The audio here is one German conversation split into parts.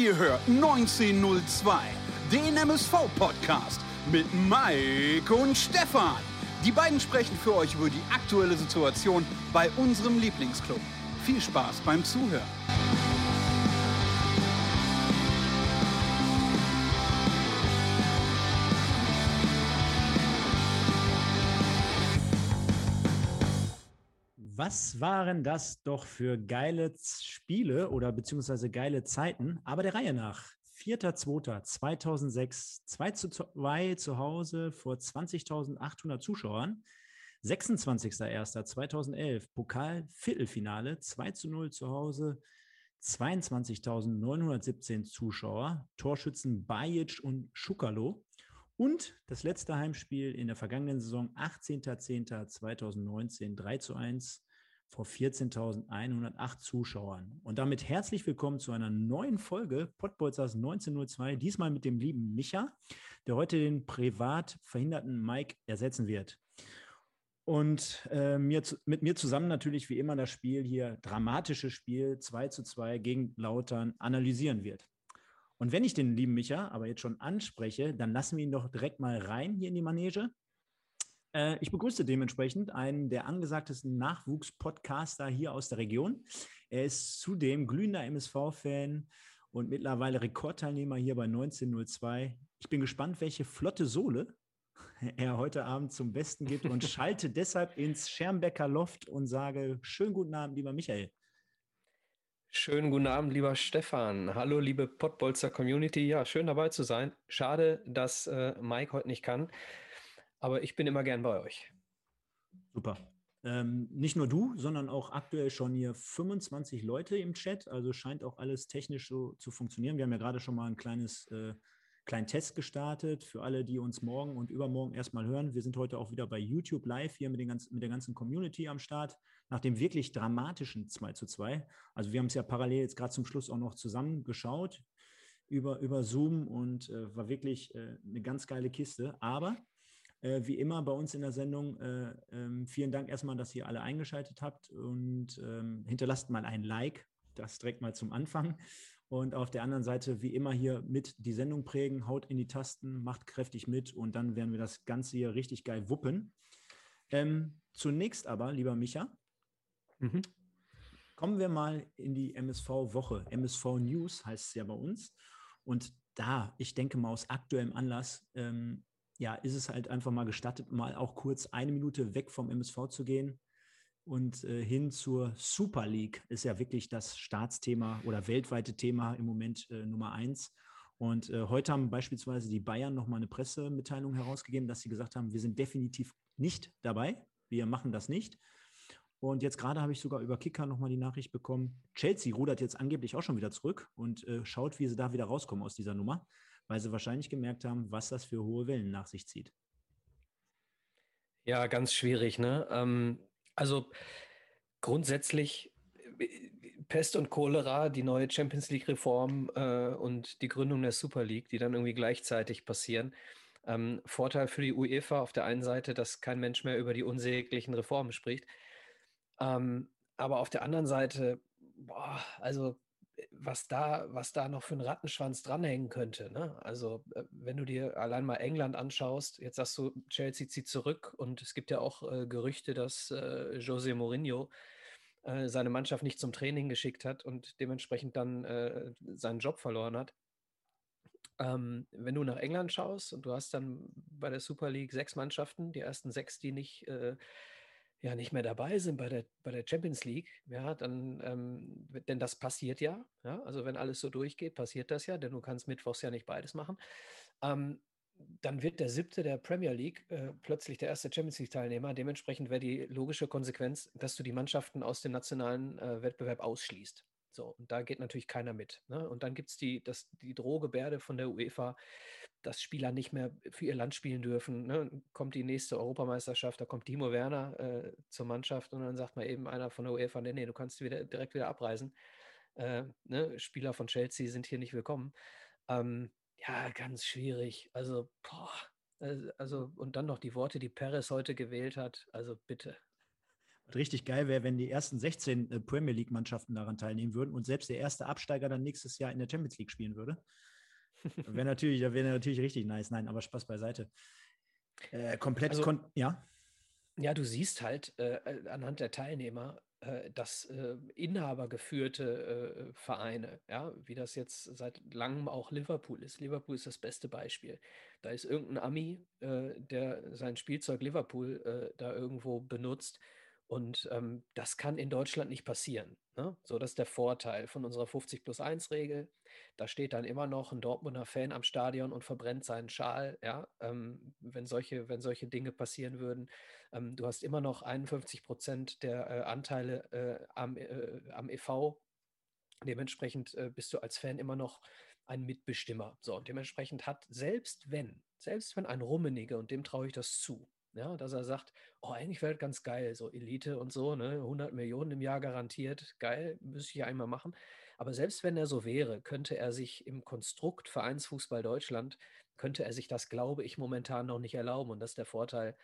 Ihr hört 1902, den MSV-Podcast mit Mike und Stefan. Die beiden sprechen für euch über die aktuelle Situation bei unserem Lieblingsclub. Viel Spaß beim Zuhören. Was waren das doch für geile Spiele oder beziehungsweise geile Zeiten? Aber der Reihe nach. 4.2.2006, 2:2 zu Hause vor 20.800 Zuschauern. 26.1.2011, Pokal-Viertelfinale, 2:0 zu Hause, 22.917 Zuschauer. Torschützen Bajic und Schukalo. Und das letzte Heimspiel in der vergangenen Saison, 18.10.2019, 3:1. Vor 14.108 Zuschauern. Und damit herzlich willkommen zu einer neuen Folge Pottbolzers 1902, diesmal mit dem lieben Micha, der heute den privat verhinderten Mike ersetzen wird. Und mit mir zusammen natürlich wie immer das Spiel hier, dramatische Spiel 2:2 gegen Lautern, analysieren wird. Und wenn ich den lieben Micha aber jetzt schon anspreche, dann lassen wir ihn doch direkt mal rein hier in die Manege. Ich begrüße dementsprechend einen der angesagtesten Nachwuchspodcaster hier aus der Region. Er ist zudem glühender MSV-Fan und mittlerweile Rekordteilnehmer hier bei 1902. Ich bin gespannt, welche flotte Sohle er heute Abend zum Besten gibt und schalte deshalb ins Schermbecker Loft und sage, schönen guten Abend, lieber Michael. Schönen guten Abend, lieber Stefan. Hallo, liebe Pottbolzer Community. Ja, schön dabei zu sein. Schade, dass Mike heute nicht kann. Aber ich bin immer gern bei euch. Super. Nicht nur du, sondern auch aktuell schon hier 25 Leute im Chat. Also scheint auch alles technisch so zu funktionieren. Wir haben ja gerade schon mal einen kleinen Test gestartet. Für alle, die uns morgen und übermorgen erstmal hören. Wir sind heute auch wieder bei YouTube live hier mit der ganzen Community am Start. Nach dem wirklich dramatischen 2:2. Also wir haben es ja parallel jetzt gerade zum Schluss auch noch zusammengeschaut über Zoom und war wirklich eine ganz geile Kiste. Aber wie immer bei uns in der Sendung, vielen Dank erstmal, dass ihr alle eingeschaltet habt und hinterlasst mal ein Like, das direkt mal zum Anfang. Und auf der anderen Seite wie immer hier mit die Sendung prägen, haut in die Tasten, macht kräftig mit und dann werden wir das Ganze hier richtig geil wuppen. Zunächst aber, lieber Micha, kommen wir mal in die MSV-Woche. MSV-News heißt es ja bei uns. Und da, ich denke mal aus aktuellem Anlass, ja, ist es halt einfach mal gestattet, mal auch kurz eine Minute weg vom MSV zu gehen und hin zur Super League. Ist ja wirklich das Staatsthema oder weltweite Thema im Moment Nummer 1. Und heute haben beispielsweise die Bayern nochmal eine Pressemitteilung herausgegeben, dass sie gesagt haben, wir sind definitiv nicht dabei, wir machen das nicht. Und jetzt gerade habe ich sogar über Kicker nochmal die Nachricht bekommen, Chelsea rudert jetzt angeblich auch schon wieder zurück und schaut, wie sie da wieder rauskommen aus dieser Nummer, weil sie wahrscheinlich gemerkt haben, was das für hohe Wellen nach sich zieht. Ja, ganz schwierig, ne? Also grundsätzlich Pest und Cholera, die neue Champions-League-Reform und die Gründung der Super League, die dann irgendwie gleichzeitig passieren. Vorteil für die UEFA auf der einen Seite, dass kein Mensch mehr über die unsäglichen Reformen spricht. Aber auf der anderen Seite, boah, also was da noch für einen Rattenschwanz dranhängen könnte. Ne? Also wenn du dir allein mal England anschaust, jetzt sagst du, Chelsea zieht zurück und es gibt ja auch Gerüchte, dass José Mourinho seine Mannschaft nicht zum Training geschickt hat und dementsprechend dann seinen Job verloren hat. Wenn du nach England schaust und du hast dann bei der Super League 6 Mannschaften, die ersten 6, die nicht mehr dabei sind bei der Champions League, ja, dann, denn das passiert ja, also wenn alles so durchgeht, passiert das ja, denn du kannst mittwochs ja nicht beides machen, dann wird der 7. der Premier League plötzlich der erste Champions League-Teilnehmer, dementsprechend wäre die logische Konsequenz, dass du die Mannschaften aus dem nationalen Wettbewerb ausschließt. So, und da geht natürlich keiner mit. Ne? Und dann gibt es die Drohgebärde von der UEFA, dass Spieler nicht mehr für ihr Land spielen dürfen. Ne? Kommt die nächste Europameisterschaft, da kommt Timo Werner zur Mannschaft und dann sagt mal eben einer von der UEFA, nee, du kannst direkt wieder abreisen. Ne? Spieler von Chelsea sind hier nicht willkommen. Ja, ganz schwierig. Also, boah. Also, und dann noch die Worte, die Perez heute gewählt hat. Also bitte. richtig geil wäre, wenn die ersten 16 Premier League-Mannschaften daran teilnehmen würden und selbst der erste Absteiger dann nächstes Jahr in der Champions League spielen würde. Wäre natürlich richtig nice. Nein, aber Spaß beiseite. Ja, du siehst halt anhand der Teilnehmer, dass inhabergeführte Vereine, ja, wie das jetzt seit langem auch Liverpool ist. Liverpool ist das beste Beispiel. Da ist irgendein Ami, der sein Spielzeug Liverpool da irgendwo benutzt. Und das kann in Deutschland nicht passieren. Ne? So, das ist der Vorteil von unserer 50+1-Regel. Da steht dann immer noch ein Dortmunder Fan am Stadion und verbrennt seinen Schal, ja? Wenn solche Dinge passieren würden. Du hast immer noch 51% der Anteile am e.V. Dementsprechend bist du als Fan immer noch ein Mitbestimmer. So, und dementsprechend hat, selbst wenn ein Rummenigge, und dem traue ich das zu, ja, dass er sagt, oh, eigentlich wäre das ganz geil, so Elite und so, ne, 100 Millionen im Jahr garantiert, geil, müsste ich ja einmal machen. Aber selbst wenn er so wäre, könnte er sich im Konstrukt Vereinsfußball Deutschland, könnte er sich das, glaube ich, momentan noch nicht erlauben. Und das ist der Vorteil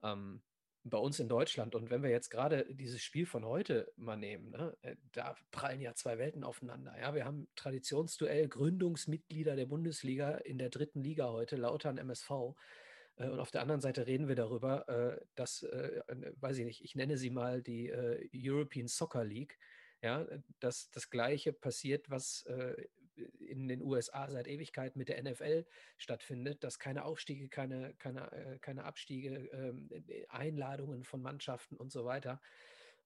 bei uns in Deutschland. Und wenn wir jetzt gerade dieses Spiel von heute mal nehmen, ne, da prallen ja zwei Welten aufeinander. Ja, wir haben Traditionsduell, Gründungsmitglieder der Bundesliga in der 3. Liga heute, Lautern MSV. Und auf der anderen Seite reden wir darüber, dass, weiß ich nicht, ich nenne sie mal die European Soccer League, ja, dass das Gleiche passiert, was in den USA seit Ewigkeit mit der NFL stattfindet, dass keine Aufstiege, keine Abstiege, Einladungen von Mannschaften und so weiter.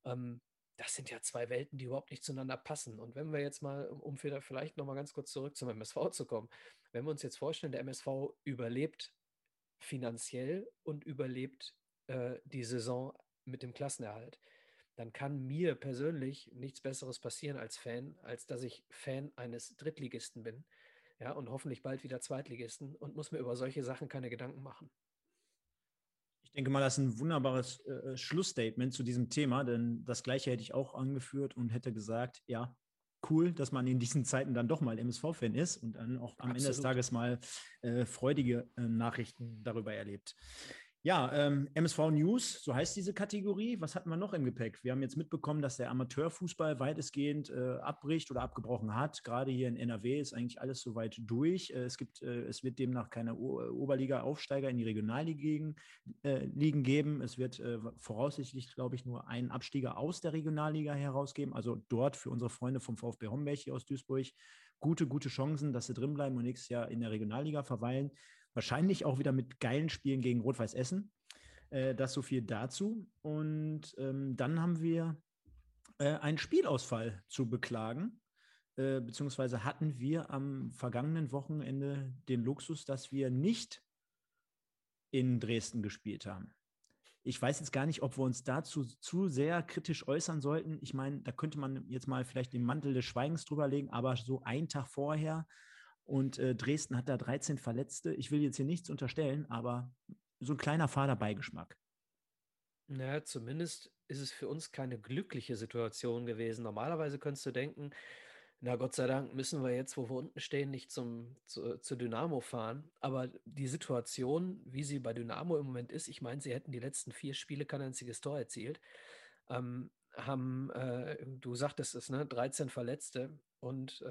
Das sind ja zwei Welten, die überhaupt nicht zueinander passen. Und wenn wir jetzt mal, um vielleicht nochmal ganz kurz zurück zum MSV zu kommen, wenn wir uns jetzt vorstellen, der MSV überlebt finanziell und überlebt die Saison mit dem Klassenerhalt, dann kann mir persönlich nichts Besseres passieren als Fan, als dass ich Fan eines Drittligisten bin, ja, und hoffentlich bald wieder Zweitligisten, und muss mir über solche Sachen keine Gedanken machen. Ich denke mal, das ist ein wunderbares Schlussstatement zu diesem Thema, denn das Gleiche hätte ich auch angeführt und hätte gesagt, ja, cool, dass man in diesen Zeiten dann doch mal MSV-Fan ist und dann auch am Ende des Tages mal freudige Nachrichten darüber erlebt. Ja, MSV-News, so heißt diese Kategorie. Was hatten wir noch im Gepäck? Wir haben jetzt mitbekommen, dass der Amateurfußball weitestgehend abbricht oder abgebrochen hat. Gerade hier in NRW ist eigentlich alles soweit durch. Es wird demnach keine Oberliga-Aufsteiger in die Regionalligen geben. Es wird voraussichtlich, glaube ich, nur einen Abstieger aus der Regionalliga herausgeben. Also dort für unsere Freunde vom VfB Homberg hier aus Duisburg gute Chancen, dass sie drin bleiben und nächstes Jahr in der Regionalliga verweilen. Wahrscheinlich auch wieder mit geilen Spielen gegen Rot-Weiß Essen. Das so viel dazu. Und dann haben wir einen Spielausfall zu beklagen. Beziehungsweise hatten wir am vergangenen Wochenende den Luxus, dass wir nicht in Dresden gespielt haben. Ich weiß jetzt gar nicht, ob wir uns dazu zu sehr kritisch äußern sollten. Ich meine, da könnte man jetzt mal vielleicht den Mantel des Schweigens drüber legen, aber so einen Tag vorher. Und Dresden hat da 13 Verletzte. Ich will jetzt hier nichts unterstellen, aber so ein kleiner fader Beigeschmack. Naja, zumindest ist es für uns keine glückliche Situation gewesen. Normalerweise könntest du denken, na Gott sei Dank müssen wir jetzt, wo wir unten stehen, nicht zu Dynamo fahren. Aber die Situation, wie sie bei Dynamo im Moment ist, ich meine, sie hätten die letzten 4 Spiele kein einziges Tor erzielt, haben, du sagtest es, ne, 13 Verletzte und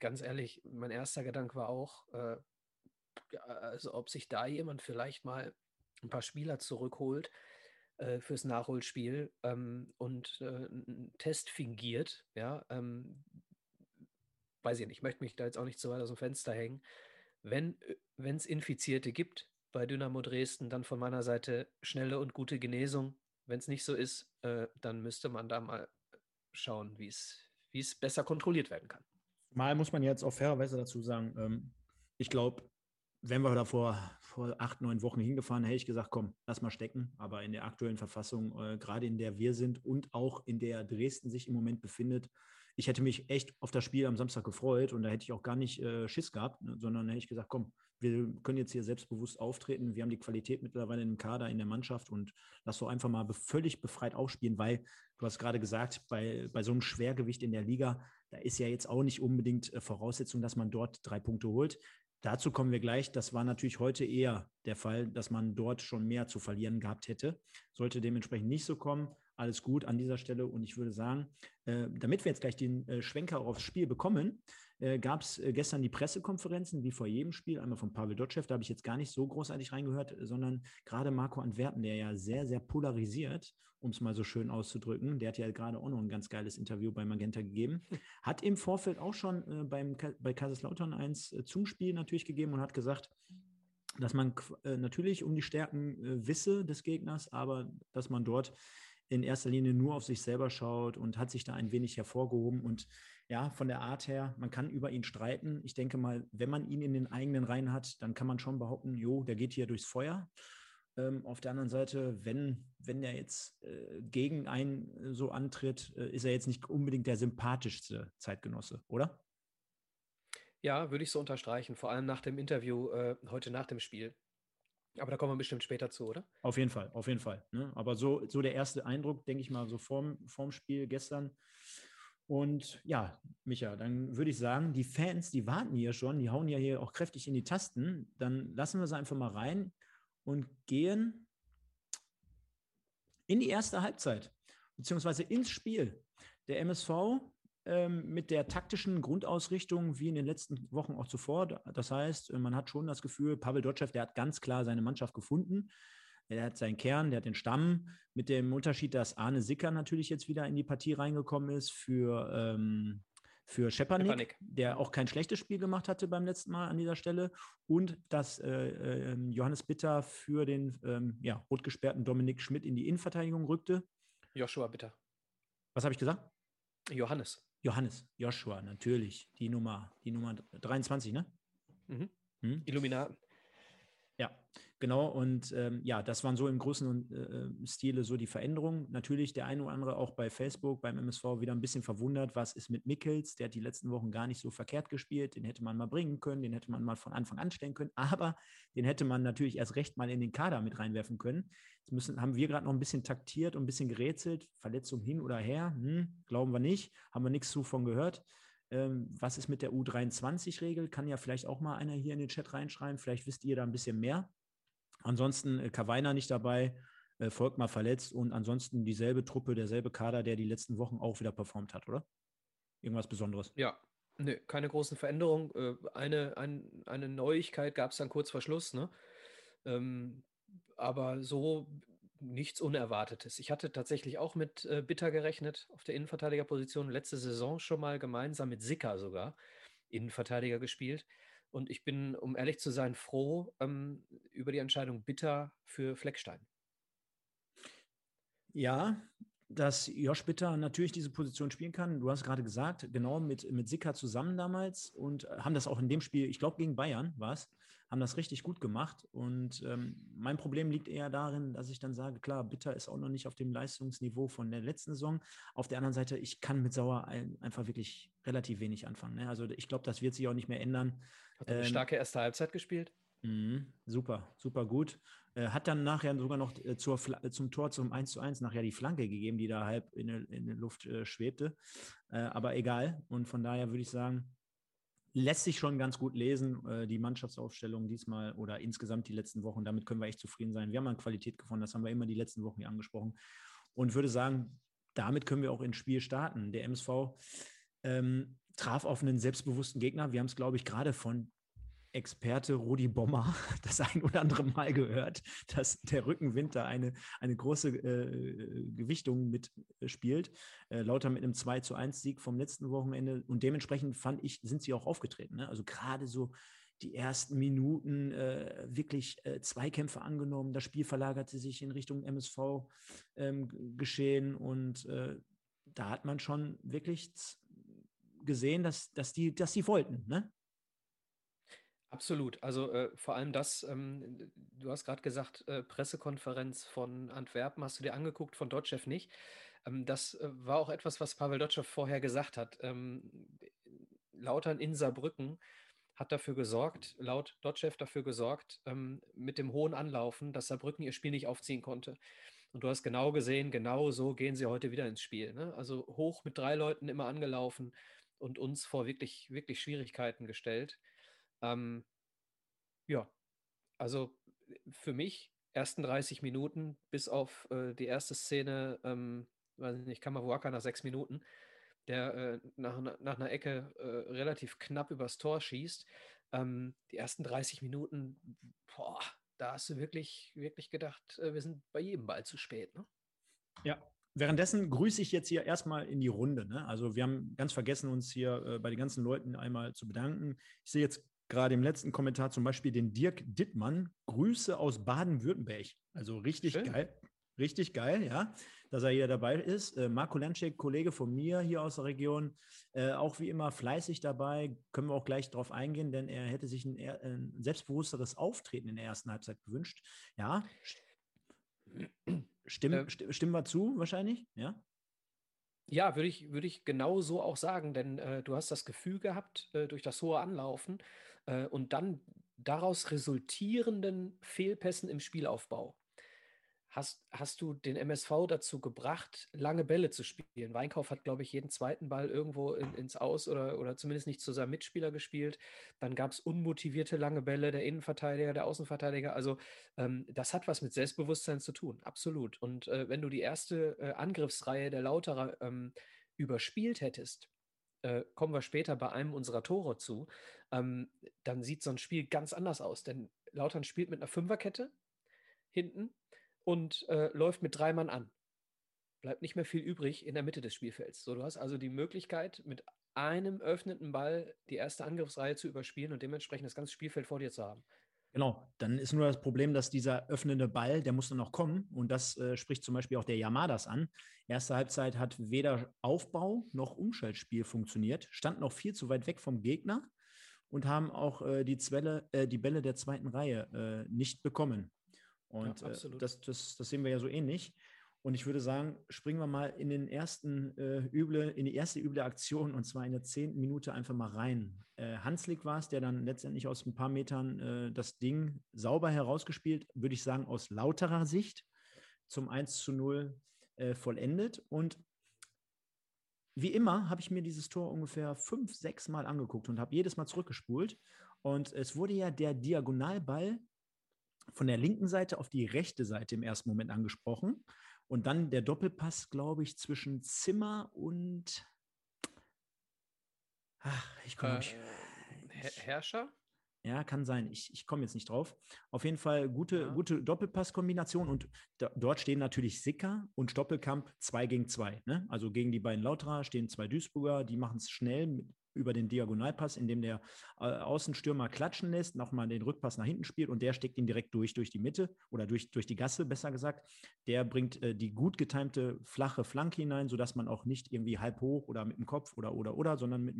ganz ehrlich, mein erster Gedanke war auch, also ob sich da jemand vielleicht mal ein paar Spieler zurückholt fürs Nachholspiel und einen Test fingiert. Ja, weiß ich nicht, ich möchte mich da jetzt auch nicht so weit aus dem Fenster hängen. Wenn es Infizierte gibt bei Dynamo Dresden, dann von meiner Seite schnelle und gute Genesung. Wenn es nicht so ist, dann müsste man da mal schauen, wie es besser kontrolliert werden kann. Mal muss man jetzt auf fairerweise dazu sagen, ich glaube, wenn wir da vor 8-9 Wochen hingefahren, hätte ich gesagt, komm, lass mal stecken. Aber in der aktuellen Verfassung, gerade in der wir sind und auch in der Dresden sich im Moment befindet, ich hätte mich echt auf das Spiel am Samstag gefreut und da hätte ich auch gar nicht Schiss gehabt, ne, sondern hätte ich gesagt, komm, wir können jetzt hier selbstbewusst auftreten. Wir haben die Qualität mittlerweile im Kader, in der Mannschaft und lass doch einfach mal völlig befreit aufspielen, weil du hast gerade gesagt, bei so einem Schwergewicht in der Liga, da ist ja jetzt auch nicht unbedingt Voraussetzung, dass man dort 3 Punkte holt. Dazu kommen wir gleich. Das war natürlich heute eher der Fall, dass man dort schon mehr zu verlieren gehabt hätte. Sollte dementsprechend nicht so kommen. alles gut an dieser Stelle. Und ich würde sagen, damit wir jetzt gleich den Schwenker aufs Spiel bekommen, gab es gestern die Pressekonferenzen, wie vor jedem Spiel, einmal von Pavel Dotchev, da habe ich jetzt gar nicht so großartig reingehört, sondern gerade Marco Antwerpen, der ja sehr, sehr polarisiert, um es mal so schön auszudrücken, der hat ja gerade auch noch ein ganz geiles Interview bei Magenta gegeben, hat im Vorfeld auch schon bei Kaiserslautern eins zum Spiel natürlich gegeben und hat gesagt, dass man natürlich um die Stärken wisse des Gegners, aber dass man dort in erster Linie nur auf sich selber schaut und hat sich da ein wenig hervorgehoben. Und ja, von der Art her, man kann über ihn streiten. Ich denke mal, wenn man ihn in den eigenen Reihen hat, dann kann man schon behaupten, jo, der geht hier durchs Feuer. Auf der anderen Seite, wenn der jetzt gegen einen so antritt, ist er jetzt nicht unbedingt der sympathischste Zeitgenosse, oder? Ja, würde ich so unterstreichen, vor allem nach dem Interview heute nach dem Spiel. Aber da kommen wir bestimmt später zu, oder? Auf jeden Fall. Ne? Aber so der erste Eindruck, denke ich mal, so vorm Spiel gestern. Und ja, Micha, dann würde ich sagen, die Fans, die warten hier schon, die hauen ja hier auch kräftig in die Tasten. Dann lassen wir sie einfach mal rein und gehen in die erste Halbzeit, beziehungsweise ins Spiel. Der MSV mit der taktischen Grundausrichtung wie in den letzten Wochen auch zuvor. Das heißt, man hat schon das Gefühl, Pavel Dotchev, der hat ganz klar seine Mannschaft gefunden. Er hat seinen Kern, der hat den Stamm. Mit dem Unterschied, dass Arne Sicker natürlich jetzt wieder in die Partie reingekommen ist für Schepanik, der auch kein schlechtes Spiel gemacht hatte beim letzten Mal an dieser Stelle. Und dass Johannes Bitter für den rot gesperrten Dominik Schmidt in die Innenverteidigung rückte. Joshua Bitter. Was habe ich gesagt? Johannes, Joshua, natürlich, die Nummer 23, ne? Mhm. Illuminaten. Ja, genau, und das waren so im großen Stile so die Veränderungen. Natürlich der eine oder andere auch bei Facebook, beim MSV wieder ein bisschen verwundert, was ist mit Mickels, der hat die letzten Wochen gar nicht so verkehrt gespielt, den hätte man mal bringen können, den hätte man mal von Anfang an stellen können, aber den hätte man natürlich erst recht mal in den Kader mit reinwerfen können. Jetzt haben wir gerade noch ein bisschen taktiert und ein bisschen gerätselt, Verletzung hin oder her, glauben wir nicht, haben wir nichts davon gehört. Was ist mit der U23-Regel? Kann ja vielleicht auch mal einer hier in den Chat reinschreiben. Vielleicht wisst ihr da ein bisschen mehr. Ansonsten Kawainer nicht dabei, Volkmar verletzt und ansonsten dieselbe Truppe, derselbe Kader, der die letzten Wochen auch wieder performt hat, oder? Irgendwas Besonderes? Ja, nee, keine großen Veränderungen. Eine Neuigkeit gab es dann kurz vor Schluss, ne? Aber so nichts Unerwartetes. Ich hatte tatsächlich auch mit Bitter gerechnet auf der Innenverteidigerposition. Letzte Saison schon mal gemeinsam mit Sicker sogar Innenverteidiger gespielt. Und ich bin, um ehrlich zu sein, froh über die Entscheidung Bitter für Fleckstein. Ja, dass Josh Bitter natürlich diese Position spielen kann. Du hast gerade gesagt, genau mit Sicker zusammen damals und haben das auch in dem Spiel, ich glaube gegen Bayern war es, haben das richtig gut gemacht und mein Problem liegt eher darin, dass ich dann sage, klar, Bitter ist auch noch nicht auf dem Leistungsniveau von der letzten Saison. Auf der anderen Seite, ich kann mit Sauer einfach wirklich relativ wenig anfangen. Ne? Also ich glaube, das wird sich auch nicht mehr ändern. Hat eine starke erste Halbzeit gespielt? Super gut. Hat dann nachher sogar noch zum Tor, zum 1:1 nachher die Flanke gegeben, die da halb in der Luft schwebte. Aber egal. Und von daher würde ich sagen, lässt sich schon ganz gut lesen, die Mannschaftsaufstellung diesmal oder insgesamt die letzten Wochen. Damit können wir echt zufrieden sein. Wir haben an Qualität gefunden, das haben wir immer die letzten Wochen hier angesprochen. Und würde sagen, damit können wir auch ins Spiel starten. Der MSV traf auf einen selbstbewussten Gegner. Wir haben es, glaube ich, gerade von Experte Rudi Bommer das ein oder andere Mal gehört, dass der Rückenwind da eine große Gewichtung mitspielt. Lauter mit einem 2:1-Sieg vom letzten Wochenende und dementsprechend fand ich, sind sie auch aufgetreten. Ne? Also gerade so die ersten Minuten wirklich Zweikämpfe angenommen. Das Spiel verlagerte sich in Richtung MSV geschehen und da hat man schon wirklich gesehen, dass die wollten, ne? Absolut. Also vor allem das, du hast gerade gesagt, Pressekonferenz von Antwerpen hast du dir angeguckt, von Dotchev nicht. Das war auch etwas, was Pavel Dotchev vorher gesagt hat. Lautern in Saarbrücken hat dafür gesorgt, laut Dotchev dafür gesorgt, mit dem hohen Anlaufen, dass Saarbrücken ihr Spiel nicht aufziehen konnte. Und du hast genau gesehen, genau so gehen sie heute wieder ins Spiel. Ne? Also hoch mit 3 Leuten immer angelaufen und uns vor wirklich, wirklich Schwierigkeiten gestellt. Also für mich ersten 30 Minuten bis auf die erste Szene, weiß nicht, Kamavuaka nach 6 Minuten, der nach einer Ecke relativ knapp übers Tor schießt. Die ersten 30 Minuten, boah, da hast du wirklich gedacht, wir sind bei jedem Ball zu spät, ne? Ja. Währenddessen grüße ich jetzt hier erstmal in die Runde, ne? Also wir haben ganz vergessen, uns hier bei den ganzen Leuten einmal zu bedanken. Ich sehe jetzt gerade im letzten Kommentar zum Beispiel den Dirk Dittmann. Grüße aus Baden-Württemberg. Also richtig schön. Geil. Richtig geil, ja, dass er hier dabei ist. Marco Lentschek, Kollege von mir hier aus der Region, auch wie immer fleißig dabei. Können wir auch gleich drauf eingehen, denn er hätte sich ein selbstbewussteres Auftreten in der ersten Halbzeit gewünscht. Ja, stimmen wir zu wahrscheinlich, ja? Ja, würde ich genau so auch sagen, denn du hast das Gefühl gehabt, durch das hohe Anlaufen und dann daraus resultierenden Fehlpässen im Spielaufbau hast du den MSV dazu gebracht, lange Bälle zu spielen. Weinkauf hat, glaube ich, jeden zweiten Ball irgendwo ins Aus oder zumindest nicht zu seinem Mitspieler gespielt. Dann gab es unmotivierte lange Bälle, der Innenverteidiger, der Außenverteidiger. Also das hat was mit Selbstbewusstsein zu tun, absolut. Und wenn du die erste Angriffsreihe der Lauterer überspielt hättest, kommen wir später bei einem unserer Tore zu, dann sieht so ein Spiel ganz anders aus. Denn Lautern spielt mit einer Fünferkette hinten und läuft mit 3 Mann an. Bleibt nicht mehr viel übrig in der Mitte des Spielfelds. So, du hast also die Möglichkeit, mit einem öffnenden Ball die erste Angriffsreihe zu überspielen und dementsprechend das ganze Spielfeld vor dir zu haben. Genau, dann ist nur das Problem, dass dieser öffnende Ball, der muss dann noch kommen. Und das spricht zum Beispiel auch der Yamadas an. Erste Halbzeit hat weder Aufbau noch Umschaltspiel funktioniert, stand noch viel zu weit weg vom Gegner und haben auch die Bälle der zweiten Reihe nicht bekommen. Und ja, das sehen wir ja so ähnlich. Und ich würde sagen, springen wir mal in den in die erste üble Aktion, und zwar in der 10. Minute einfach mal rein. Hanslik war es, der dann letztendlich aus ein paar Metern das Ding sauber herausgespielt, würde ich sagen, aus lauterer Sicht zum 1:0 vollendet. Und wie immer habe ich mir dieses Tor ungefähr 5-6 Mal angeguckt und habe jedes Mal zurückgespult. Und es wurde ja der Diagonalball von der linken Seite auf die rechte Seite im ersten Moment angesprochen. Und dann der Doppelpass, glaube ich, zwischen Zimmer und Herrscher? Ja, kann sein. Ich komme jetzt nicht drauf. Auf jeden Fall gute Doppelpass-Kombination. Und dort stehen natürlich Sicker und Stoppelkamp 2 gegen 2. Ne? Also gegen die beiden Lauterer stehen 2 Duisburger. Die machen es schnell über den Diagonalpass, indem der Außenstürmer klatschen lässt, nochmal den Rückpass nach hinten spielt und der steckt ihn direkt durch die Mitte oder durch die Gasse, besser gesagt. Der bringt die gut getimte flache Flanke hinein, sodass man auch nicht irgendwie halb hoch oder mit dem Kopf oder, sondern mit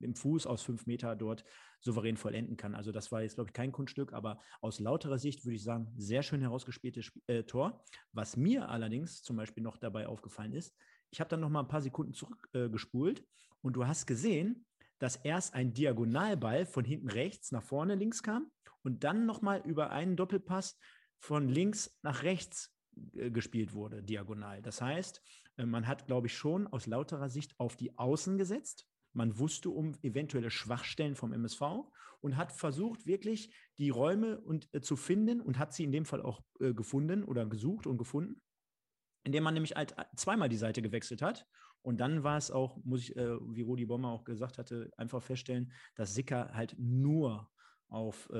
dem Fuß aus 5 Meter dort souverän vollenden kann. Also das war jetzt, glaube ich, kein Kunststück, aber aus lauterer Sicht würde ich sagen, sehr schön herausgespieltes Tor. Was mir allerdings zum Beispiel noch dabei aufgefallen ist, ich habe dann nochmal ein paar Sekunden zurückgespult und du hast gesehen, dass erst ein Diagonalball von hinten rechts nach vorne links kam und dann nochmal über einen Doppelpass von links nach rechts gespielt wurde, diagonal. Das heißt, man hat, glaube ich, schon aus lauterer Sicht auf die Außen gesetzt. Man wusste um eventuelle Schwachstellen vom MSV und hat versucht, wirklich die Räume zu finden und hat sie in dem Fall auch gefunden oder gesucht und gefunden, indem man nämlich halt 2-mal die Seite gewechselt hat. Und dann war es auch, muss ich, wie Rudi Bommer auch gesagt hatte, einfach feststellen, dass Sicker halt nur auf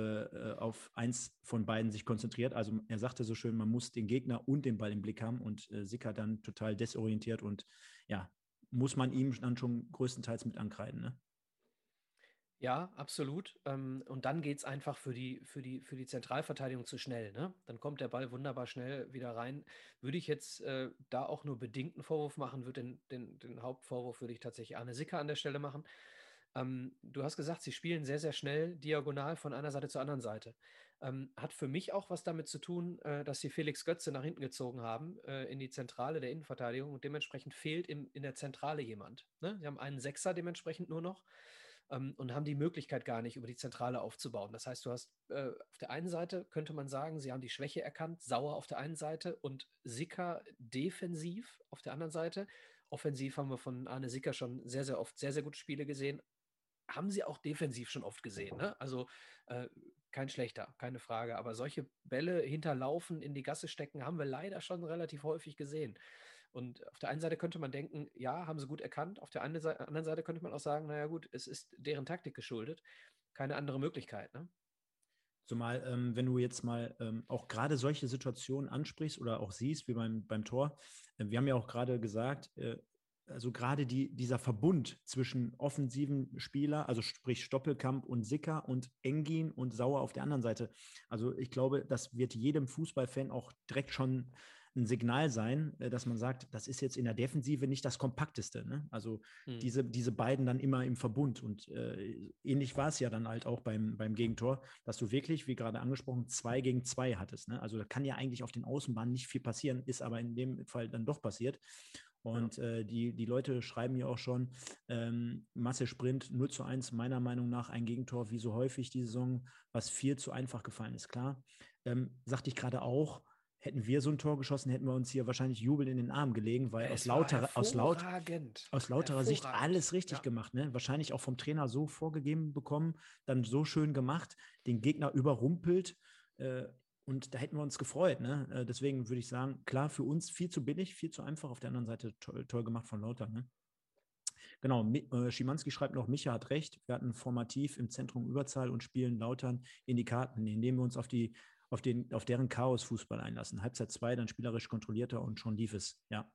eins von beiden sich konzentriert. Also er sagte so schön, man muss den Gegner und den Ball im Blick haben und Sicker dann total desorientiert und ja, muss man ihm dann schon größtenteils mit ankreiden, ne? Ja, absolut. Und dann geht es einfach für die Zentralverteidigung zu schnell, ne? Dann kommt der Ball wunderbar schnell wieder rein. Würde ich jetzt da auch nur bedingt einen Vorwurf machen, würde den Hauptvorwurf würde ich tatsächlich Arne Sicker an der Stelle machen. Du hast gesagt, sie spielen sehr, sehr schnell diagonal von einer Seite zur anderen Seite. Hat für mich auch was damit zu tun, dass sie Felix Götze nach hinten gezogen haben, in die Zentrale der Innenverteidigung und dementsprechend fehlt in der Zentrale jemand, ne? Sie haben einen Sechser dementsprechend nur noch. Und haben die Möglichkeit gar nicht, über die Zentrale aufzubauen. Das heißt, du hast auf der einen Seite, könnte man sagen, sie haben die Schwäche erkannt, Sauer auf der einen Seite und Sicker defensiv auf der anderen Seite. Offensiv haben wir von Arne Sicker schon sehr, sehr oft sehr, sehr gute Spiele gesehen. haben sie auch defensiv schon oft gesehen. Ne? Also kein schlechter, keine Frage. Aber solche Bälle hinterlaufen, in die Gasse stecken, haben wir leider schon relativ häufig gesehen. Und auf der einen Seite könnte man denken, ja, haben sie gut erkannt. Auf der anderen Seite könnte man auch sagen, naja gut, es ist deren Taktik geschuldet. Keine andere Möglichkeit, ne? Zumal, wenn du jetzt mal auch gerade solche Situationen ansprichst oder auch siehst, wie beim Tor, wir haben ja auch gerade gesagt, also gerade dieser Verbund zwischen offensiven Spieler, also sprich Stoppelkamp und Sicker und Engin und Sauer auf der anderen Seite. Also ich glaube, das wird jedem Fußballfan auch direkt schon ein Signal sein, dass man sagt, das ist jetzt in der Defensive nicht das Kompakteste. Ne? Also diese beiden dann immer im Verbund. Und ähnlich war es ja dann halt auch beim Gegentor, dass du wirklich, wie gerade angesprochen, 2 gegen 2 hattest. Ne? Also da kann ja eigentlich auf den Außenbahnen nicht viel passieren, ist aber in dem Fall dann doch passiert. Und die Leute schreiben ja auch schon, Marcel Sprint 0:1, meiner Meinung nach ein Gegentor, wie so häufig die Saison, was viel zu einfach gefallen ist, klar. Sagte ich gerade auch, hätten wir so ein Tor geschossen, hätten wir uns hier wahrscheinlich jubelnd in den Arm gelegen, weil aus lauterer Sicht alles richtig gemacht. Ne? Wahrscheinlich auch vom Trainer so vorgegeben bekommen, dann so schön gemacht, den Gegner überrumpelt, und da hätten wir uns gefreut. Ne? Deswegen würde ich sagen, klar, für uns viel zu billig, viel zu einfach. Auf der anderen Seite toll gemacht von Lautern. Ne? Genau, Schimanski schreibt noch, Micha hat recht. Wir hatten formativ im Zentrum Überzahl und spielen Lautern in die Karten, indem wir uns auf deren Chaos-Fußball einlassen. Halbzeit 2, dann spielerisch kontrollierter und schon lief es. Ja.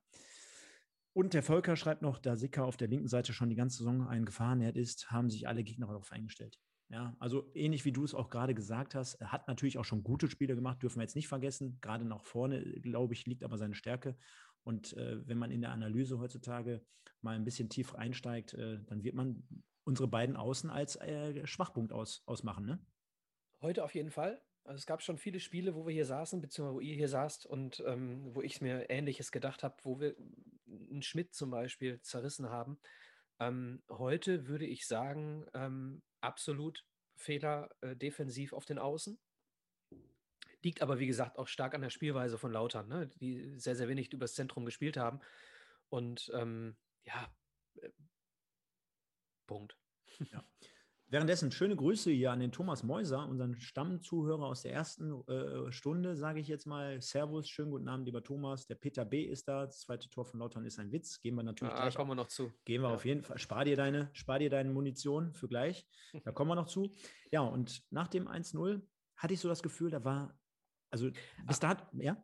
Und der Volker schreibt noch, da Sicker auf der linken Seite schon die ganze Saison ein Gefahrenherd ist, haben sich alle Gegner darauf eingestellt. Ja, also ähnlich wie du es auch gerade gesagt hast, er hat natürlich auch schon gute Spiele gemacht, dürfen wir jetzt nicht vergessen. Gerade nach vorne, glaube ich, liegt aber seine Stärke. Und wenn man in der Analyse heutzutage mal ein bisschen tief einsteigt, dann wird man unsere beiden Außen als Schwachpunkt ausmachen. Ne? Heute auf jeden Fall. Also es gab schon viele Spiele, wo wir hier saßen, beziehungsweise wo ihr hier saßt und wo ich mir Ähnliches gedacht habe, wo wir einen Schmidt zum Beispiel zerrissen haben. Heute würde ich sagen, absolut Fehler defensiv auf den Außen. Liegt aber, wie gesagt, auch stark an der Spielweise von Lautern, ne? Die sehr, sehr wenig übers Zentrum gespielt haben. Und Punkt. Ja. Währenddessen schöne Grüße hier an den Thomas Mäuser, unseren Stammzuhörer aus der ersten Stunde, sage ich jetzt mal. Servus, schönen guten Abend, lieber Thomas. Der Peter B. ist da. Das zweite Tor von Lautern ist ein Witz. Gehen wir natürlich gleich. Da kommen wir noch zu. Gehen wir auf jeden Fall. Spar dir deine Munition für gleich. Da kommen wir noch zu. Ja, und nach dem 1:0 hatte ich so das Gefühl, da war, also bis da, ja?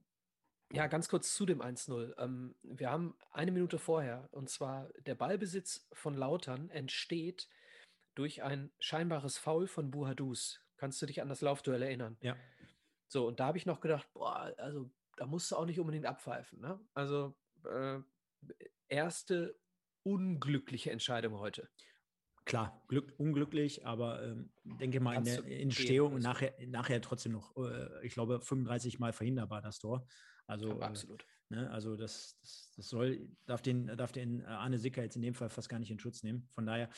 Ja, ganz kurz zu dem 1:0. Wir haben eine Minute vorher, und zwar der Ballbesitz von Lautern entsteht durch ein scheinbares Foul von Bouhaddouz. Kannst du dich an das Laufduell erinnern? Ja. So, und da habe ich noch gedacht, boah, also da musst du auch nicht unbedingt abpfeifen. Ne? Also erste unglückliche Entscheidung heute. Klar, unglücklich, aber denke mal in der Entstehung und nachher trotzdem noch, ich glaube, 35 Mal verhinderbar das Tor. Also absolut. Ne, also das darf den Arne Sicker jetzt in dem Fall fast gar nicht in Schutz nehmen. Von daher,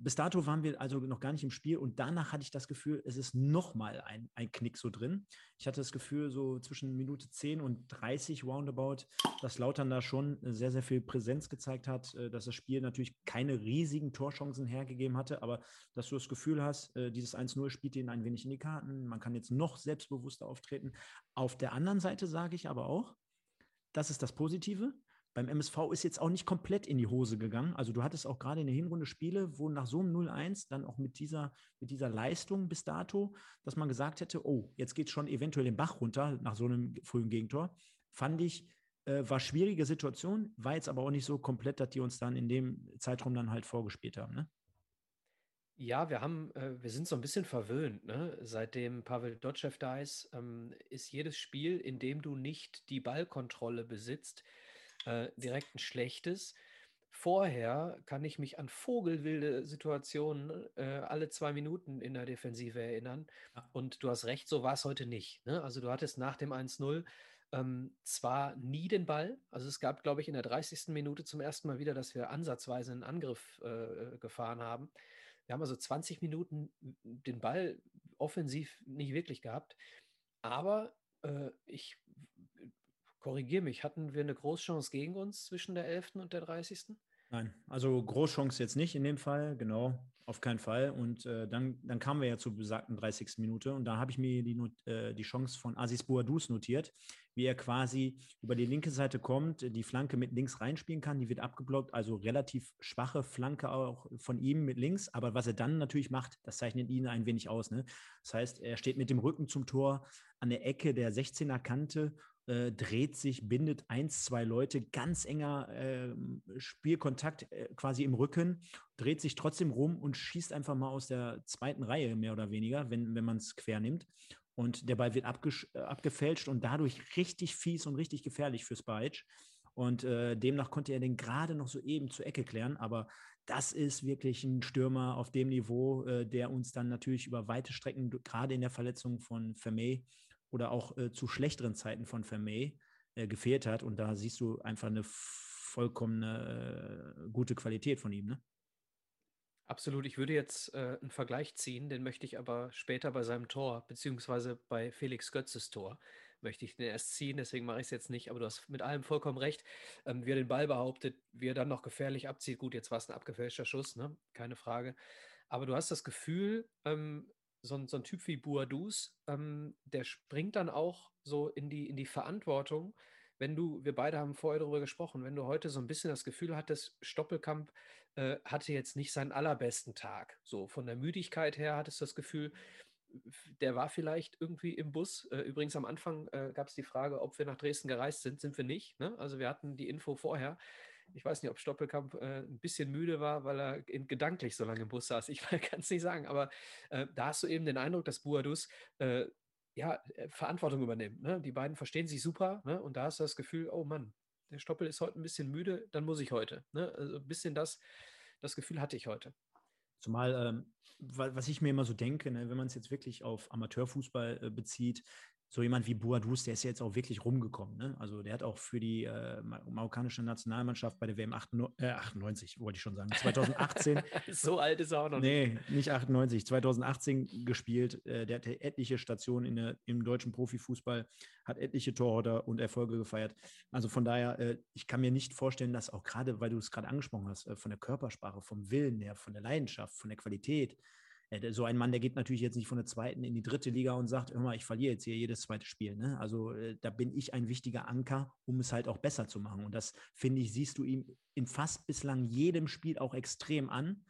bis dato waren wir also noch gar nicht im Spiel und danach hatte ich das Gefühl, es ist nochmal ein Knick so drin. Ich hatte das Gefühl, so zwischen Minute 10 und 30 roundabout, dass Lautern da schon sehr, sehr viel Präsenz gezeigt hat, dass das Spiel natürlich keine riesigen Torchancen hergegeben hatte, aber dass du das Gefühl hast, dieses 1:0 spielt ihnen ein wenig in die Karten, man kann jetzt noch selbstbewusster auftreten. Auf der anderen Seite sage ich aber auch, das ist das Positive. Beim MSV ist jetzt auch nicht komplett in die Hose gegangen. Also du hattest auch gerade in der Hinrunde Spiele, wo nach so einem 0:1 dann auch mit dieser Leistung bis dato, dass man gesagt hätte, oh, jetzt geht es schon eventuell den Bach runter nach so einem frühen Gegentor. Fand ich, war schwierige Situation, war jetzt aber auch nicht so komplett, dass die uns dann in dem Zeitraum dann halt vorgespielt haben, ne? Ja, wir sind so ein bisschen verwöhnt. Ne? Seitdem Pavel Dotchev da ist jedes Spiel, in dem du nicht die Ballkontrolle besitzt, direkt ein schlechtes. Vorher kann ich mich an vogelwilde Situationen alle 2 Minuten in der Defensive erinnern. Und du hast recht, so war es heute nicht. Ne? Also du hattest nach dem 1:0 zwar nie den Ball, also es gab, glaube ich, in der 30. Minute zum ersten Mal wieder, dass wir ansatzweise einen Angriff gefahren haben. Wir haben also 20 Minuten den Ball offensiv nicht wirklich gehabt. Aber ich korrigiere mich, hatten wir eine Großchance gegen uns zwischen der 11. und der 30.? Nein, also Großchance jetzt nicht in dem Fall, genau. Auf keinen Fall. Und dann kamen wir ja zur besagten 30. Minute und da habe ich mir die Chance von Aziz Bouhaddouz notiert, wie er quasi über die linke Seite kommt, die Flanke mit links reinspielen kann, die wird abgeblockt, also relativ schwache Flanke auch von ihm mit links, aber was er dann natürlich macht, das zeichnet ihn ein wenig aus, ne? Das heißt, er steht mit dem Rücken zum Tor an der Ecke der 16er Kante, dreht sich, bindet 1, 2 Leute, ganz enger Spielkontakt quasi im Rücken, dreht sich trotzdem rum und schießt einfach mal aus der zweiten Reihe, mehr oder weniger, wenn man es quer nimmt. Und der Ball wird abgefälscht und dadurch richtig fies und richtig gefährlich fürs Bajic. Und demnach konnte er den gerade noch so eben zur Ecke klären, aber das ist wirklich ein Stürmer auf dem Niveau, der uns dann natürlich über weite Strecken, gerade in der Verletzung von Vermeij, oder auch zu schlechteren Zeiten von Vermeij gefehlt hat. Und da siehst du einfach eine vollkommene gute Qualität von ihm, ne? Absolut. Ich würde jetzt einen Vergleich ziehen, den möchte ich aber später bei seinem Tor, beziehungsweise bei Felix Götzes Tor, möchte ich den erst ziehen, deswegen mache ich es jetzt nicht, aber du hast mit allem vollkommen recht. Wie er den Ball behauptet, wie er dann noch gefährlich abzieht. Gut, jetzt war es ein abgefälschter Schuss, ne? Keine Frage. Aber du hast das Gefühl, so ein Typ wie Bouhaddouz, der springt dann auch so in die Verantwortung, wir beide haben vorher darüber gesprochen, wenn du heute so ein bisschen das Gefühl hattest, Stoppelkamp hatte jetzt nicht seinen allerbesten Tag. So von der Müdigkeit her hattest du das Gefühl, der war vielleicht irgendwie im Bus. Übrigens am Anfang gab es die Frage, ob wir nach Dresden gereist sind. Sind wir nicht, ne? Also wir hatten die Info vorher. Ich weiß nicht, ob Stoppelkamp ein bisschen müde war, weil er gedanklich so lange im Bus saß. Ich kann es nicht sagen, aber da hast du eben den Eindruck, dass Bouhaddouz Verantwortung übernimmt. Ne? Die beiden verstehen sich super, ne? Und da hast du das Gefühl, oh Mann, der Stoppel ist heute ein bisschen müde, dann muss ich heute. Ne? Also ein bisschen das Gefühl hatte ich heute. Zumal, was ich mir immer so denke, ne, wenn man es jetzt wirklich auf Amateurfußball bezieht, so jemand wie Bouhaddouz, der ist jetzt auch wirklich rumgekommen. Ne? Also der hat auch für die marokkanische Nationalmannschaft bei der WM 2018. So alt ist er auch noch nicht. Nee, nicht 98, 2018 gespielt. Der hatte etliche Stationen im deutschen Profifußball, hat etliche Torhüter und Erfolge gefeiert. Also von daher, ich kann mir nicht vorstellen, dass auch gerade, weil du es gerade angesprochen hast, von der Körpersprache, vom Willen her, von der Leidenschaft, von der Qualität, so ein Mann, der geht natürlich jetzt nicht von der zweiten in die dritte Liga und sagt, immer, ich verliere jetzt hier jedes zweite Spiel. Ne? Also da bin ich ein wichtiger Anker, um es halt auch besser zu machen. Und das, finde ich, siehst du ihm in fast bislang jedem Spiel auch extrem an.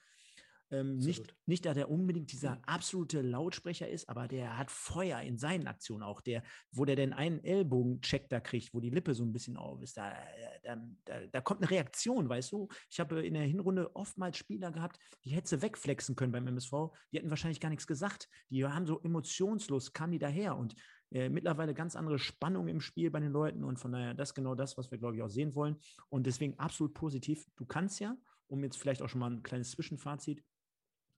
Nicht, dass er unbedingt dieser absolute Lautsprecher ist, aber der hat Feuer in seinen Aktionen auch. Wo der denn einen Ellbogen-Check da kriegt, wo die Lippe so ein bisschen auf ist, da kommt eine Reaktion, weißt du? Ich habe in der Hinrunde oftmals Spieler gehabt, die hätte sie wegflexen können beim MSV, die hätten wahrscheinlich gar nichts gesagt. Die haben so emotionslos, kamen die daher und mittlerweile ganz andere Spannung im Spiel bei den Leuten und von daher, das ist genau das, was wir, glaube ich, auch sehen wollen und deswegen absolut positiv. Du kannst ja, um jetzt vielleicht auch schon mal ein kleines Zwischenfazit,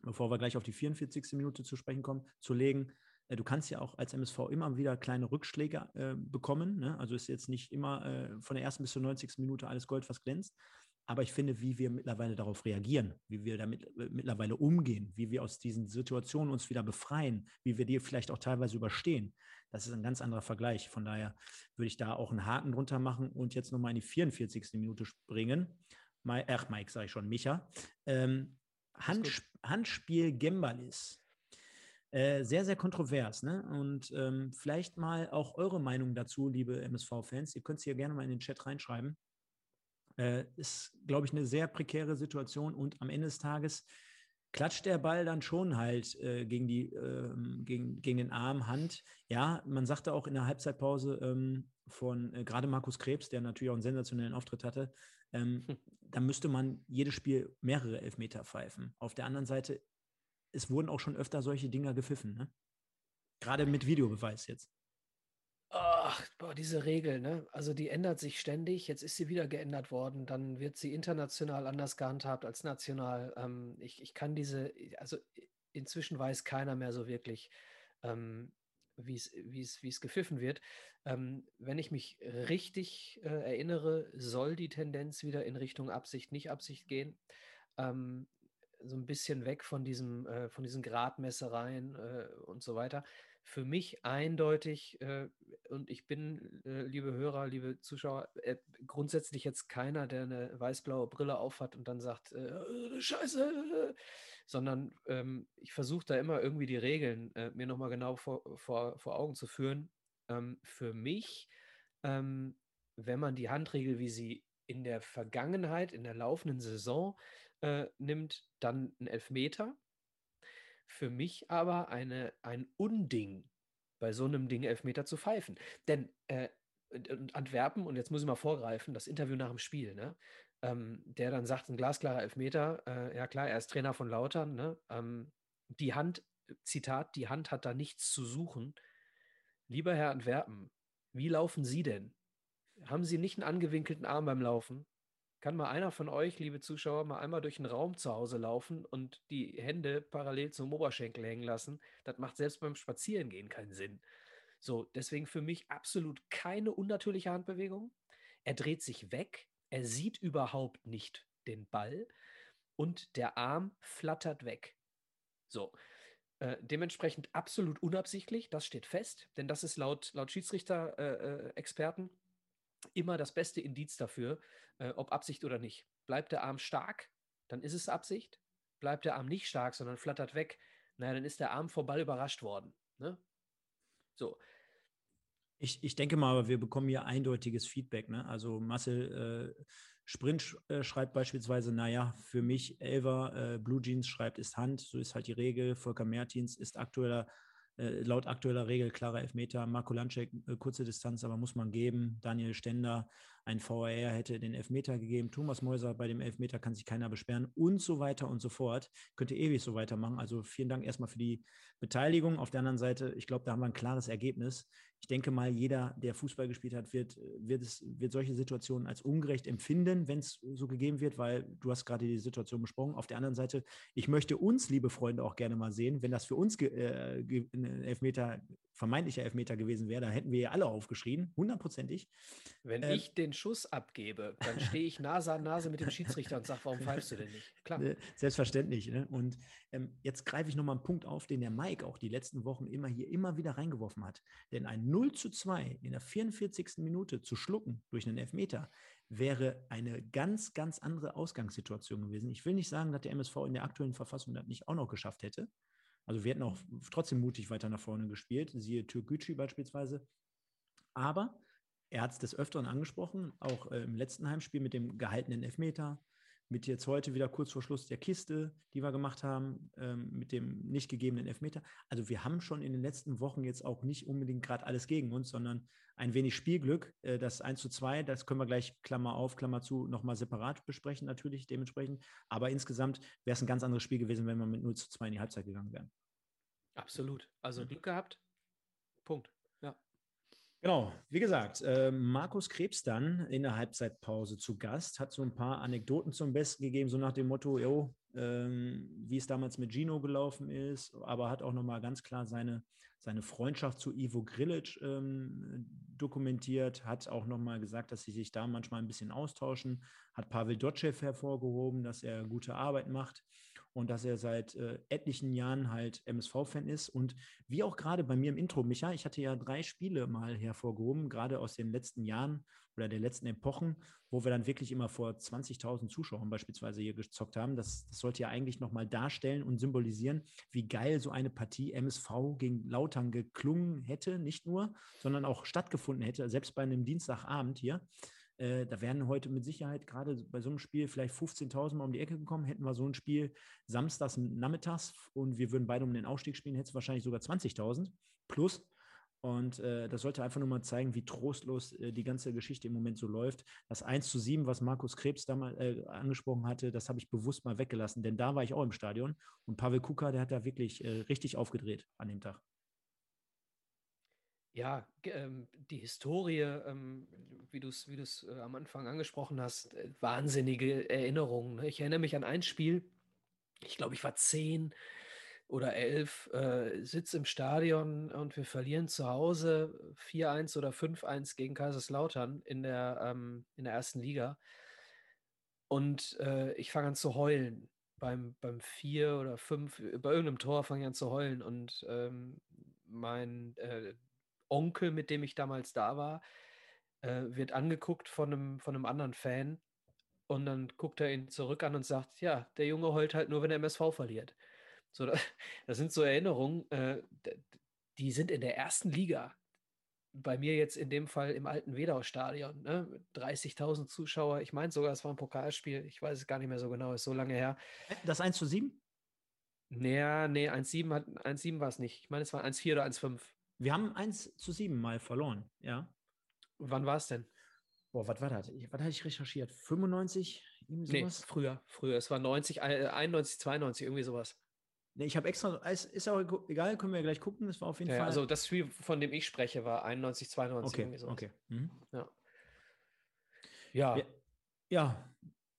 bevor wir gleich auf die 44. Minute zu sprechen kommen, zu legen. Du kannst ja auch als MSV immer wieder kleine Rückschläge bekommen. Ne? Also ist jetzt nicht immer von der ersten bis zur 90. Minute alles Gold, was glänzt. Aber ich finde, wie wir mittlerweile darauf reagieren, wie wir damit mittlerweile umgehen, wie wir aus diesen Situationen uns wieder befreien, wie wir die vielleicht auch teilweise überstehen, das ist ein ganz anderer Vergleich. Von daher würde ich da auch einen Haken drunter machen und jetzt nochmal in die 44. Minute springen. Mike, sage ich schon, Micha. Handspiel Gembalies. Sehr, sehr kontrovers, ne? Und vielleicht mal auch eure Meinung dazu, liebe MSV-Fans. Ihr könnt es hier gerne mal in den Chat reinschreiben. Ist, glaube ich, eine sehr prekäre Situation und am Ende des Tages klatscht der Ball dann schon halt gegen den Arm, Hand. Ja, man sagte auch in der Halbzeitpause von gerade Markus Krebs, der natürlich auch einen sensationellen Auftritt hatte, da müsste man jedes Spiel mehrere Elfmeter pfeifen. Auf der anderen Seite, es wurden auch schon öfter solche Dinger gepfiffen, ne? Gerade mit Videobeweis jetzt. Ach, boah, diese Regel, ne? Also die ändert sich ständig. Jetzt ist sie wieder geändert worden. Dann wird sie international anders gehandhabt als national. Ich kann also inzwischen weiß keiner mehr so wirklich, wie es gepfiffen wird. Wenn ich mich richtig erinnere, soll die Tendenz wieder in Richtung Absicht, Nicht-Absicht gehen. So ein bisschen weg von diesen Gradmessereien und so weiter. Für mich eindeutig, und ich bin, liebe Hörer, liebe Zuschauer, grundsätzlich jetzt keiner, der eine weiß-blaue Brille aufhat und dann sagt, Scheiße, sondern ich versuche da immer irgendwie die Regeln mir nochmal genau vor Augen zu führen. Für mich, wenn man die Handregel, wie sie in der Vergangenheit, in der laufenden Saison nimmt, dann ein Elfmeter. Für mich aber ein Unding, bei so einem Ding Elfmeter zu pfeifen. Denn Antwerpen, und jetzt muss ich mal vorgreifen, das Interview nach dem Spiel, ne? Der dann sagt, ein glasklarer Elfmeter, ja klar, er ist Trainer von Lautern, ne? Die Hand, Zitat, die Hand hat da nichts zu suchen. Lieber Herr Antwerpen, wie laufen Sie denn? Haben Sie nicht einen angewinkelten Arm beim Laufen? Kann mal einer von euch, liebe Zuschauer, mal einmal durch den Raum zu Hause laufen und die Hände parallel zum Oberschenkel hängen lassen? Das macht selbst beim Spazierengehen keinen Sinn. So, deswegen für mich absolut keine unnatürliche Handbewegung. Er dreht sich weg, er sieht überhaupt nicht den Ball und der Arm flattert weg. So, dementsprechend absolut unabsichtlich, das steht fest, denn das ist laut Schiedsrichter-Experten immer das beste Indiz dafür, ob Absicht oder nicht. Bleibt der Arm stark, dann ist es Absicht. Bleibt der Arm nicht stark, sondern flattert weg, naja, dann ist der Arm vom Ball überrascht worden. Ne? So. Ich denke mal, wir bekommen hier eindeutiges Feedback. Ne? Also Marcel Sprint schreibt beispielsweise, naja, für mich Elfer, Blue Jeans schreibt, ist Hand, so ist halt die Regel. Volker Mertins ist laut aktueller Regel klarer Elfmeter. Marco Lentschek, kurze Distanz, aber muss man geben. Daniel Stender, ein VAR hätte den Elfmeter gegeben. Thomas Mäuser, bei dem Elfmeter kann sich keiner beschweren und so weiter und so fort. Könnt ihr ewig so weitermachen. Also vielen Dank erstmal für die Beteiligung. Auf der anderen Seite, ich glaube, da haben wir ein klares Ergebnis. Ich denke mal, jeder, der Fußball gespielt hat, wird solche Situationen als ungerecht empfinden, wenn es so gegeben wird, weil du hast gerade die Situation besprochen. Auf der anderen Seite, ich möchte uns, liebe Freunde, auch gerne mal sehen, wenn das für uns ein Elfmeter, vermeintlicher Elfmeter gewesen wäre, da hätten wir ja alle aufgeschrien, hundertprozentig. Wenn ich den Schuss abgebe, dann stehe ich Nase an Nase mit dem Schiedsrichter und sage, warum pfeifst du denn nicht? Klar. Selbstverständlich. Ne? Und jetzt greife ich nochmal einen Punkt auf, den der Mike auch die letzten Wochen immer wieder reingeworfen hat. Denn ein 0:2 in der 44. Minute zu schlucken durch einen Elfmeter wäre eine ganz, ganz andere Ausgangssituation gewesen. Ich will nicht sagen, dass der MSV in der aktuellen Verfassung das nicht auch noch geschafft hätte. Also wir hätten auch trotzdem mutig weiter nach vorne gespielt, siehe Türkgücü beispielsweise. Aber er hat es des Öfteren angesprochen, auch im letzten Heimspiel mit dem gehaltenen Elfmeter, mit jetzt heute wieder kurz vor Schluss der Kiste, die wir gemacht haben, mit dem nicht gegebenen Elfmeter. Also wir haben schon in den letzten Wochen jetzt auch nicht unbedingt gerade alles gegen uns, sondern ein wenig Spielglück. Das 1:2, das können wir gleich, Klammer auf, Klammer zu, nochmal separat besprechen natürlich dementsprechend. Aber insgesamt wäre es ein ganz anderes Spiel gewesen, wenn wir mit 0:2 in die Halbzeit gegangen wären. Absolut. Also Glück gehabt. Punkt. Genau, wie gesagt, Markus Krebs dann in der Halbzeitpause zu Gast, hat so ein paar Anekdoten zum Besten gegeben, so nach dem Motto, jo, wie es damals mit Gino gelaufen ist, aber hat auch nochmal ganz klar seine Freundschaft zu Ivo Grlic dokumentiert, hat auch nochmal gesagt, dass sie sich da manchmal ein bisschen austauschen, hat Pavel Dotchev hervorgehoben, dass er gute Arbeit macht und dass er seit etlichen Jahren halt MSV-Fan ist. Und wie auch gerade bei mir im Intro, Micha, ich hatte ja 3 Spiele mal hervorgehoben, gerade aus den letzten Jahren oder der letzten Epochen, wo wir dann wirklich immer vor 20.000 Zuschauern beispielsweise hier gezockt haben. Das sollte ja eigentlich nochmal darstellen und symbolisieren, wie geil so eine Partie MSV gegen Lautern geklungen hätte, nicht nur, sondern auch stattgefunden hätte, selbst bei einem Dienstagabend hier. Da wären heute mit Sicherheit gerade bei so einem Spiel vielleicht 15.000 mal um die Ecke gekommen. Hätten wir so ein Spiel samstags nachmittags und wir würden beide um den Aufstieg spielen, hätte es wahrscheinlich sogar 20.000 plus. Und das sollte einfach nur mal zeigen, wie trostlos die ganze Geschichte im Moment so läuft. Das 1:7, was Markus Krebs damals angesprochen hatte, das habe ich bewusst mal weggelassen, denn da war ich auch im Stadion. Und Pavel Kuka, der hat da wirklich richtig aufgedreht an dem Tag. Ja, die Historie, wie du es am Anfang angesprochen hast, wahnsinnige Erinnerungen. Ne? Ich erinnere mich an ein Spiel, ich glaube, ich war 10 oder 11, sitze im Stadion und wir verlieren zu Hause 4:1 oder 5:1 gegen Kaiserslautern in der ersten Liga. Und ich fange an zu heulen. Beim 4 oder 5, bei irgendeinem Tor fange ich an zu heulen. Und mein Onkel, mit dem ich damals da war, wird angeguckt von einem anderen Fan Und dann guckt er ihn zurück an und sagt, ja, der Junge heult halt nur, wenn der MSV verliert. So, das sind so Erinnerungen, die sind in der ersten Liga. Bei mir jetzt in dem Fall im alten Wedau-Stadion, ne? 30.000 Zuschauer. Ich meine sogar, es war ein Pokalspiel. Ich weiß es gar nicht mehr so genau, ist so lange her. Das 1:7? Naja, nee, 1:7 war es nicht. Ich meine, es war 1:4 oder 1:5. Wir haben 1:7 mal verloren, ja. Wann war es denn? Boah, was war das? Was hatte ich recherchiert? 95? Nee, früher. Es war 90, 91, 92, irgendwie sowas. Nee, ich habe extra, ist auch egal, können wir ja gleich gucken. Das war auf jeden Fall. Also das Spiel, von dem ich spreche, war 91, 92, okay, irgendwie sowas. Okay. Mhm. Ja.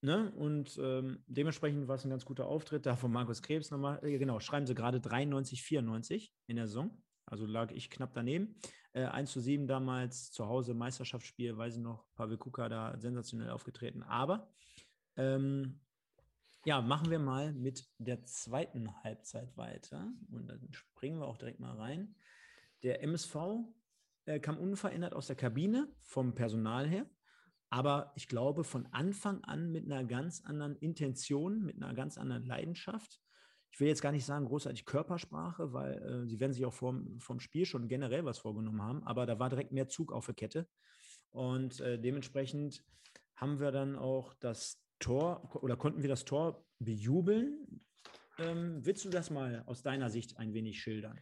Ne? Und dementsprechend war es ein ganz guter Auftritt. Da von Markus Krebs nochmal. Genau, schreiben sie gerade 93, 94 in der Saison. Also lag ich knapp daneben. 1:7 damals, zu Hause, Meisterschaftsspiel, weiß ich noch, Pavel Kuka da sensationell aufgetreten. Aber machen wir mal mit der zweiten Halbzeit weiter. Und dann springen wir auch direkt mal rein. Der MSV kam unverändert aus der Kabine, vom Personal her. Aber ich glaube, von Anfang an mit einer ganz anderen Intention, mit einer ganz anderen Leidenschaft. Ich will jetzt gar nicht sagen, großartig Körpersprache, weil sie werden sich auch vom Spiel schon generell was vorgenommen haben, aber da war direkt mehr Zug auf der Kette. Und dementsprechend haben wir dann auch das Tor, oder konnten wir das Tor bejubeln. Willst du das mal aus deiner Sicht ein wenig schildern?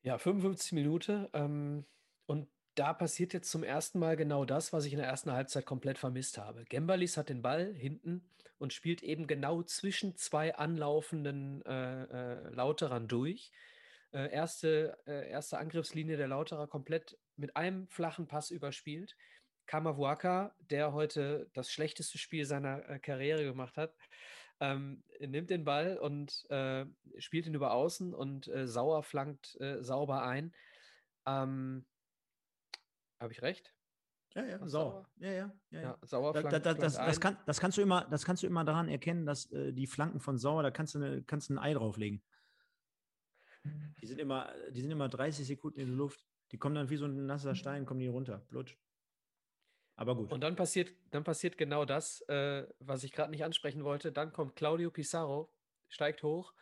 Ja, 55 Minuten. Und da passiert jetzt zum ersten Mal genau das, was ich in der ersten Halbzeit komplett vermisst habe. Gembalies hat den Ball hinten und spielt eben genau zwischen zwei anlaufenden Lauterern durch. Erste Angriffslinie der Lauterer komplett mit einem flachen Pass überspielt. Kamavuaka, der heute das schlechteste Spiel seiner Karriere gemacht hat, nimmt den Ball und spielt ihn über außen und Sauer flankt sauber ein. Habe ich recht? Ja, Sauer. Ja. Sauer flankt das kannst du immer daran erkennen, dass die Flanken von Sauer, da kannst du ein Ei drauflegen. Die sind immer 30 Sekunden in der Luft. Die kommen dann wie so ein nasser Stein, kommen die runter. Blutsch. Aber gut. Und dann passiert genau das, was ich gerade nicht ansprechen wollte. Dann kommt Claudio Pizarro, steigt hoch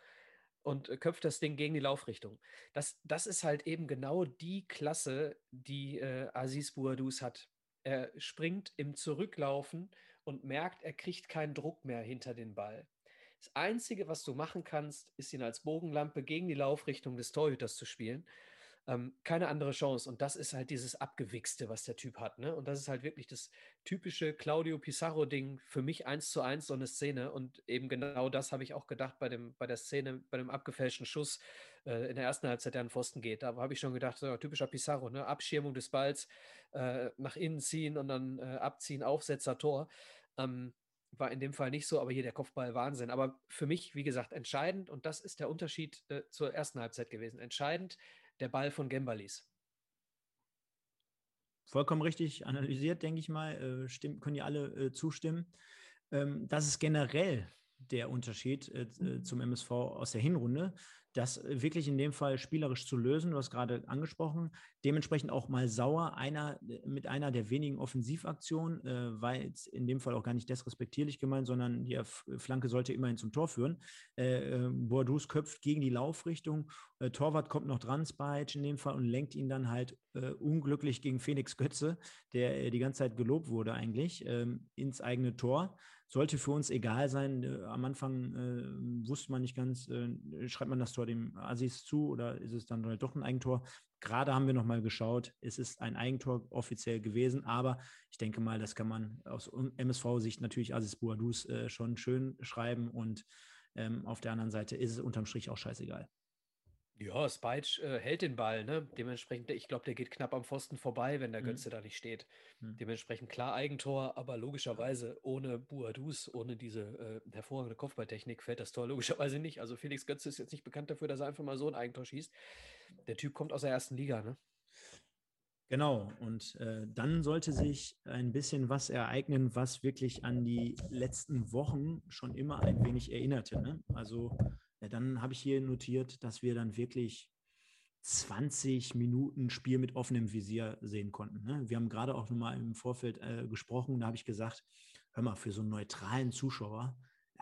und köpft das Ding gegen die Laufrichtung. Das ist halt eben genau die Klasse, die Aziz Bouhaddouz hat. Er springt im Zurücklaufen und merkt, er kriegt keinen Druck mehr hinter den Ball. Das Einzige, was du machen kannst, ist, ihn als Bogenlampe gegen die Laufrichtung des Torhüters zu spielen. Keine andere Chance. Und das ist halt dieses Abgewichste, was der Typ hat. Ne? Und das ist halt wirklich das typische Claudio Pizarro-Ding. Für mich 1:1 so eine Szene. Und eben genau das habe ich auch gedacht bei der Szene, bei dem abgefälschten Schuss in der ersten Halbzeit, der an den Pfosten geht. Da habe ich schon gedacht, so, typischer Pizarro, ne? Abschirmung des Balls, nach innen ziehen und dann abziehen, Aufsetzer, Tor. War in dem Fall nicht so, aber hier der Kopfball Wahnsinn. Aber für mich, wie gesagt, entscheidend, und das ist der Unterschied zur ersten Halbzeit gewesen, entscheidend der Ball von Gembalies. Vollkommen richtig analysiert, denke ich mal. Können die alle zustimmen. Das ist generell der Unterschied zum MSV aus der Hinrunde, das wirklich in dem Fall spielerisch zu lösen, du hast gerade angesprochen, dementsprechend auch mal Sauer, mit einer der wenigen Offensivaktionen, war jetzt in dem Fall auch gar nicht despektierlich gemeint, sondern die Flanke sollte immerhin zum Tor führen. Bouhaddouz köpft gegen die Laufrichtung, Torwart kommt noch dran, Spajic in dem Fall, und lenkt ihn dann halt unglücklich gegen Felix Götze, der die ganze Zeit gelobt wurde eigentlich, ins eigene Tor. Sollte für uns egal sein. Am Anfang wusste man nicht ganz, schreibt man das Tor dem Aziz zu oder ist es dann doch ein Eigentor? Gerade haben wir nochmal geschaut, es ist ein Eigentor offiziell gewesen, aber ich denke mal, das kann man aus MSV-Sicht natürlich Aziz Bouhaddouz schon schön schreiben, und auf der anderen Seite ist es unterm Strich auch scheißegal. Ja, Spajic hält den Ball, ne? Dementsprechend, ich glaube, der geht knapp am Pfosten vorbei, wenn der Götze da nicht steht. Dementsprechend klar Eigentor, aber logischerweise ohne Bouhaddouz, ohne diese hervorragende Kopfballtechnik fällt das Tor logischerweise nicht. Also Felix Götze ist jetzt nicht bekannt dafür, dass er einfach mal so ein Eigentor schießt. Der Typ kommt aus der ersten Liga, ne? Genau, und dann sollte sich ein bisschen was ereignen, was wirklich an die letzten Wochen schon immer ein wenig erinnerte, ne? Also dann habe ich hier notiert, dass wir dann wirklich 20 Minuten Spiel mit offenem Visier sehen konnten. Ne? Wir haben gerade auch nochmal im Vorfeld gesprochen, da habe ich gesagt, hör mal, für so einen neutralen Zuschauer,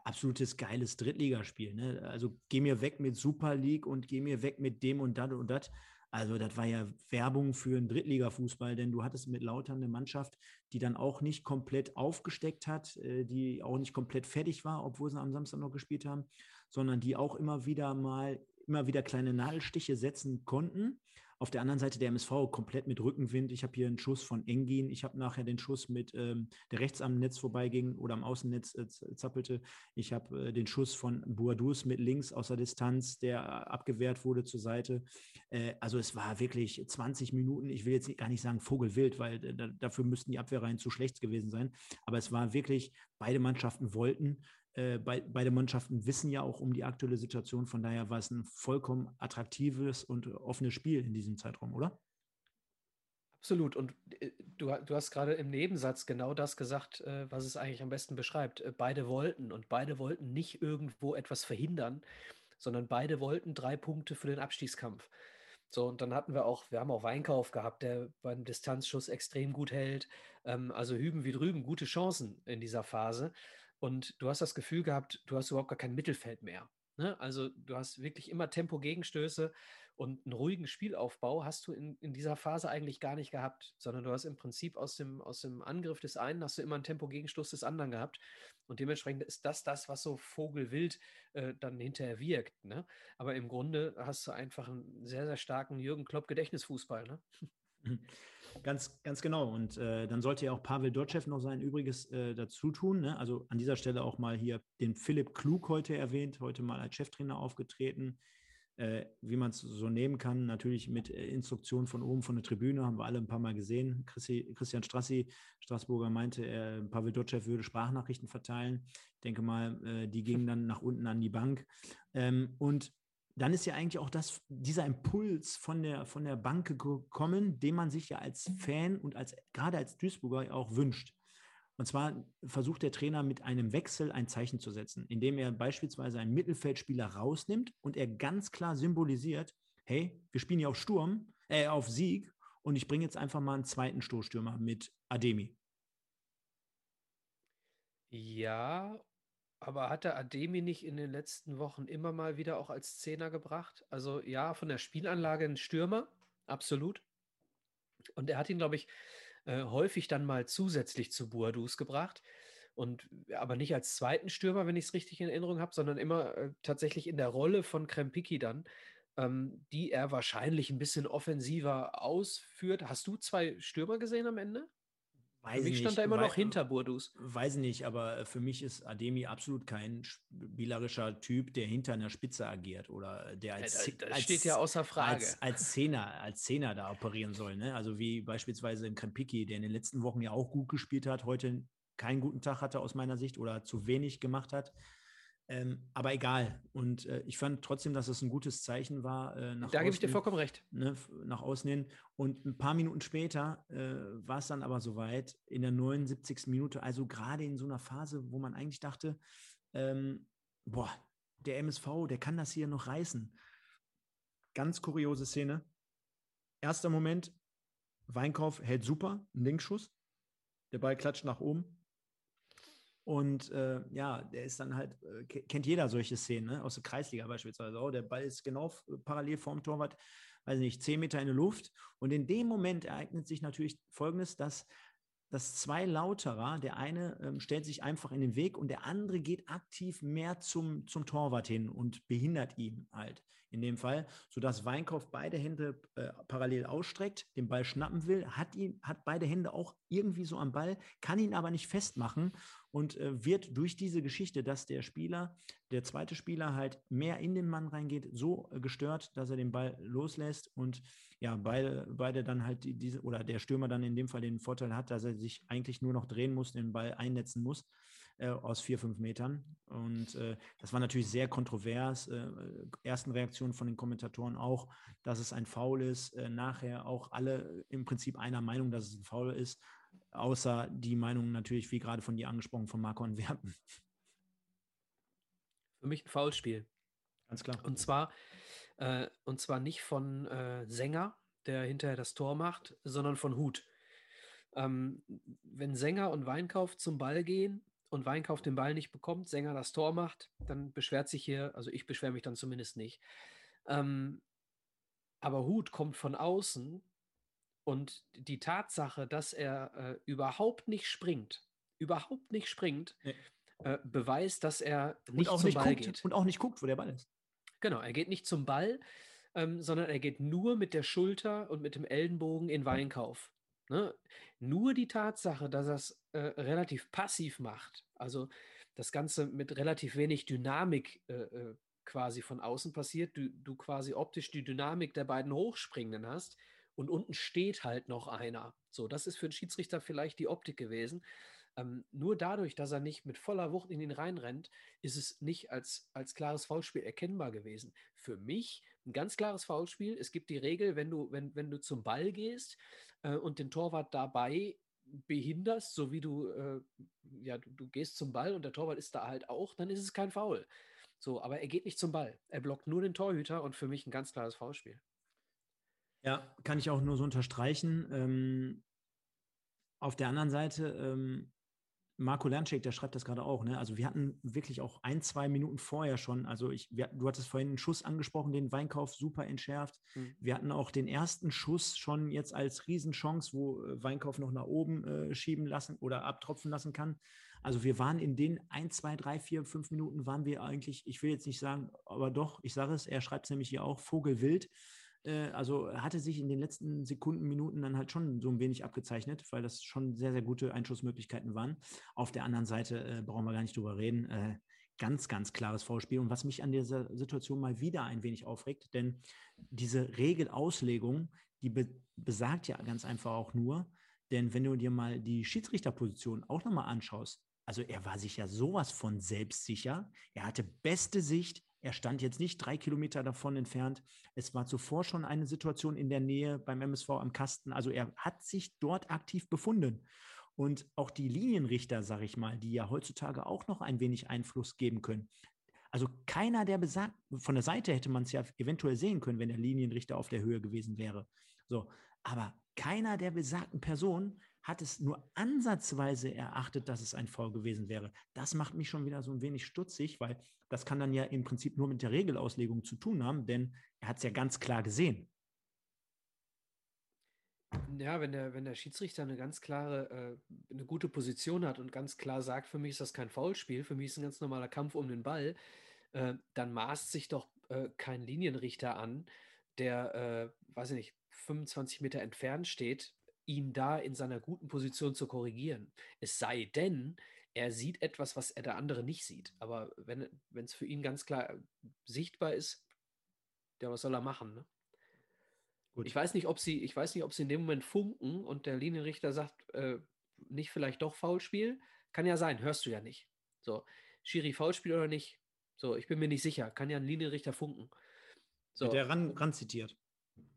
absolutes geiles Drittligaspiel. Ne? Also geh mir weg mit Super League und geh mir weg mit dem und dat und dat. Also das war ja Werbung für einen Drittliga-Fußball, denn du hattest mit Lautern eine Mannschaft, die dann auch nicht komplett aufgesteckt hat, die auch nicht komplett fertig war, obwohl sie am Samstag noch gespielt haben, sondern die auch immer wieder kleine Nadelstiche setzen konnten. Auf der anderen Seite der MSV komplett mit Rückenwind. Ich habe hier einen Schuss von Engin. Ich habe nachher den Schuss mit, der rechts am Netz vorbeiging oder am Außennetz zappelte. Ich habe den Schuss von Bouhaddouz mit links aus der Distanz, der abgewehrt wurde zur Seite. Also es war wirklich 20 Minuten. Ich will jetzt gar nicht sagen vogelwild, weil dafür müssten die Abwehrreihen zu schlecht gewesen sein. Aber es war wirklich, beide Mannschaften wollten. Beide Mannschaften wissen ja auch um die aktuelle Situation, von daher war es ein vollkommen attraktives und offenes Spiel in diesem Zeitraum, oder? Absolut, und du hast gerade im Nebensatz genau das gesagt, was es eigentlich am besten beschreibt. Beide wollten, und beide wollten nicht irgendwo etwas verhindern, sondern beide wollten 3 Punkte für den Abstiegskampf. So, und dann wir haben auch Weinkauf gehabt, der beim Distanzschuss extrem gut hält. Also hüben wie drüben, gute Chancen in dieser Phase. Und du hast das Gefühl gehabt, du hast überhaupt gar kein Mittelfeld mehr. Ne? Also du hast wirklich immer Tempo-Gegenstöße und einen ruhigen Spielaufbau hast du in dieser Phase eigentlich gar nicht gehabt, sondern du hast im Prinzip aus dem Angriff des einen hast du immer einen Tempo-Gegenstoß des anderen gehabt. Und dementsprechend ist das, was so vogelwild dann hinterher wirkt. Ne? Aber im Grunde hast du einfach einen sehr, sehr starken Jürgen Klopp-Gedächtnisfußball, ne? Ganz, ganz genau. Und dann sollte ja auch Pavel Dotchev noch sein Übriges dazu tun. Ne? Also an dieser Stelle auch mal hier den Philipp Klug heute erwähnt, heute mal als Cheftrainer aufgetreten. Wie man es so nehmen kann, natürlich mit Instruktionen von oben von der Tribüne, haben wir alle ein paar Mal gesehen. Christian Strassi, Straßburger, meinte, Pavel Dotchev würde Sprachnachrichten verteilen. Ich denke mal, die gingen dann nach unten an die Bank. Und dann ist ja eigentlich auch dieser Impuls von der Bank gekommen, den man sich ja als Fan und gerade als Duisburger auch wünscht. Und zwar versucht der Trainer mit einem Wechsel ein Zeichen zu setzen, indem er beispielsweise einen Mittelfeldspieler rausnimmt und er ganz klar symbolisiert, hey, wir spielen ja auf Sieg und ich bringe jetzt einfach mal einen zweiten Stoßstürmer mit Ademi. Ja. Aber hat der Ademi nicht in den letzten Wochen immer mal wieder auch als Zehner gebracht? Also ja, von der Spielanlage ein Stürmer, absolut. Und er hat ihn, glaube ich, häufig dann mal zusätzlich zu Bouhaddouz gebracht. Und, aber nicht als zweiten Stürmer, wenn ich es richtig in Erinnerung habe, sondern immer tatsächlich in der Rolle von Krempicki dann, die er wahrscheinlich ein bisschen offensiver ausführt. Hast du 2 Stürmer gesehen am Ende? Für mich stand da immer noch hinter Bouhaddouz. Weiß nicht, aber für mich ist Ademi absolut kein spielerischer Typ, der hinter einer Spitze agiert oder der als steht ja außer Frage. Als Zehner da operieren soll. Ne? Also wie beispielsweise im Krempicki, der in den letzten Wochen ja auch gut gespielt hat, heute keinen guten Tag hatte aus meiner Sicht oder zu wenig gemacht hat. Aber egal. Und ich fand trotzdem, dass es ein gutes Zeichen war. Da gebe ich dir vollkommen recht. Ne, nach außen hin. Und ein paar Minuten später war es dann aber soweit, in der 79. Minute, also gerade in so einer Phase, wo man eigentlich dachte, der MSV, der kann das hier noch reißen. Ganz kuriose Szene. Erster Moment, Weinkauf hält super, ein Linksschuss. Der Ball klatscht nach oben. Und der ist dann halt, kennt jeder solche Szenen, ne? Aus der Kreisliga beispielsweise. Oh, der Ball ist genau parallel vorm Torwart, weiß nicht, 10 Meter in der Luft. Und in dem Moment ereignet sich natürlich Folgendes, dass 2 Lauterer, der eine stellt sich einfach in den Weg und der andere geht aktiv mehr zum Torwart hin und behindert ihn halt in dem Fall, sodass Weinkauf beide Hände parallel ausstreckt, den Ball schnappen will, hat beide Hände auch irgendwie so am Ball, kann ihn aber nicht festmachen. Und wird durch diese Geschichte, dass der zweite Spieler halt mehr in den Mann reingeht, so gestört, dass er den Ball loslässt und ja, beide dann halt oder der Stürmer dann in dem Fall den Vorteil hat, dass er sich eigentlich nur noch drehen muss, den Ball einnetzen muss aus 4-5 Metern. Und das war natürlich sehr kontrovers. Ersten Reaktionen von den Kommentatoren auch, dass es ein Foul ist. Nachher auch alle im Prinzip einer Meinung, dass es ein Foul ist. Außer die Meinung natürlich, wie gerade von dir angesprochen, von Marco Antwerpen. Für mich ein Foulspiel. Ganz klar. Und zwar nicht von Sänger, der hinterher das Tor macht, sondern von Huth. Wenn Sänger und Weinkauf zum Ball gehen und Weinkauf den Ball nicht bekommt, Sänger das Tor macht, dann beschwert sich hier, also ich beschwere mich dann zumindest nicht. Aber Huth kommt von außen und die Tatsache, dass er überhaupt nicht springt, nee, beweist, dass er nicht zum Ball geht. Und auch nicht guckt, wo der Ball ist. Genau, er geht nicht zum Ball, sondern er geht nur mit der Schulter und mit dem Ellenbogen in Weinkauf. Ne? Nur die Tatsache, dass er es relativ passiv macht, also das Ganze mit relativ wenig Dynamik quasi von außen passiert, du quasi optisch die Dynamik der beiden Hochspringenden hast und unten steht halt noch einer. So, das ist für den Schiedsrichter vielleicht die Optik gewesen. Nur dadurch, dass er nicht mit voller Wucht in ihn reinrennt, ist es nicht als klares Foulspiel erkennbar gewesen. Für mich ein ganz klares Foulspiel. Es gibt die Regel, wenn du zum Ball gehst und den Torwart dabei behinderst, so wie du gehst zum Ball und der Torwart ist da halt auch, dann ist es kein Foul. So, aber er geht nicht zum Ball. Er blockt nur den Torhüter und für mich ein ganz klares Foulspiel. Ja, kann ich auch nur so unterstreichen. Auf der anderen Seite, Marco Lentschek, der schreibt das gerade auch, ne? Also wir hatten wirklich auch 2 Minuten vorher schon, also du hattest vorhin einen Schuss angesprochen, den Weinkauf super entschärft. Mhm. Wir hatten auch den ersten Schuss schon jetzt als Riesenchance, wo Weinkauf noch nach oben schieben lassen oder abtropfen lassen kann. Also wir waren in den 1, 2, 3, 4, 5 Minuten waren wir eigentlich, ich will jetzt nicht sagen, aber doch, ich sage es, er schreibt es nämlich hier auch, vogelwild. Also hatte sich in den letzten Sekunden, Minuten dann halt schon so ein wenig abgezeichnet, weil das schon sehr, sehr gute Einschussmöglichkeiten waren. Auf der anderen Seite brauchen wir gar nicht drüber reden. Ganz, ganz klares Foulspiel. Und was mich an dieser Situation mal wieder ein wenig aufregt, denn diese Regelauslegung, die besagt ja ganz einfach auch nur, denn wenn du dir mal die Schiedsrichterposition auch nochmal anschaust, also er war sich ja sowas von selbstsicher, er hatte beste Sicht, er stand jetzt nicht 3 Kilometer davon entfernt. Es war zuvor schon eine Situation in der Nähe beim MSV am Kasten. Also er hat sich dort aktiv befunden. Und auch die Linienrichter, sage ich mal, die ja heutzutage auch noch ein wenig Einfluss geben können. Also keiner, der besagt, von der Seite hätte man es ja eventuell sehen können, wenn der Linienrichter auf der Höhe gewesen wäre. So, aber keiner der besagten Personen hat es nur ansatzweise erachtet, dass es ein Foul gewesen wäre. Das macht mich schon wieder so ein wenig stutzig, weil das kann dann ja im Prinzip nur mit der Regelauslegung zu tun haben, denn er hat es ja ganz klar gesehen. Ja, wenn der Schiedsrichter eine ganz klare, eine gute Position hat und ganz klar sagt, für mich ist das kein Foulspiel, für mich ist ein ganz normaler Kampf um den Ball, dann maßt sich doch kein Linienrichter an, der, weiß ich nicht, 25 Meter entfernt steht, ihn da in seiner guten Position zu korrigieren. Es sei denn, er sieht etwas, was er der andere nicht sieht. Aber wenn es für ihn ganz klar sichtbar ist, ja, was soll er machen? Ne? Gut. Ich weiß nicht, ob sie in dem Moment funken und der Linienrichter sagt, nicht vielleicht doch Foulspiel. Kann ja sein, hörst du ja nicht. So, Schiri, Foulspiel oder nicht? So, ich bin mir nicht sicher. Kann ja ein Linienrichter funken. So. Wird er ran zitiert?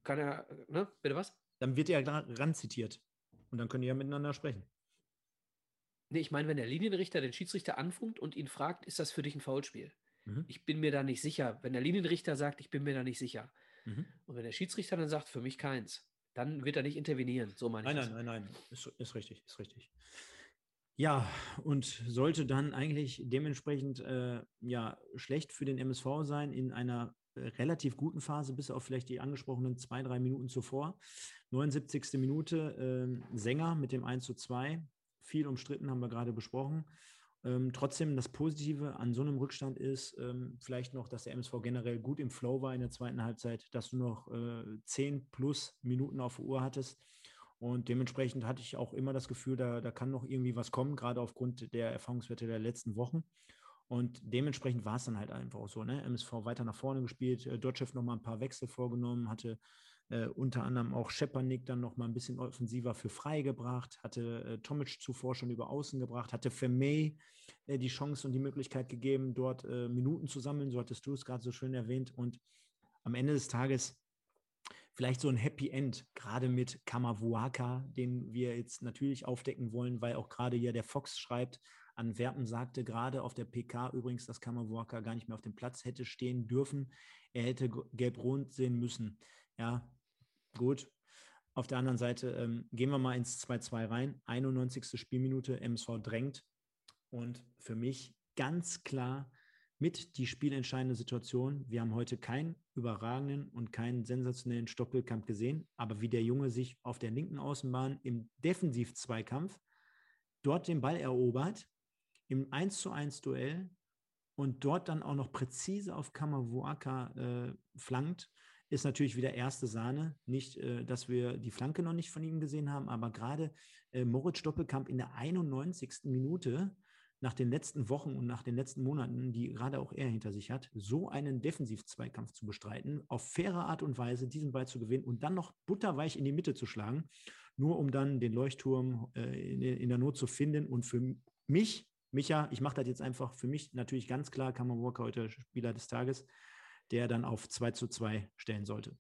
Kann er, ne? Bitte was? Dann wird er ran zitiert. Und dann können die ja miteinander sprechen. Nee, ich meine, wenn der Linienrichter den Schiedsrichter anfunkt und ihn fragt, ist das für dich ein Foulspiel? Mhm. Ich bin mir da nicht sicher. Wenn der Linienrichter sagt, ich bin mir da nicht sicher. Mhm. Und wenn der Schiedsrichter dann sagt, für mich keins, dann wird er nicht intervenieren. So meine ich. Nein. Ist richtig. Ja, und sollte dann eigentlich dementsprechend schlecht für den MSV sein in einer relativ guten Phase, bis auf vielleicht die angesprochenen 2, 3 Minuten zuvor. 79. Minute, Sänger mit dem 1:2. Viel umstritten, haben wir gerade besprochen. Trotzdem, das Positive an so einem Rückstand ist vielleicht noch, dass der MSV generell gut im Flow war in der zweiten Halbzeit, dass du noch 10 plus Minuten auf der Uhr hattest. Und dementsprechend hatte ich auch immer das Gefühl, da kann noch irgendwie was kommen, gerade aufgrund der Erfahrungswerte der letzten Wochen. Und dementsprechend war es dann halt einfach auch so, ne? MSV weiter nach vorne gespielt, Dotchev nochmal ein paar Wechsel vorgenommen, hatte unter anderem auch Schepanik dann nochmal ein bisschen offensiver für frei gebracht, hatte Tomic zuvor schon über außen gebracht, hatte Vermey die Chance und die Möglichkeit gegeben, dort Minuten zu sammeln, so hattest du es gerade so schön erwähnt. Und am Ende des Tages vielleicht so ein Happy End, gerade mit Kamavuaka, den wir jetzt natürlich aufdecken wollen, weil auch gerade hier der Fox schreibt, Antwerpen sagte gerade auf der PK übrigens, dass Kamavuaka gar nicht mehr auf dem Platz hätte stehen dürfen. Er hätte gelb-rot sehen müssen. Ja, gut. Auf der anderen Seite gehen wir mal ins 2-2 rein. 91. Spielminute, MSV drängt. Und für mich ganz klar mit die spielentscheidende Situation. Wir haben heute keinen überragenden und keinen sensationellen Stoppelkamp gesehen. Aber wie der Junge sich auf der linken Außenbahn im Defensiv-Zweikampf dort den Ball erobert, im 1-zu-1-Duell und dort dann auch noch präzise auf Kamavuaka flankt, ist natürlich wieder erste Sahne. Nicht, dass wir die Flanke noch nicht von ihm gesehen haben, aber gerade Moritz Stoppelkamp in der 91. Minute, nach den letzten Wochen und nach den letzten Monaten, die gerade auch er hinter sich hat, so einen Defensiv-Zweikampf zu bestreiten, auf faire Art und Weise diesen Ball zu gewinnen und dann noch butterweich in die Mitte zu schlagen, nur um dann den Leuchtturm in der Not zu finden. Und für mich, Micha, ich mache das jetzt einfach, für mich natürlich ganz klar, Kamavuaka heute Spieler des Tages, der dann auf 2:2 stellen sollte.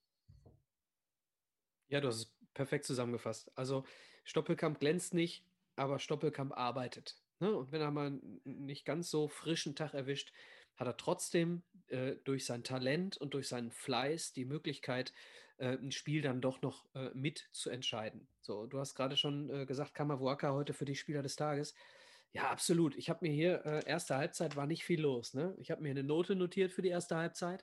Ja, du hast es perfekt zusammengefasst. Also Stoppelkamp glänzt nicht, aber Stoppelkamp arbeitet. Und wenn er mal nicht ganz so frischen Tag erwischt, hat er trotzdem durch sein Talent und durch seinen Fleiß die Möglichkeit, ein Spiel dann doch noch mit zu entscheiden. So, du hast gerade schon gesagt, Kamavuaka heute für die Spieler des Tages. Ja, absolut. Ich habe mir hier, erste Halbzeit war nicht viel los. Ne? Ich habe mir eine Note notiert für die erste Halbzeit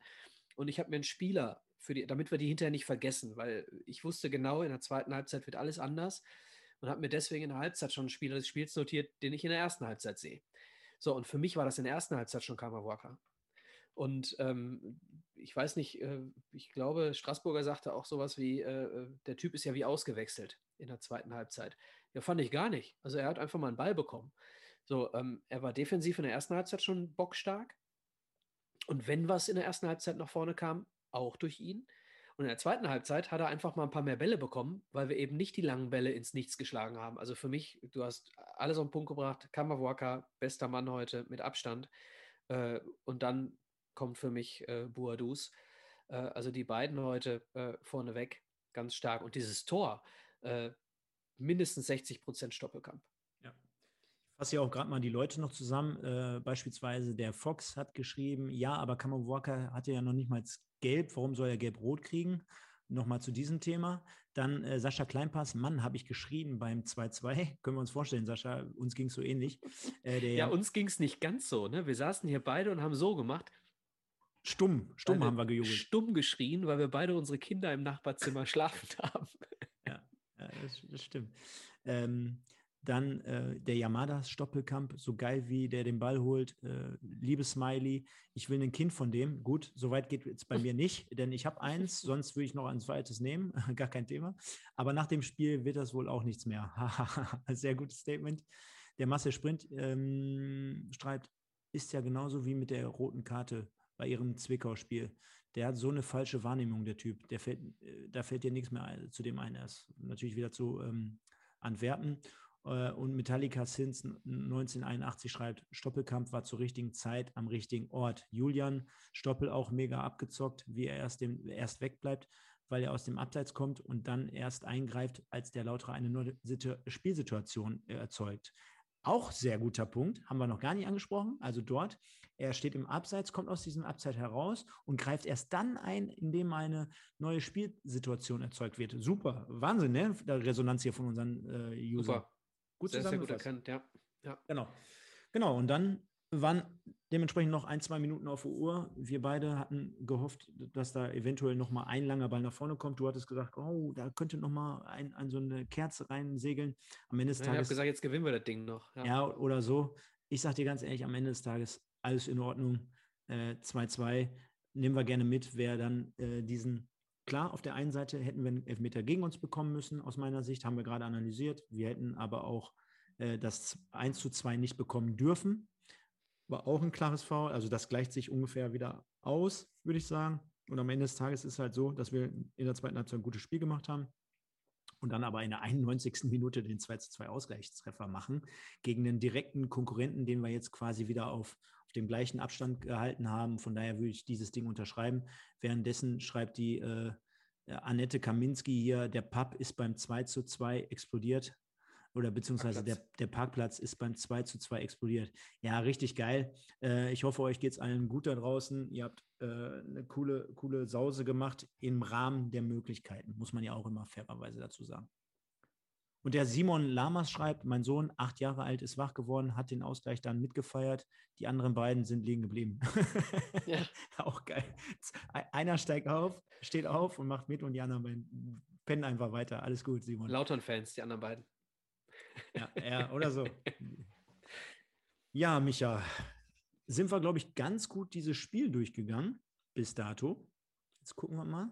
und ich habe mir einen Spieler, damit wir die hinterher nicht vergessen, weil ich wusste genau, in der zweiten Halbzeit wird alles anders. Und habe mir deswegen in der Halbzeit schon einen Spieler des Spiels notiert, den ich in der ersten Halbzeit sehe. So, und für mich war das in der ersten Halbzeit schon Kamavuaka. Und ich weiß nicht, ich glaube, Straßburger sagte auch sowas wie, der Typ ist ja wie ausgewechselt in der zweiten Halbzeit. Ja, fand ich gar nicht. Also er hat einfach mal einen Ball bekommen. So, er war defensiv in der ersten Halbzeit schon bockstark. Und wenn was in der ersten Halbzeit nach vorne kam, auch durch ihn. Und in der zweiten Halbzeit hat er einfach mal ein paar mehr Bälle bekommen, weil wir eben nicht die langen Bälle ins Nichts geschlagen haben. Also für mich, du hast alles auf den Punkt gebracht. Kamavuaka, bester Mann heute mit Abstand. Und dann kommt für mich Bouhaddouz. Also die beiden heute vorneweg ganz stark. Und dieses Tor, mindestens 60% Stoppelkamp. Fasse ja auch gerade mal die Leute noch zusammen. Beispielsweise der Fox hat geschrieben, ja, aber Kamavuaka hatte ja noch nicht mal gelb. Warum soll er gelb-rot kriegen? Nochmal zu diesem Thema. Dann Sascha Kleinpass, Mann, habe ich geschrieben beim 2-2. Können wir uns vorstellen, Sascha, uns ging es so ähnlich. Ja, uns ging es nicht ganz so. Ne? Wir saßen hier beide und haben so gemacht. Stumm haben wir gejubelt. Stumm geschrien, weil wir beide unsere Kinder im Nachbarzimmer schlafend haben. Ja, das stimmt. Dann der Yamadas Stoppelkamp, so geil wie der den Ball holt. Liebe Smiley, ich will ein Kind von dem. Gut, soweit geht es bei mir nicht, denn ich habe eins, sonst würde ich noch ein zweites nehmen. Gar kein Thema. Aber nach dem Spiel wird das wohl auch nichts mehr. Sehr gutes Statement. Der Marcel Sprint schreibt, ist ja genauso wie mit der roten Karte bei ihrem Zwickau-Spiel. Der hat so eine falsche Wahrnehmung, der Typ. Da fällt dir nichts mehr zu dem ein. Er ist natürlich wieder zu Antwerpen. Und Metallica Sins 1981 schreibt, Stoppelkamp war zur richtigen Zeit am richtigen Ort. Julian Stoppel auch mega abgezockt, wie er erst wegbleibt, weil er aus dem Abseits kommt und dann erst eingreift, als der Lauterer eine neue Spielsituation erzeugt. Auch sehr guter Punkt, haben wir noch gar nicht angesprochen. Also dort, er steht im Abseits, kommt aus diesem Abseits heraus und greift erst dann ein, indem eine neue Spielsituation erzeugt wird. Super, Wahnsinn, ne? Resonanz hier von unseren User. Super. Gut zusammengefasst. Sehr gut erkannt, ja. Genau, und dann waren dementsprechend noch 1-2 Minuten auf der Uhr. Wir beide hatten gehofft, dass da eventuell nochmal ein langer Ball nach vorne kommt. Du hattest gesagt, oh, da könnte nochmal so eine Kerze reinsegeln. Am Ende des Tages... Ich habe gesagt, jetzt gewinnen wir das Ding noch. Ja, oder so. Ich sage dir ganz ehrlich, am Ende des Tages alles in Ordnung. 2-2 nehmen wir gerne mit, wer dann diesen... Klar, auf der einen Seite hätten wir einen Elfmeter gegen uns bekommen müssen, aus meiner Sicht, haben wir gerade analysiert. Wir hätten aber auch das 1:2 nicht bekommen dürfen. War auch ein klares Foul, also das gleicht sich ungefähr wieder aus, würde ich sagen. Und am Ende des Tages ist es halt so, dass wir in der zweiten Halbzeit ein gutes Spiel gemacht haben und dann aber in der 91. Minute den 2:2 Ausgleichstreffer machen gegen den direkten Konkurrenten, den wir jetzt quasi wieder auf dem gleichen Abstand gehalten haben. Von daher würde ich dieses Ding unterschreiben. Währenddessen schreibt die Annette Kaminski hier, der Papp ist beim 2:2 explodiert. oder beziehungsweise der Parkplatz ist beim 2:2 explodiert. Ja, richtig geil. Ich hoffe, euch geht es allen gut da draußen. Ihr habt eine coole Sause gemacht im Rahmen der Möglichkeiten, muss man ja auch immer fairerweise dazu sagen. Und der Simon Lamas schreibt, mein Sohn, 8 Jahre alt, ist wach geworden, hat den Ausgleich dann mitgefeiert. Die anderen beiden sind liegen geblieben. Ja. Auch geil. Einer steigt auf, steht auf und macht mit und die anderen beiden pennen einfach weiter. Alles gut, Simon. Lautern-Fans, die anderen beiden. Ja, oder so. Ja, Micha, sind wir, glaube ich, ganz gut dieses Spiel durchgegangen bis dato. Jetzt gucken wir mal.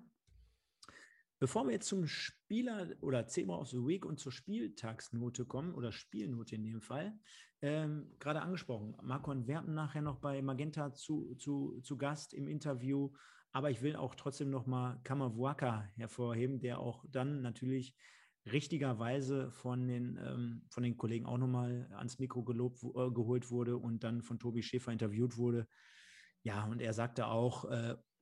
Bevor wir jetzt zum Spieler oder Thema of the Week und zur Spieltagsnote kommen, oder Spielnote in dem Fall, gerade angesprochen, Marco Antwerpen nachher noch bei Magenta zu Gast im Interview, aber ich will auch trotzdem nochmal Kamavuaka hervorheben, der auch dann natürlich richtigerweise von den Kollegen auch nochmal ans Mikro geholt wurde und dann von Tobi Schäfer interviewt wurde. Ja, und er sagte auch,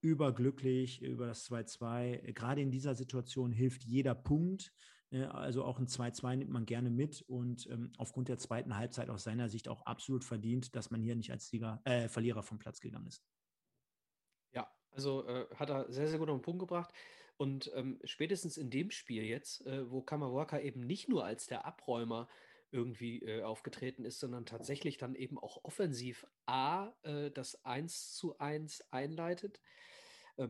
überglücklich über das 2:2. Gerade in dieser Situation hilft jeder Punkt. Also auch ein 2:2 nimmt man gerne mit und aufgrund der zweiten Halbzeit aus seiner Sicht auch absolut verdient, dass man hier nicht als Verlierer vom Platz gegangen ist. Ja, also hat er sehr, sehr gut auf den Punkt gebracht. Und spätestens in dem Spiel jetzt, wo Kamavuaka eben nicht nur als der Abräumer irgendwie aufgetreten ist, sondern tatsächlich dann eben auch offensiv das 1:1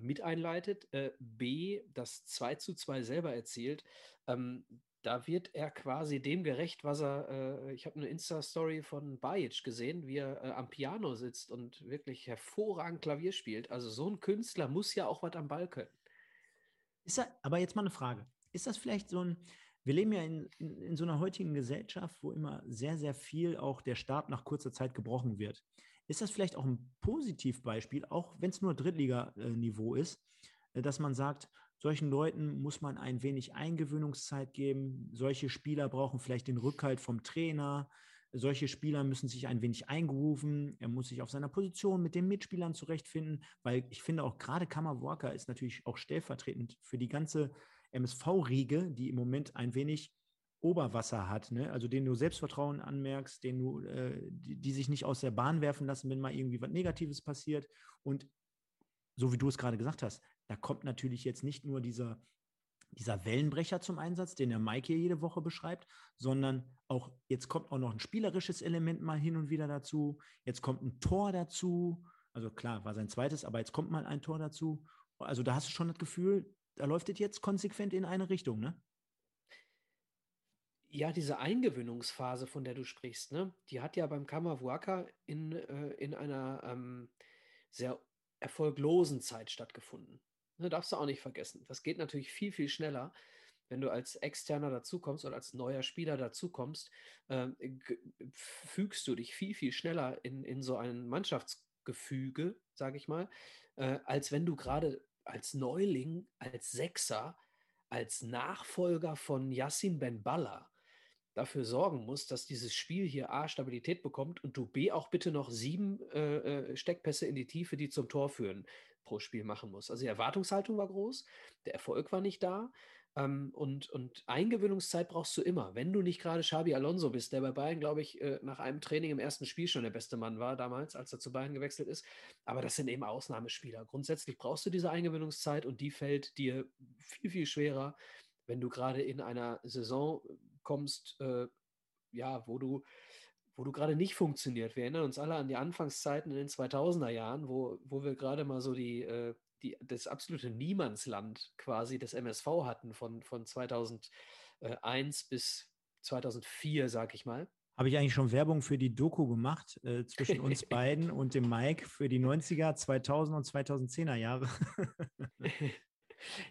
mit einleitet, B, das 2:2 selber erzielt, da wird er quasi dem gerecht, was er, ich habe eine Insta-Story von Bajic gesehen, wie er am Piano sitzt und wirklich hervorragend Klavier spielt. Also so ein Künstler muss ja auch was am Ball können. Ist das, aber jetzt mal eine Frage, ist das vielleicht so ein, wir leben ja in so einer heutigen Gesellschaft, wo immer sehr, sehr viel auch der Stab nach kurzer Zeit gebrochen wird. Ist das vielleicht auch ein Positivbeispiel, auch wenn es nur Drittliganiveau ist, dass man sagt, solchen Leuten muss man ein wenig Eingewöhnungszeit geben, solche Spieler brauchen vielleicht den Rückhalt vom Trainer, solche Spieler müssen sich ein wenig eingerufen, er muss sich auf seiner Position mit den Mitspielern zurechtfinden, weil ich finde auch gerade Kamavuaka ist natürlich auch stellvertretend für die ganze MSV-Riege, die im Moment ein wenig Oberwasser hat, ne? Also denen du Selbstvertrauen anmerkst, die sich nicht aus der Bahn werfen lassen, wenn mal irgendwie was Negatives passiert. Und so wie du es gerade gesagt hast, da kommt natürlich jetzt nicht nur dieser Wellenbrecher zum Einsatz, den der Mike hier jede Woche beschreibt, sondern auch jetzt kommt auch noch ein spielerisches Element mal hin und wieder dazu. Jetzt kommt ein Tor dazu. Also klar, war sein zweites, aber jetzt kommt mal ein Tor dazu. Also da hast du schon das Gefühl, da läuft es jetzt konsequent in eine Richtung, ne? Ja, diese Eingewöhnungsphase, von der du sprichst, ne, die hat ja beim Kamavuaka in einer sehr erfolglosen Zeit stattgefunden. Ne, darfst du auch nicht vergessen. Das geht natürlich viel, viel schneller, wenn du als Externer dazukommst oder als neuer Spieler dazukommst, fügst du dich viel, viel schneller in so ein Mannschaftsgefüge, sage ich mal, als wenn du gerade als Neuling, als Sechser, als Nachfolger von Yassin Benballa dafür sorgen muss, dass dieses Spiel hier A, Stabilität bekommt und du B, auch bitte noch 7 Steckpässe in die Tiefe, die zum Tor führen, pro Spiel machen musst. Also die Erwartungshaltung war groß, der Erfolg war nicht da und Eingewöhnungszeit brauchst du immer. Wenn du nicht gerade Xabi Alonso bist, der bei Bayern, glaube ich, nach einem Training im ersten Spiel schon der beste Mann war damals, als er zu Bayern gewechselt ist. Aber das sind eben Ausnahmespieler. Grundsätzlich brauchst du diese Eingewöhnungszeit und die fällt dir viel, viel schwerer, wenn du gerade in einer Saison kommst, wo du gerade nicht funktioniert. Wir erinnern uns alle an die Anfangszeiten in den 2000er Jahren, wo wir gerade mal so das absolute Niemandsland quasi des MSV hatten, von 2001 bis 2004, sag ich mal. Habe ich eigentlich schon Werbung für die Doku gemacht zwischen uns beiden und dem Mike für die 90er, 2000 und 2010er Jahre?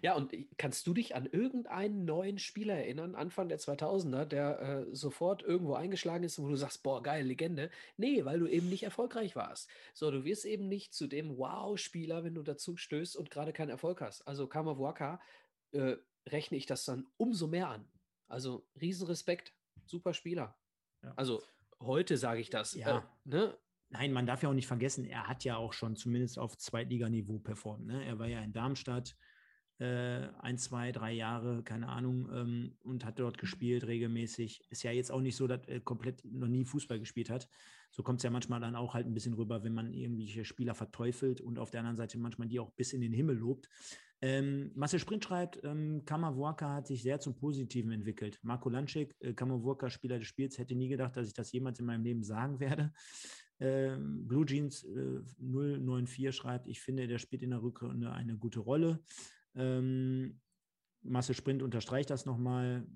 Ja, und kannst du dich an irgendeinen neuen Spieler erinnern, Anfang der 2000er, der sofort irgendwo eingeschlagen ist, wo du sagst, boah, geil, Legende? Nee, weil du eben nicht erfolgreich warst. So, du wirst eben nicht zu dem Wow-Spieler, wenn du dazu stößt und gerade keinen Erfolg hast. Also Kamavuaka rechne ich das dann umso mehr an. Also Riesenrespekt, super Spieler. Ja. Also heute sage ich das. Ja. Ne? Nein, man darf ja auch nicht vergessen, er hat ja auch schon zumindest auf Zweitliganiveau performt. Ne? Er war ja in Darmstadt, ein, zwei, drei Jahre, keine Ahnung, und hat dort gespielt regelmäßig. Ist ja jetzt auch nicht so, dass er komplett noch nie Fußball gespielt hat. So kommt es ja manchmal dann auch halt ein bisschen rüber, wenn man irgendwelche Spieler verteufelt und auf der anderen Seite manchmal die auch bis in den Himmel lobt. Marcel Sprint schreibt, Kamavuaka hat sich sehr zum Positiven entwickelt. Marco Lentschek, Kamavuaka, Spieler des Spiels, hätte nie gedacht, dass ich das jemals in meinem Leben sagen werde. Blue Jeans 094 schreibt, ich finde, der spielt in der Rückrunde eine gute Rolle. Marcel Sprint unterstreicht das nochmal.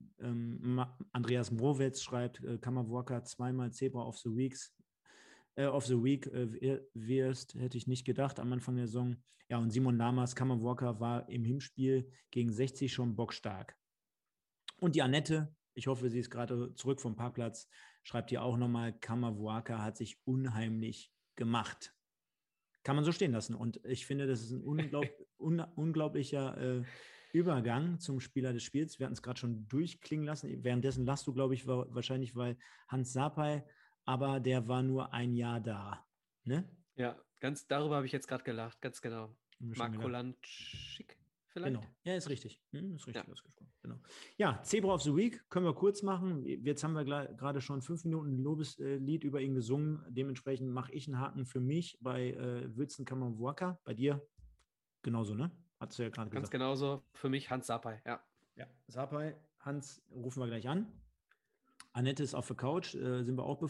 Andreas Mrowetz schreibt, Kamavuaka zweimal Zebra of the Week wirst, hätte ich nicht gedacht am Anfang der Saison. Ja, und Simon Lamas, Kamavuaka war im Hinspiel gegen 60 schon bockstark. Und die Annette, ich hoffe, sie ist gerade zurück vom Parkplatz, schreibt hier auch nochmal, Kamavuaka hat sich unheimlich gemacht. Kann man so stehen lassen. Und ich finde, das ist ein unglaublicher Übergang zum Spieler des Spiels. Wir hatten es gerade schon durchklingen lassen. Währenddessen lachst du, glaube ich, wahrscheinlich, weil Hans Sapai, aber der war nur ein Jahr da. Ne? Ja, ganz darüber habe ich jetzt gerade gelacht, ganz genau. Marco Lentschek vielleicht? Genau, ja, ist richtig. Ist richtig ausgesprochen. Genau. Ja, Zebra of the Week können wir kurz machen. Jetzt haben wir gerade schon 5 Minuten ein Lobeslied über ihn gesungen. Dementsprechend mache ich einen Haken für mich bei Wilson Kamavuaka. Bei dir genauso, ne? Hattest du ja gerade gesagt. Ganz genauso. Für mich Hans Sapai, ja. Ja, Sapai, Hans rufen wir gleich an. Annette ist auf der Couch. Sind wir auch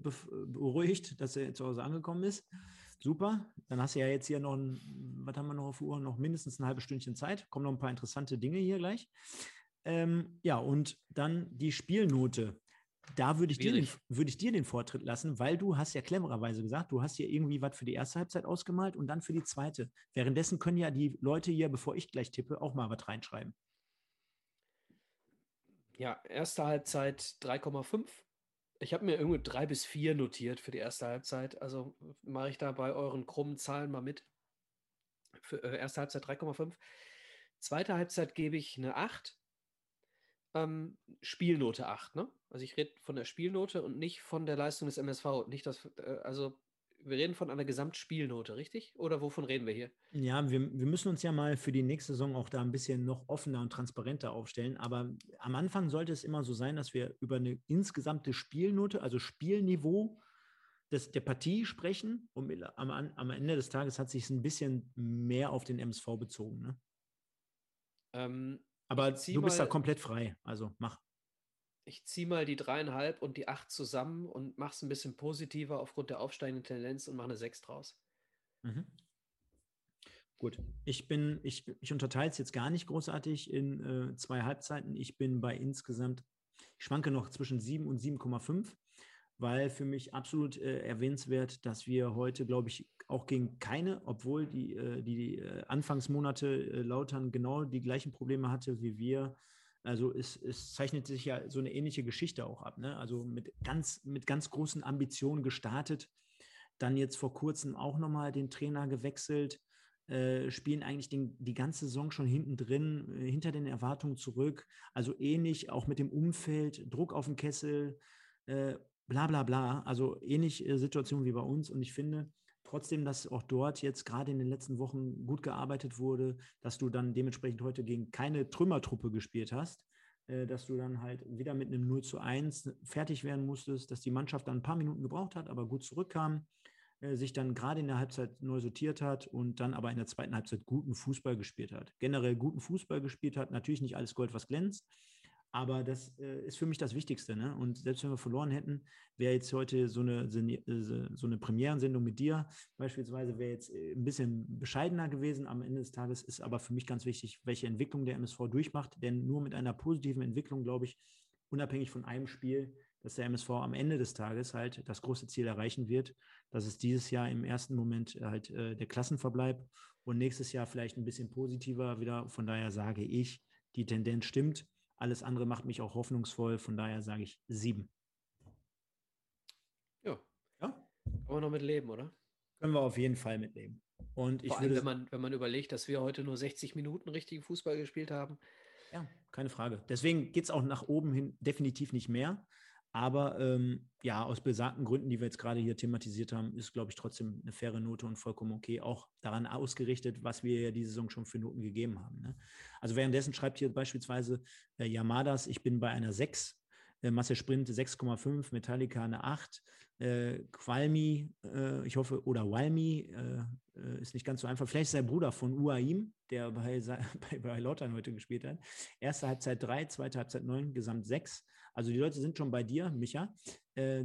beruhigt, dass er zu Hause angekommen ist. Super, dann hast du ja jetzt hier noch, was haben wir noch auf der Uhr, noch mindestens ein halbes Stündchen Zeit. Kommen noch ein paar interessante Dinge hier gleich. Ja, und dann die Spielnote. Da würde ich dir den Vortritt lassen, weil du hast ja clevererweise gesagt, du hast hier irgendwie was für die erste Halbzeit ausgemalt und dann für die zweite. Währenddessen können ja die Leute hier, bevor ich gleich tippe, auch mal was reinschreiben. Ja, erste Halbzeit 3,5. Ich habe mir irgendwie 3 bis 4 notiert für die erste Halbzeit. Also mache ich da bei euren krummen Zahlen mal mit. Für erste Halbzeit 3,5. Zweite Halbzeit gebe ich eine 8. Spielnote 8, ne? Also ich rede von der Spielnote und nicht von der Leistung des MSV. Nicht das, also wir reden von einer Gesamtspielnote, richtig? Oder wovon reden wir hier? Ja, wir müssen uns ja mal für die nächste Saison auch da ein bisschen noch offener und transparenter aufstellen. Aber am Anfang sollte es immer so sein, dass wir über eine insgesamte Spielnote, also Spielniveau der Partie sprechen. Und am Ende des Tages hat sich ein bisschen mehr auf den MSV bezogen. Ne? Aber du bist da komplett frei, also mach. Ich ziehe mal die 3,5 und die 8 zusammen und mache es ein bisschen positiver aufgrund der aufsteigenden Tendenz und mache eine 6 draus. Mhm. Gut, ich unterteile es jetzt gar nicht großartig in 2 Halbzeiten. Ich bin bei insgesamt, ich schwanke noch zwischen 7 und 7,5, weil für mich absolut erwähnenswert, dass wir heute, glaube ich, auch gegen keine, obwohl die Anfangsmonate Lautern genau die gleichen Probleme hatte wie wir. Also es zeichnet sich ja so eine ähnliche Geschichte auch ab, ne? Also mit ganz großen Ambitionen gestartet, dann jetzt vor kurzem auch nochmal den Trainer gewechselt, spielen eigentlich die ganze Saison schon hinten drin, hinter den Erwartungen zurück, also ähnlich auch mit dem Umfeld, Druck auf den Kessel, bla bla bla, also ähnliche Situation wie bei uns. Und ich finde trotzdem, dass auch dort jetzt gerade in den letzten Wochen gut gearbeitet wurde, dass du dann dementsprechend heute gegen keine Trümmertruppe gespielt hast, dass du dann halt wieder mit einem 0:1 fertig werden musstest, dass die Mannschaft dann ein paar Minuten gebraucht hat, aber gut zurückkam, sich dann gerade in der Halbzeit neu sortiert hat und dann aber in der zweiten Halbzeit guten Fußball gespielt hat. Generell guten Fußball gespielt hat, natürlich nicht alles Gold, was glänzt, aber das ist für mich das Wichtigste, ne? Und selbst wenn wir verloren hätten, wäre jetzt heute so eine Premierensendung mit dir beispielsweise, wäre jetzt ein bisschen bescheidener gewesen. Am Ende des Tages ist aber für mich ganz wichtig, welche Entwicklung der MSV durchmacht. Denn nur mit einer positiven Entwicklung, glaube ich, unabhängig von einem Spiel, dass der MSV am Ende des Tages halt das große Ziel erreichen wird, dass es dieses Jahr im ersten Moment halt der Klassenverbleib und nächstes Jahr vielleicht ein bisschen positiver wieder. Von daher sage ich, die Tendenz stimmt. Alles andere macht mich auch hoffnungsvoll, von daher sage ich 7. Ja. Ja? Können wir noch mit leben, oder? Können wir auf jeden Fall mitleben. Und vor allem, wenn man überlegt, dass wir heute nur 60 Minuten richtigen Fußball gespielt haben. Ja, keine Frage. Deswegen geht es auch nach oben hin definitiv nicht mehr. Aber ja, aus besagten Gründen, die wir jetzt gerade hier thematisiert haben, ist, glaube ich, trotzdem eine faire Note und vollkommen okay, auch daran ausgerichtet, was wir ja diese Saison schon für Noten gegeben haben. Ne? Also währenddessen schreibt hier beispielsweise Yamadas, ich bin bei einer 6, Marcel Sprint 6,5, Metallica eine 8, Qualmi, ich hoffe, oder Walmi, ist nicht ganz so einfach. Vielleicht ist sein Bruder von Uaim, der bei Lautern heute gespielt hat. Erste Halbzeit 3, zweite Halbzeit 9, Gesamt 6. Also die Leute sind schon bei dir, Micha.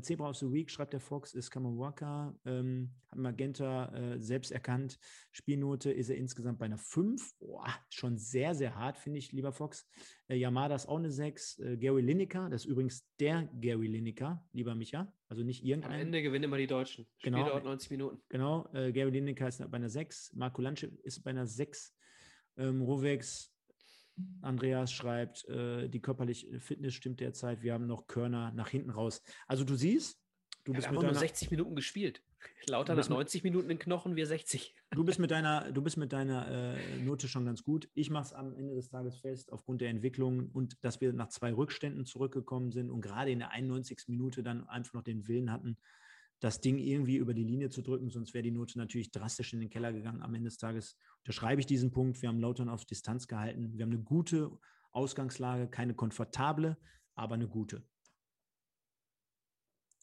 Zebra of the Week, schreibt der Fox, ist Kamavuaka, hat Magenta selbst erkannt. Spielnote ist er insgesamt bei einer 5. Boah, schon sehr, sehr hart, finde ich, lieber Fox. Yamada ist auch eine 6. Gary Lineker, das ist übrigens der Gary Lineker, lieber Micha. Also nicht irgendein. Am Ende gewinnen immer die Deutschen. Genau, Spiel dauert 90 Minuten. Genau, Gary Lineker ist bei einer 6. Marco Lentschek ist bei einer 6. Rovex, Andreas schreibt, die körperliche Fitness stimmt derzeit, wir haben noch Körner nach hinten raus. Also du siehst, du bist mit deiner... Wir haben nur 60 Minuten gespielt. Lauter nach 90 Minuten in Knochen, wir 60. Du bist mit deiner Note schon ganz gut. Ich mache es am Ende des Tages fest, aufgrund der Entwicklung und dass wir nach 2 Rückständen zurückgekommen sind und gerade in der 91. Minute dann einfach noch den Willen hatten, das Ding irgendwie über die Linie zu drücken, sonst wäre die Note natürlich drastisch in den Keller gegangen am Ende des Tages. Unterschreibe ich diesen Punkt. Wir haben Lautern auf Distanz gehalten. Wir haben eine gute Ausgangslage, keine komfortable, aber eine gute.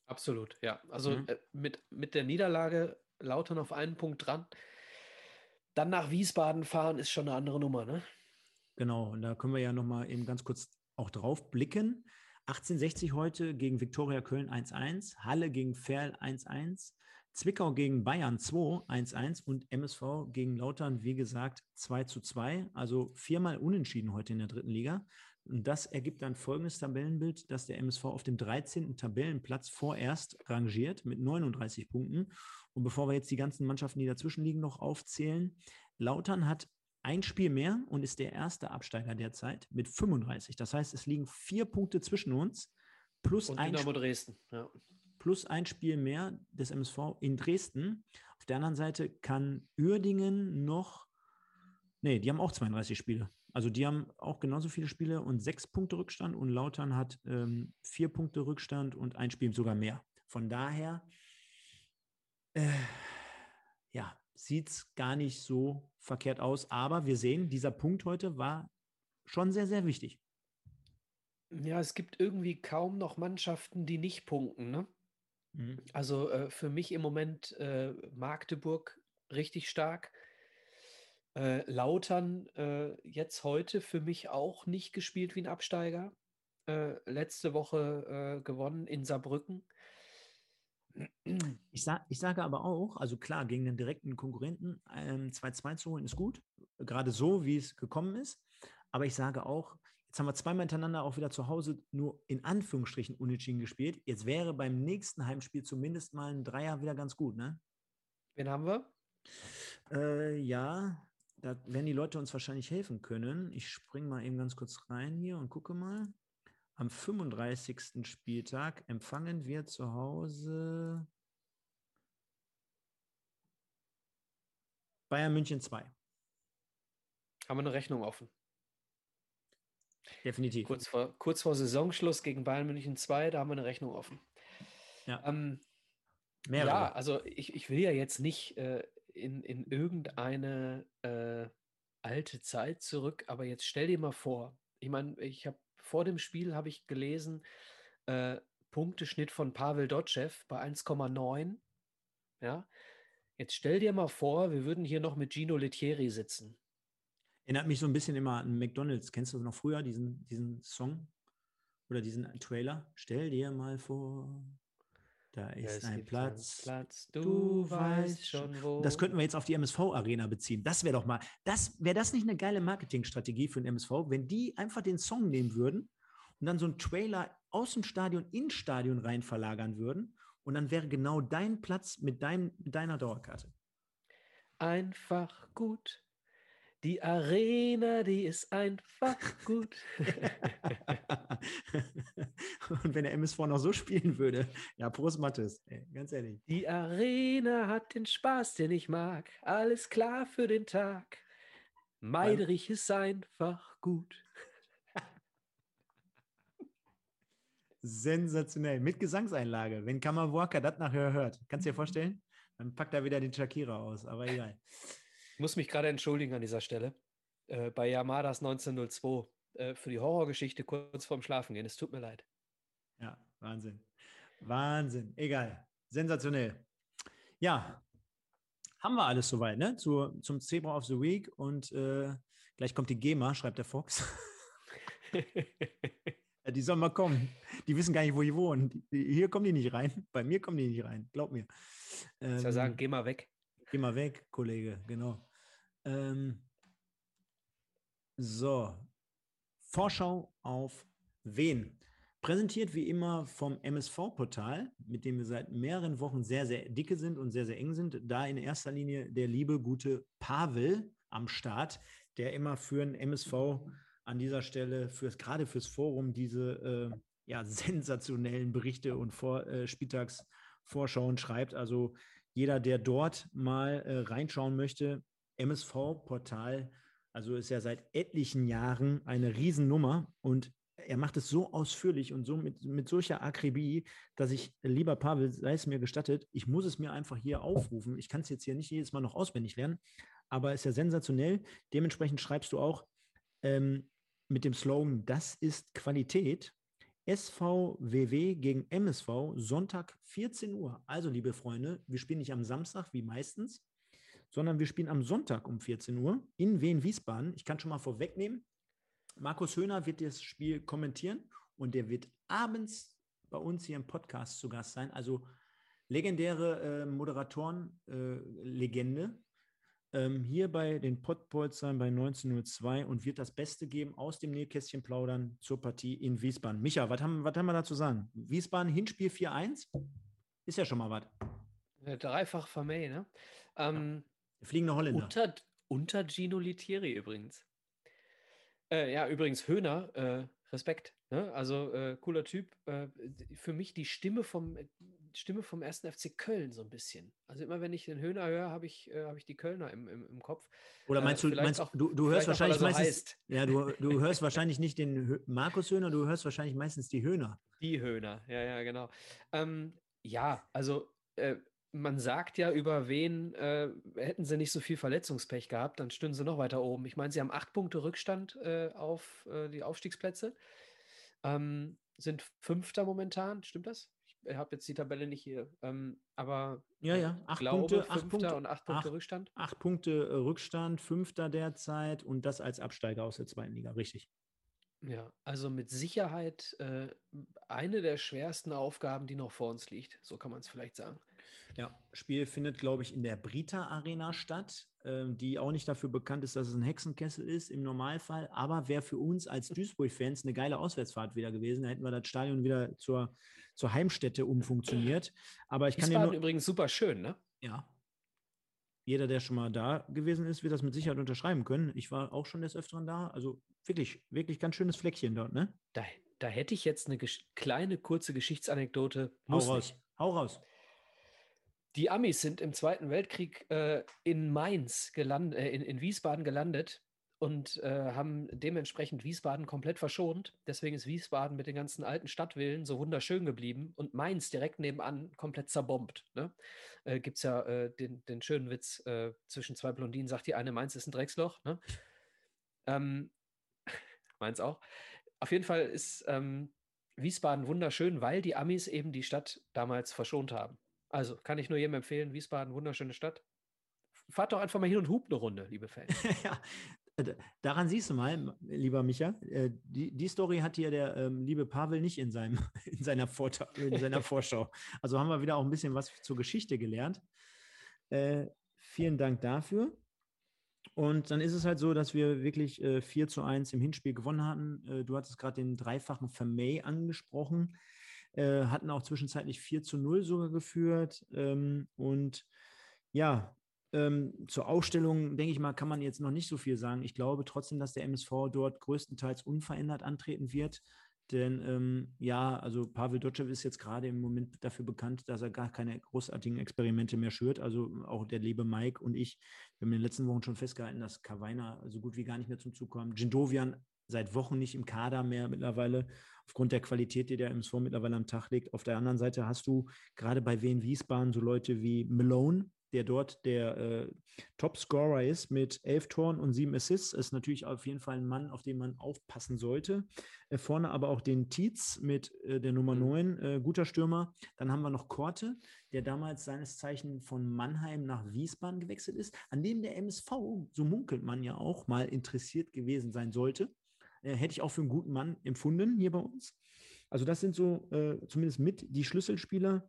Absolut, ja. Also mit der Niederlage Lautern auf einen Punkt dran. Dann nach Wiesbaden fahren ist schon eine andere Nummer, ne? Genau, und da können wir ja nochmal eben ganz kurz auch drauf blicken. 1860 heute gegen Viktoria Köln 1-1, Halle gegen Verl 1-1, Zwickau gegen Bayern 2-1-1 und MSV gegen Lautern, wie gesagt, 2-2. Also 4-mal unentschieden heute in der dritten Liga. Und das ergibt dann folgendes Tabellenbild, dass der MSV auf dem 13. Tabellenplatz vorerst rangiert mit 39 Punkten. Und bevor wir jetzt die ganzen Mannschaften, die dazwischen liegen, noch aufzählen, Lautern hat ein Spiel mehr und ist der erste Absteiger derzeit mit 35. Das heißt, es liegen 4 Punkte zwischen uns plus ein Dynamo Dresden, ja. Plus ein Spiel mehr des MSV in Dresden. Auf der anderen Seite kann Uerdingen noch, die haben auch 32 Spiele. Also die haben auch genauso viele Spiele und 6 Punkte Rückstand und Lautern hat 4 Punkte Rückstand und ein Spiel sogar mehr. Von daher, sieht es gar nicht so verkehrt aus. Aber wir sehen, dieser Punkt heute war schon sehr, sehr wichtig. Ja, es gibt irgendwie kaum noch Mannschaften, die nicht punkten, ne? Mhm. Also für mich im Moment Magdeburg richtig stark. Lautern jetzt heute für mich auch nicht gespielt wie ein Absteiger. Letzte Woche gewonnen in Saarbrücken. Ich sage aber auch, also klar, gegen den direkten Konkurrenten 2-2 zu holen ist gut, gerade so, wie es gekommen ist, aber ich sage auch, jetzt haben wir 2-mal hintereinander auch wieder zu Hause nur in Anführungsstrichen unentschieden gespielt, jetzt wäre beim nächsten Heimspiel zumindest mal ein Dreier wieder ganz gut, ne? Wen haben wir? Ja, da werden die Leute uns wahrscheinlich helfen können. Ich springe mal eben ganz kurz rein hier und gucke mal. Am 35. Spieltag empfangen wir zu Hause Bayern München 2. Haben wir eine Rechnung offen? Definitiv. Kurz vor Saisonschluss gegen Bayern München 2, da haben wir eine Rechnung offen. Ja, also ich will ja jetzt nicht in irgendeine alte Zeit zurück, aber jetzt stell dir mal vor, ich meine, vor dem Spiel habe ich gelesen, Punkteschnitt von Pavel Dotchev bei 1,9. Ja? Jetzt stell dir mal vor, wir würden hier noch mit Gino Lettieri sitzen. Erinnert mich so ein bisschen immer an McDonald's. Kennst du noch früher diesen Song oder diesen Trailer? Stell dir mal vor, da ist ein Platz, du weißt schon wo. Das könnten wir jetzt auf die MSV-Arena beziehen. Das wäre doch mal, wäre das nicht eine geile Marketingstrategie für den MSV, wenn die einfach den Song nehmen würden und dann so einen Trailer aus dem Stadion ins Stadion rein verlagern würden und dann wäre genau dein Platz mit deiner Dauerkarte. Einfach gut. Die Arena, die ist einfach gut. Und wenn der MSV noch so spielen würde, ja, Prost Mattes, ey, ganz ehrlich. Die Arena hat den Spaß, den ich mag. Alles klar für den Tag. Meidrich ist einfach gut. sensationell. Mit Gesangseinlage. Wenn Kamavuaka das nachher hört, kannst du dir vorstellen? Dann packt er wieder den Shakira aus, aber egal. Ich muss mich gerade entschuldigen an dieser Stelle. Bei Yamadas 1902 für die Horrorgeschichte kurz vorm Schlafen gehen. Es tut mir leid. Ja, Wahnsinn. Wahnsinn. Egal. Sensationell. Ja, haben wir alles soweit, ne? Zum Zebra of the Week und gleich kommt die GEMA, schreibt der Fox. Die sollen mal kommen. Die wissen gar nicht, wo die wohnen. Hier kommen die nicht rein. Bei mir kommen die nicht rein. Glaub mir. Ich soll sagen, geh mal weg. Geh mal weg, Kollege. Genau. So. Vorschau auf wen? Präsentiert wie immer vom MSV-Portal, mit dem wir seit mehreren Wochen sehr, sehr dicke sind und sehr, sehr eng sind. Da in erster Linie der liebe, gute Pavel am Start, der immer für den MSV an dieser Stelle gerade fürs Forum diese sensationellen Berichte und Spieltagsvorschauen schreibt. Also jeder, der dort mal reinschauen möchte, MSV-Portal, also ist ja seit etlichen Jahren eine Riesennummer und er macht es so ausführlich und so mit solcher Akribie, dass ich, lieber Pavel, sei es mir gestattet, ich muss es mir einfach hier aufrufen. Ich kann es jetzt hier nicht jedes Mal noch auswendig lernen, aber ist ja sensationell. Dementsprechend schreibst du auch, mit dem Slogan, das ist Qualität, SVWW gegen MSV, Sonntag 14 Uhr. Also, liebe Freunde, wir spielen nicht am Samstag wie meistens, sondern wir spielen am Sonntag um 14 Uhr in Wehen Wiesbaden. Ich kann schon mal vorwegnehmen, Markus Höhner wird das Spiel kommentieren und der wird abends bei uns hier im Podcast zu Gast sein. Also legendäre Moderatoren-Legende. Hier bei den Pottbolzern bei 1902 und wird das Beste geben, aus dem Nähkästchen plaudern zur Partie in Wiesbaden. Micha, was haben wir da zu sagen? Wiesbaden, Hinspiel 4-1, ist ja schon mal was. Dreifach Vermey, ne? Fliegende Holländer. Unter Gino Lettieri übrigens. Übrigens Höhner, Respekt, ne? Also cooler Typ. Für mich die Stimme vom 1. FC Köln so ein bisschen. Also immer wenn ich den Höhner höre, habe ich die Kölner im Kopf. Oder meinst du hörst wahrscheinlich auch, meistens. Ja, du hörst wahrscheinlich nicht den Markus Höhner, du hörst wahrscheinlich meistens die Höhner. Die Höhner, ja, genau. Man sagt ja, über wen hätten sie nicht so viel Verletzungspech gehabt, dann stünden sie noch weiter oben. Ich meine, sie haben 8 Punkte Rückstand auf die Aufstiegsplätze, sind 5. momentan, stimmt das? Ich habe jetzt die Tabelle nicht hier, aber ja. 8 Punkte Rückstand. 8 Punkte Rückstand, 5. derzeit und das als Absteiger aus der 2. Liga, richtig. Ja, also mit Sicherheit eine der schwersten Aufgaben, die noch vor uns liegt, so kann man es vielleicht sagen. Ja, Spiel findet, glaube ich, in der Brita Arena statt, die auch nicht dafür bekannt ist, dass es ein Hexenkessel ist im Normalfall, aber wäre für uns als Duisburg-Fans eine geile Auswärtsfahrt wieder gewesen, da hätten wir das Stadion wieder zur Heimstätte umfunktioniert. Aber ich kann übrigens super schön, ne? Ja. Jeder, der schon mal da gewesen ist, wird das mit Sicherheit unterschreiben können. Ich war auch schon des Öfteren da, also wirklich, wirklich ganz schönes Fleckchen dort, ne? Da hätte ich jetzt eine kleine, kurze Geschichtsanekdote. Hau raus. Die Amis sind im Zweiten Weltkrieg in Wiesbaden gelandet und haben dementsprechend Wiesbaden komplett verschont. Deswegen ist Wiesbaden mit den ganzen alten Stadtvillen so wunderschön geblieben und Mainz direkt nebenan komplett zerbombt. Ne? Gibt es ja den schönen Witz, zwischen zwei Blondinen sagt die eine, Mainz ist ein Drecksloch. Ne? Mainz auch. Auf jeden Fall ist Wiesbaden wunderschön, weil die Amis eben die Stadt damals verschont haben. Also, kann ich nur jedem empfehlen, Wiesbaden, wunderschöne Stadt. Fahrt doch einfach mal hin und hupt eine Runde, liebe Fans. Ja, daran siehst du mal, lieber Micha, die Story hat hier der liebe Pavel nicht in seiner Vorschau. Also haben wir wieder auch ein bisschen was zur Geschichte gelernt. Vielen Dank dafür. Und dann ist es halt so, dass wir wirklich 4-1 im Hinspiel gewonnen hatten. Du hattest gerade den dreifachen Vermey angesprochen. Hatten auch zwischenzeitlich 4-0 sogar geführt. Zur Aufstellung, denke ich mal, kann man jetzt noch nicht so viel sagen. Ich glaube trotzdem, dass der MSV dort größtenteils unverändert antreten wird. Denn Pavel Dotchev ist jetzt gerade im Moment dafür bekannt, dass er gar keine großartigen Experimente mehr schürt. Also auch der liebe Mike und ich, wir haben in den letzten Wochen schon festgehalten, dass Kavaina so gut wie gar nicht mehr zum Zug kam. Djindovian seit Wochen nicht im Kader mehr mittlerweile, aufgrund der Qualität, die der MSV mittlerweile am Tag legt. Auf der anderen Seite hast du gerade bei Wehen Wiesbaden so Leute wie Malone, der dort der Topscorer ist mit 11 Toren und 7 Assists. Ist natürlich auf jeden Fall ein Mann, auf den man aufpassen sollte. Vorne aber auch den Tietz mit der Nummer 9, guter Stürmer. Dann haben wir noch Korte, der damals seines Zeichen von Mannheim nach Wiesbaden gewechselt ist, an dem der MSV, so munkelt man ja auch, mal interessiert gewesen sein sollte. Hätte ich auch für einen guten Mann empfunden hier bei uns. Also das sind so zumindest mit die Schlüsselspieler.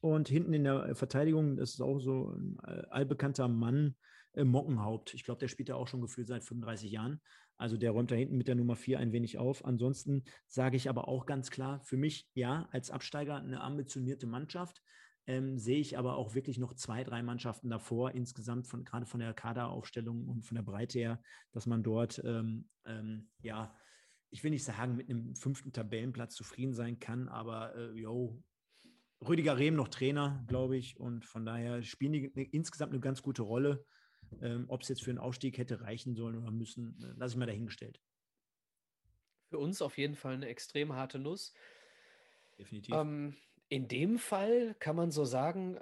Und hinten in der Verteidigung, das ist auch so ein allbekannter Mann, Mockenhaupt. Ich glaube, der spielt da auch schon gefühlt seit 35 Jahren. Also der räumt da hinten mit der Nummer 4 ein wenig auf. Ansonsten sage ich aber auch ganz klar, für mich, ja, als Absteiger eine ambitionierte Mannschaft. Sehe ich aber auch wirklich noch 2, 3 Mannschaften davor, insgesamt von gerade von der Kaderaufstellung und von der Breite her, dass man dort, ja, ich will nicht sagen, mit einem 5. Tabellenplatz zufrieden sein kann, aber Rüdiger Rehm noch Trainer, glaube ich, und von daher spielen die insgesamt eine ganz gute Rolle. Ob es jetzt für einen Aufstieg hätte reichen sollen oder müssen, lasse ich mal dahingestellt. Für uns auf jeden Fall eine extrem harte Nuss. Definitiv. In dem Fall kann man so sagen,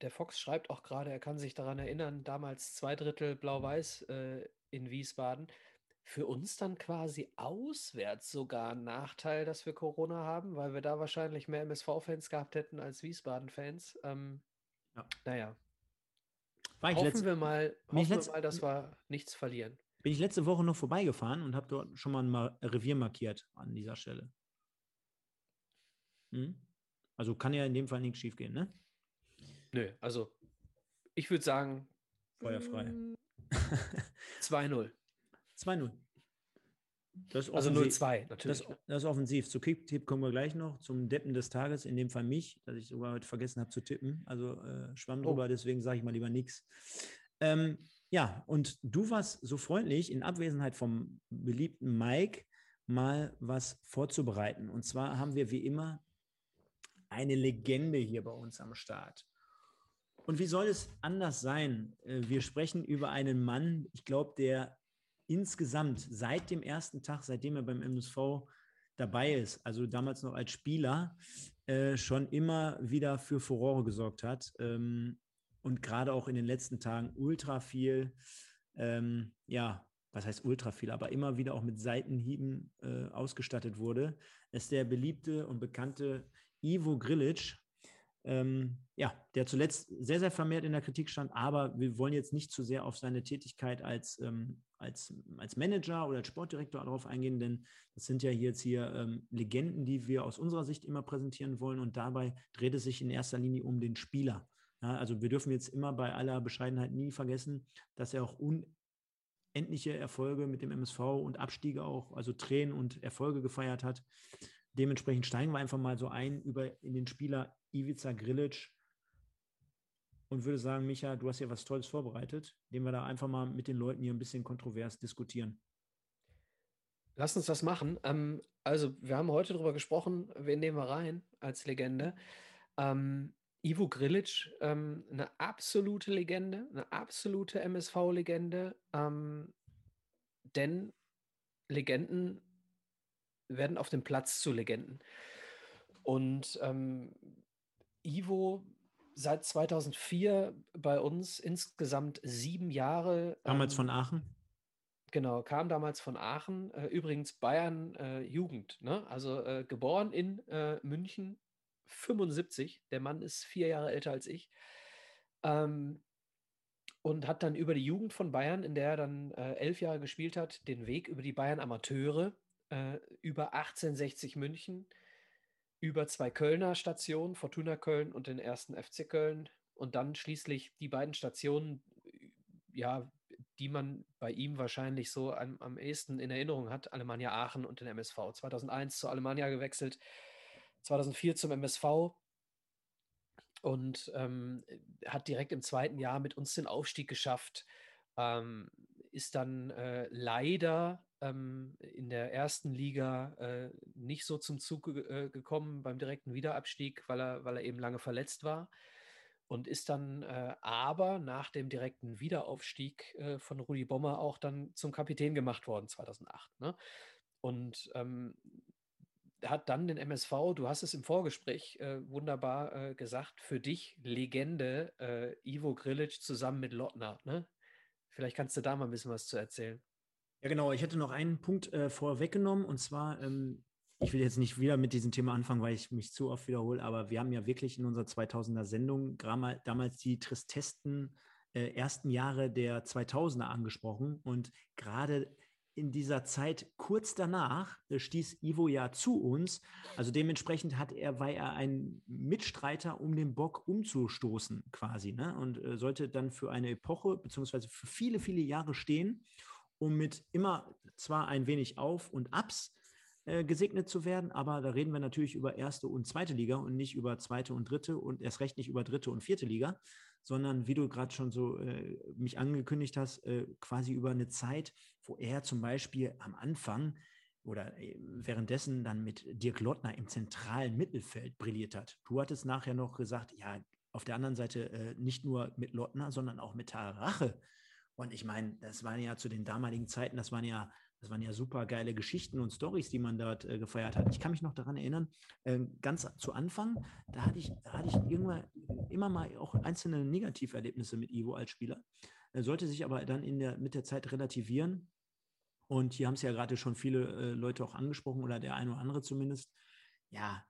der Fox schreibt auch gerade, er kann sich daran erinnern, damals 2/3 Blau-Weiß in Wiesbaden. Für uns dann quasi auswärts sogar ein Nachteil, dass wir Corona haben, weil wir da wahrscheinlich mehr MSV-Fans gehabt hätten als Wiesbaden-Fans. Ja. Naja. Hoffen wir mal, dass wir nichts verlieren. Bin ich letzte Woche noch vorbeigefahren und habe dort schon mal ein Revier markiert an dieser Stelle. Also kann ja in dem Fall nichts schief gehen, ne? Nö, also ich würde sagen feuerfrei. 2-0. 2-0. Also 0-2, natürlich. Das ist offensiv. Zu Kicktipp kommen wir gleich noch. Zum Deppen des Tages, in dem Fall mich, dass ich sogar heute vergessen habe zu tippen. Also schwamm drüber, deswegen sage ich mal lieber nichts. Ja, und du warst so freundlich, in Abwesenheit vom beliebten Mike, mal was vorzubereiten. Und zwar haben wir wie immer eine Legende hier bei uns am Start. Und wie soll es anders sein? Wir sprechen über einen Mann, ich glaube, der insgesamt seit dem ersten Tag, seitdem er beim MSV dabei ist, also damals noch als Spieler, schon immer wieder für Furore gesorgt hat, und gerade auch in den letzten Tagen ultra viel, ja, was heißt ultra viel, aber immer wieder auch mit Seitenhieben ausgestattet wurde, ist der beliebte und bekannte Ivo Grlic. Ja, der zuletzt sehr, sehr vermehrt in der Kritik stand, aber wir wollen jetzt nicht zu sehr auf seine Tätigkeit als Manager oder als Sportdirektor darauf eingehen, denn das sind ja jetzt Legenden, die wir aus unserer Sicht immer präsentieren wollen, und dabei dreht es sich in erster Linie um den Spieler. Ja, also wir dürfen jetzt immer bei aller Bescheidenheit nie vergessen, dass er auch unendliche Erfolge mit dem MSV und Abstiege auch, also Tränen und Erfolge gefeiert hat. Dementsprechend steigen wir einfach mal so ein in den Spieler Ivica Grlic und würde sagen, Micha, du hast hier was Tolles vorbereitet, indem wir da einfach mal mit den Leuten hier ein bisschen kontrovers diskutieren. Lass uns das machen. Also wir haben heute darüber gesprochen, wen nehmen wir rein als Legende? Ivo Grlic, eine absolute Legende, eine absolute MSV-Legende, denn Legenden werden auf dem Platz zu Legenden. Und Ivo seit 2004 bei uns, insgesamt 7 Jahre. Damals von Aachen? Genau, kam damals von Aachen. Übrigens Bayern Jugend, ne? Also geboren in München, 75. Der Mann ist 4 Jahre älter als ich. Und hat dann über die Jugend von Bayern, in der er dann 11 Jahre gespielt hat, den Weg über die Bayern Amateure, über 1860 München, über 2 Kölner Stationen, Fortuna Köln und den 1. FC Köln, und dann schließlich die beiden Stationen, ja, die man bei ihm wahrscheinlich so am ehesten in Erinnerung hat, Alemannia Aachen und den MSV. 2001 zur Alemannia gewechselt, 2004 zum MSV, und hat direkt im 2. Jahr mit uns den Aufstieg geschafft, ist dann leider in der 1. Liga nicht so zum Zug gekommen beim direkten Wiederabstieg, weil er eben lange verletzt war. und ist dann aber nach dem direkten Wiederaufstieg von Rudi Bommer auch dann zum Kapitän gemacht worden 2008. Ne? Und hat dann den MSV, du hast es im Vorgespräch wunderbar gesagt, für dich Legende Ivo Grlic zusammen mit Lottner. Ne? Vielleicht kannst du da mal ein bisschen was zu erzählen. Ja genau, ich hätte noch einen Punkt vorweggenommen und zwar, ich will jetzt nicht wieder mit diesem Thema anfangen, weil ich mich zu oft wiederhole, aber wir haben ja wirklich in unserer 2000er Sendung damals die tristesten ersten Jahre der 2000er angesprochen und gerade in dieser Zeit kurz danach stieß Ivo ja zu uns, also dementsprechend war er ein Mitstreiter, um den Bock umzustoßen quasi, ne? Und sollte dann für eine Epoche beziehungsweise für viele, viele Jahre stehen, um mit immer zwar ein wenig Auf- und Abs gesegnet zu werden, aber da reden wir natürlich über erste und zweite Liga und nicht über zweite und dritte und erst recht nicht über dritte und vierte Liga, sondern wie du gerade schon so mich angekündigt hast, quasi über eine Zeit, wo er zum Beispiel am Anfang oder währenddessen dann mit Dirk Lottner im zentralen Mittelfeld brilliert hat. Du hattest nachher noch gesagt, ja, auf der anderen Seite nicht nur mit Lottner, sondern auch mit Tarache. Und ich meine, das waren ja zu den damaligen Zeiten, das waren ja super geile Geschichten und Storys, die man dort gefeiert hat. Ich kann mich noch daran erinnern, ganz zu Anfang, da hatte ich immer mal auch einzelne Negativerlebnisse mit Ivo als Spieler, sollte sich aber dann mit der Zeit relativieren. Und hier haben es ja gerade schon viele Leute auch angesprochen oder der eine oder andere zumindest. Ja,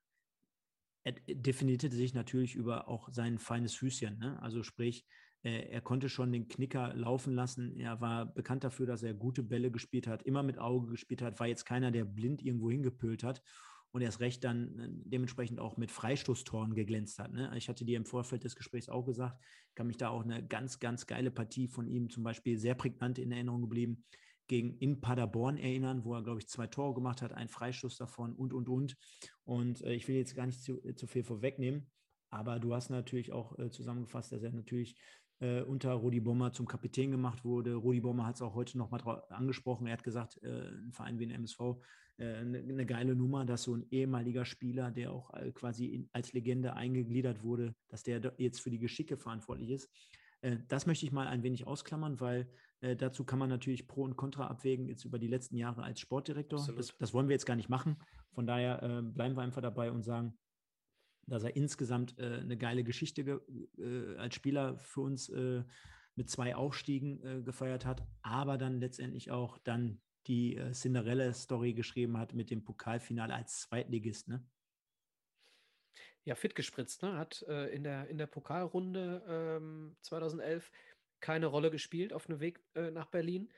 er definierte sich natürlich über auch sein feines Füßchen, ne? Also sprich, er konnte schon den Knicker laufen lassen. Er war bekannt dafür, dass er gute Bälle gespielt hat, immer mit Auge gespielt hat, war jetzt keiner, der blind irgendwo hingepölt hat und erst recht dann dementsprechend auch mit Freistoßtoren geglänzt hat. Ne? Ich hatte dir im Vorfeld des Gesprächs auch gesagt, kann mich da auch eine ganz, ganz geile Partie von ihm zum Beispiel sehr prägnant in Erinnerung geblieben, in Paderborn erinnern, wo er, glaube ich, 2 Tore gemacht hat, einen Freistoß davon und. Und ich will jetzt gar nicht zu viel vorwegnehmen, aber du hast natürlich auch zusammengefasst, dass er natürlich unter Rudi Bommer zum Kapitän gemacht wurde. Rudi Bommer hat es auch heute nochmal angesprochen. Er hat gesagt, ein Verein wie ein MSV, eine geile Nummer, dass so ein ehemaliger Spieler, der auch quasi als Legende eingegliedert wurde, dass der jetzt für die Geschicke verantwortlich ist. Das möchte ich mal ein wenig ausklammern, weil dazu kann man natürlich Pro und Contra abwägen, jetzt über die letzten Jahre als Sportdirektor. Das wollen wir jetzt gar nicht machen. Von daher bleiben wir einfach dabei und sagen, dass er insgesamt eine geile Geschichte als Spieler für uns mit 2 Aufstiegen gefeiert hat, aber dann letztendlich auch dann die Cinderella-Story geschrieben hat mit dem Pokalfinale als Zweitligist, ne? Ja, fit gespritzt, ne? Hat in der Pokalrunde 2011 keine Rolle gespielt auf dem Weg nach Berlin.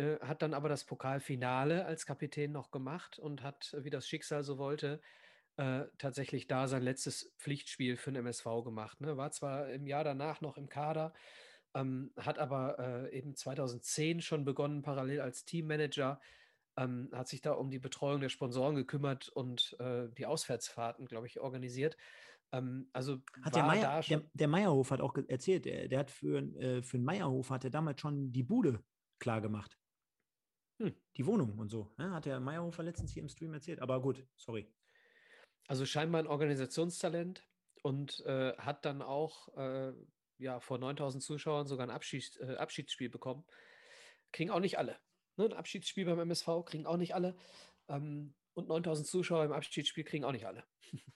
Hat dann aber das Pokalfinale als Kapitän noch gemacht und hat, wie das Schicksal so wollte, tatsächlich da sein letztes Pflichtspiel für den MSV gemacht. Ne? War zwar im Jahr danach noch im Kader, hat aber eben 2010 schon begonnen, parallel als Teammanager, hat sich da um die Betreuung der Sponsoren gekümmert und die Auswärtsfahrten, glaube ich, organisiert. Also hat der Meierhof hat auch erzählt, der hat für den Meierhof hat er damals schon die Bude klar gemacht. Die Wohnung und so. Ne? Hat der Meierhofer letztens hier im Stream erzählt, aber gut, sorry. Also scheinbar ein Organisationstalent und hat dann auch vor 9000 Zuschauern sogar ein Abschiedsspiel bekommen. Kriegen auch nicht alle. Ne? Ein Abschiedsspiel beim MSV kriegen auch nicht alle. Und 9000 Zuschauer im Abschiedsspiel kriegen auch nicht alle.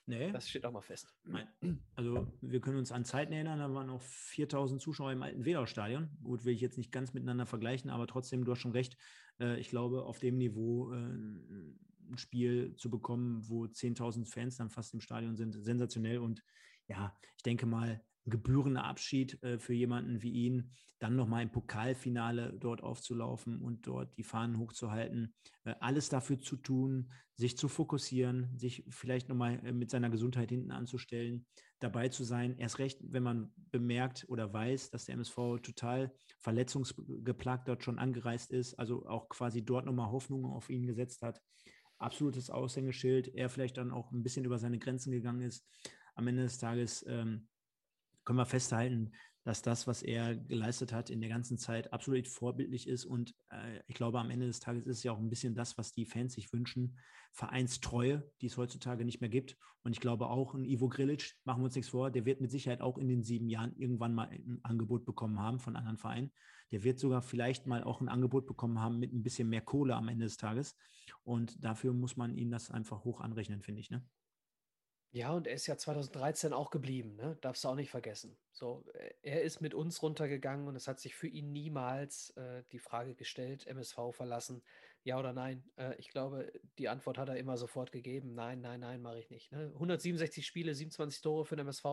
Nee. Das steht auch mal fest. Nein. Also wir können uns an Zeiten erinnern, da waren auch 4000 Zuschauer im alten Wedau-Stadion. Gut, will ich jetzt nicht ganz miteinander vergleichen, aber trotzdem, du hast schon recht. Ich glaube, auf dem Niveau ein Spiel zu bekommen, wo 10.000 Fans dann fast im Stadion sind, sensationell. Und ja, ich denke mal, gebührender Abschied für jemanden wie ihn, dann nochmal im Pokalfinale dort aufzulaufen und dort die Fahnen hochzuhalten, alles dafür zu tun, sich zu fokussieren, sich vielleicht nochmal mit seiner Gesundheit hinten anzustellen, dabei zu sein, erst recht, wenn man bemerkt oder weiß, dass der MSV total verletzungsgeplagt dort schon angereist ist, also auch quasi dort nochmal Hoffnung auf ihn gesetzt hat. Absolutes Aushängeschild, er vielleicht dann auch ein bisschen über seine Grenzen gegangen ist. Am Ende des Tages können wir festhalten, dass das, was er geleistet hat in der ganzen Zeit, absolut vorbildlich ist. Und ich glaube, am Ende des Tages ist es ja auch ein bisschen das, was die Fans sich wünschen, Vereinstreue, die es heutzutage nicht mehr gibt. Und ich glaube auch, ein Ivo Grlic, machen wir uns nichts vor, der wird mit Sicherheit auch in den 7 Jahren irgendwann mal ein Angebot bekommen haben von anderen Vereinen. Der wird sogar vielleicht mal auch ein Angebot bekommen haben mit ein bisschen mehr Kohle am Ende des Tages. Und dafür muss man ihm das einfach hoch anrechnen, finde ich, ne? Ja, und er ist ja 2013 auch geblieben, ne? Darfst du auch nicht vergessen. So, er ist mit uns runtergegangen und es hat sich für ihn niemals die Frage gestellt, MSV verlassen, ja oder nein. Ich glaube, die Antwort hat er immer sofort gegeben, nein, mache ich nicht. Ne? 167 Spiele, 27 Tore für den MSV,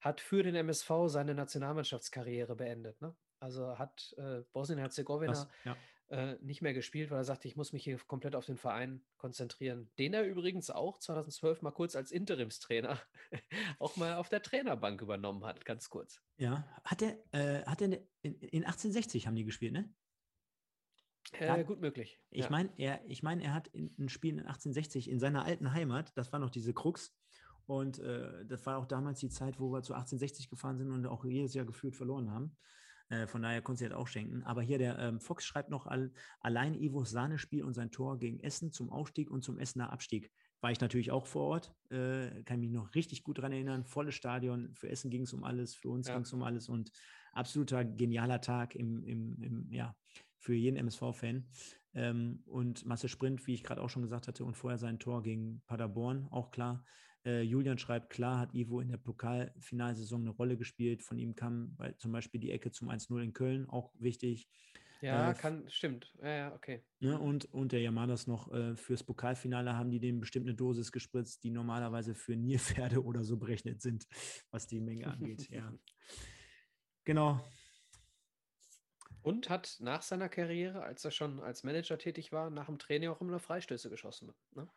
hat für den MSV seine Nationalmannschaftskarriere beendet. Ne? Also hat Bosnien-Herzegowina nicht mehr gespielt, weil er sagte, ich muss mich hier komplett auf den Verein konzentrieren, den er übrigens auch 2012 mal kurz als Interimstrainer auch mal auf der Trainerbank übernommen hat, ganz kurz. Ja, hat er in 1860 haben die gespielt, ne? Ja, gut möglich. Ich meine, er hat ein Spiel in 1860 in seiner alten Heimat, das war noch diese Krux, und das war auch damals die Zeit, wo wir zu 1860 gefahren sind und auch jedes Jahr gefühlt verloren haben. Von daher konntest du das auch schenken. Aber hier der Fox schreibt noch, allein Ivos Sahnespiel und sein Tor gegen Essen zum Aufstieg und zum Essener Abstieg. War ich natürlich auch vor Ort, kann mich noch richtig gut daran erinnern. Volles Stadion, für Essen ging es um alles, für uns ging es um alles und absoluter genialer Tag für jeden MSV-Fan. Und Marcel Sprint, wie ich gerade auch schon gesagt hatte, und vorher sein Tor gegen Paderborn, auch klar. Julian schreibt, klar hat Ivo in der Pokalfinalsaison eine Rolle gespielt. Von ihm kam zum Beispiel die Ecke zum 1-0 in Köln, auch wichtig. Ja, stimmt. Ja, okay. Ne, und der Yamadas noch, fürs Pokalfinale haben die denen bestimmt eine Dosis gespritzt, die normalerweise für Nilpferde oder so berechnet sind, was die Menge angeht. Ja. Genau. Und hat nach seiner Karriere, als er schon als Manager tätig war, nach dem Training auch immer Freistöße geschossen. Ne?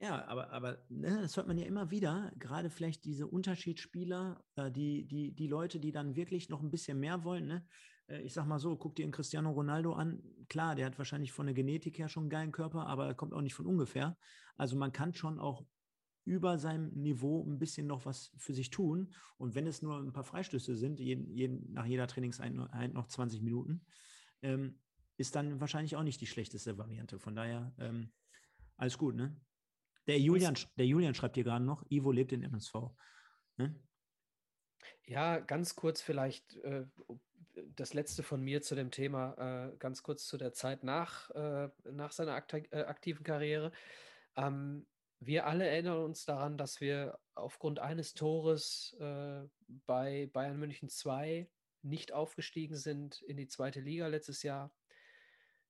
Ja, aber ne, das hört man ja immer wieder, gerade vielleicht diese Unterschiedsspieler, die Leute, die dann wirklich noch ein bisschen mehr wollen. Ne? Ich sag mal so, guck dir einen Cristiano Ronaldo an. Klar, der hat wahrscheinlich von der Genetik her schon einen geilen Körper, aber er kommt auch nicht von ungefähr. Also man kann schon auch über seinem Niveau ein bisschen noch was für sich tun. Und wenn es nur ein paar Freistöße sind, nach jeder Trainingseinheit noch 20 Minuten, ist dann wahrscheinlich auch nicht die schlechteste Variante. Von daher alles gut, ne? Der Julian schreibt hier gerade noch, Ivo lebt in MSV. Ne? Ja, ganz kurz vielleicht das Letzte von mir zu dem Thema, ganz kurz zu der Zeit nach seiner aktiven Karriere. Wir alle erinnern uns daran, dass wir aufgrund eines Tores bei Bayern München 2 nicht aufgestiegen sind in die 2. Liga letztes Jahr.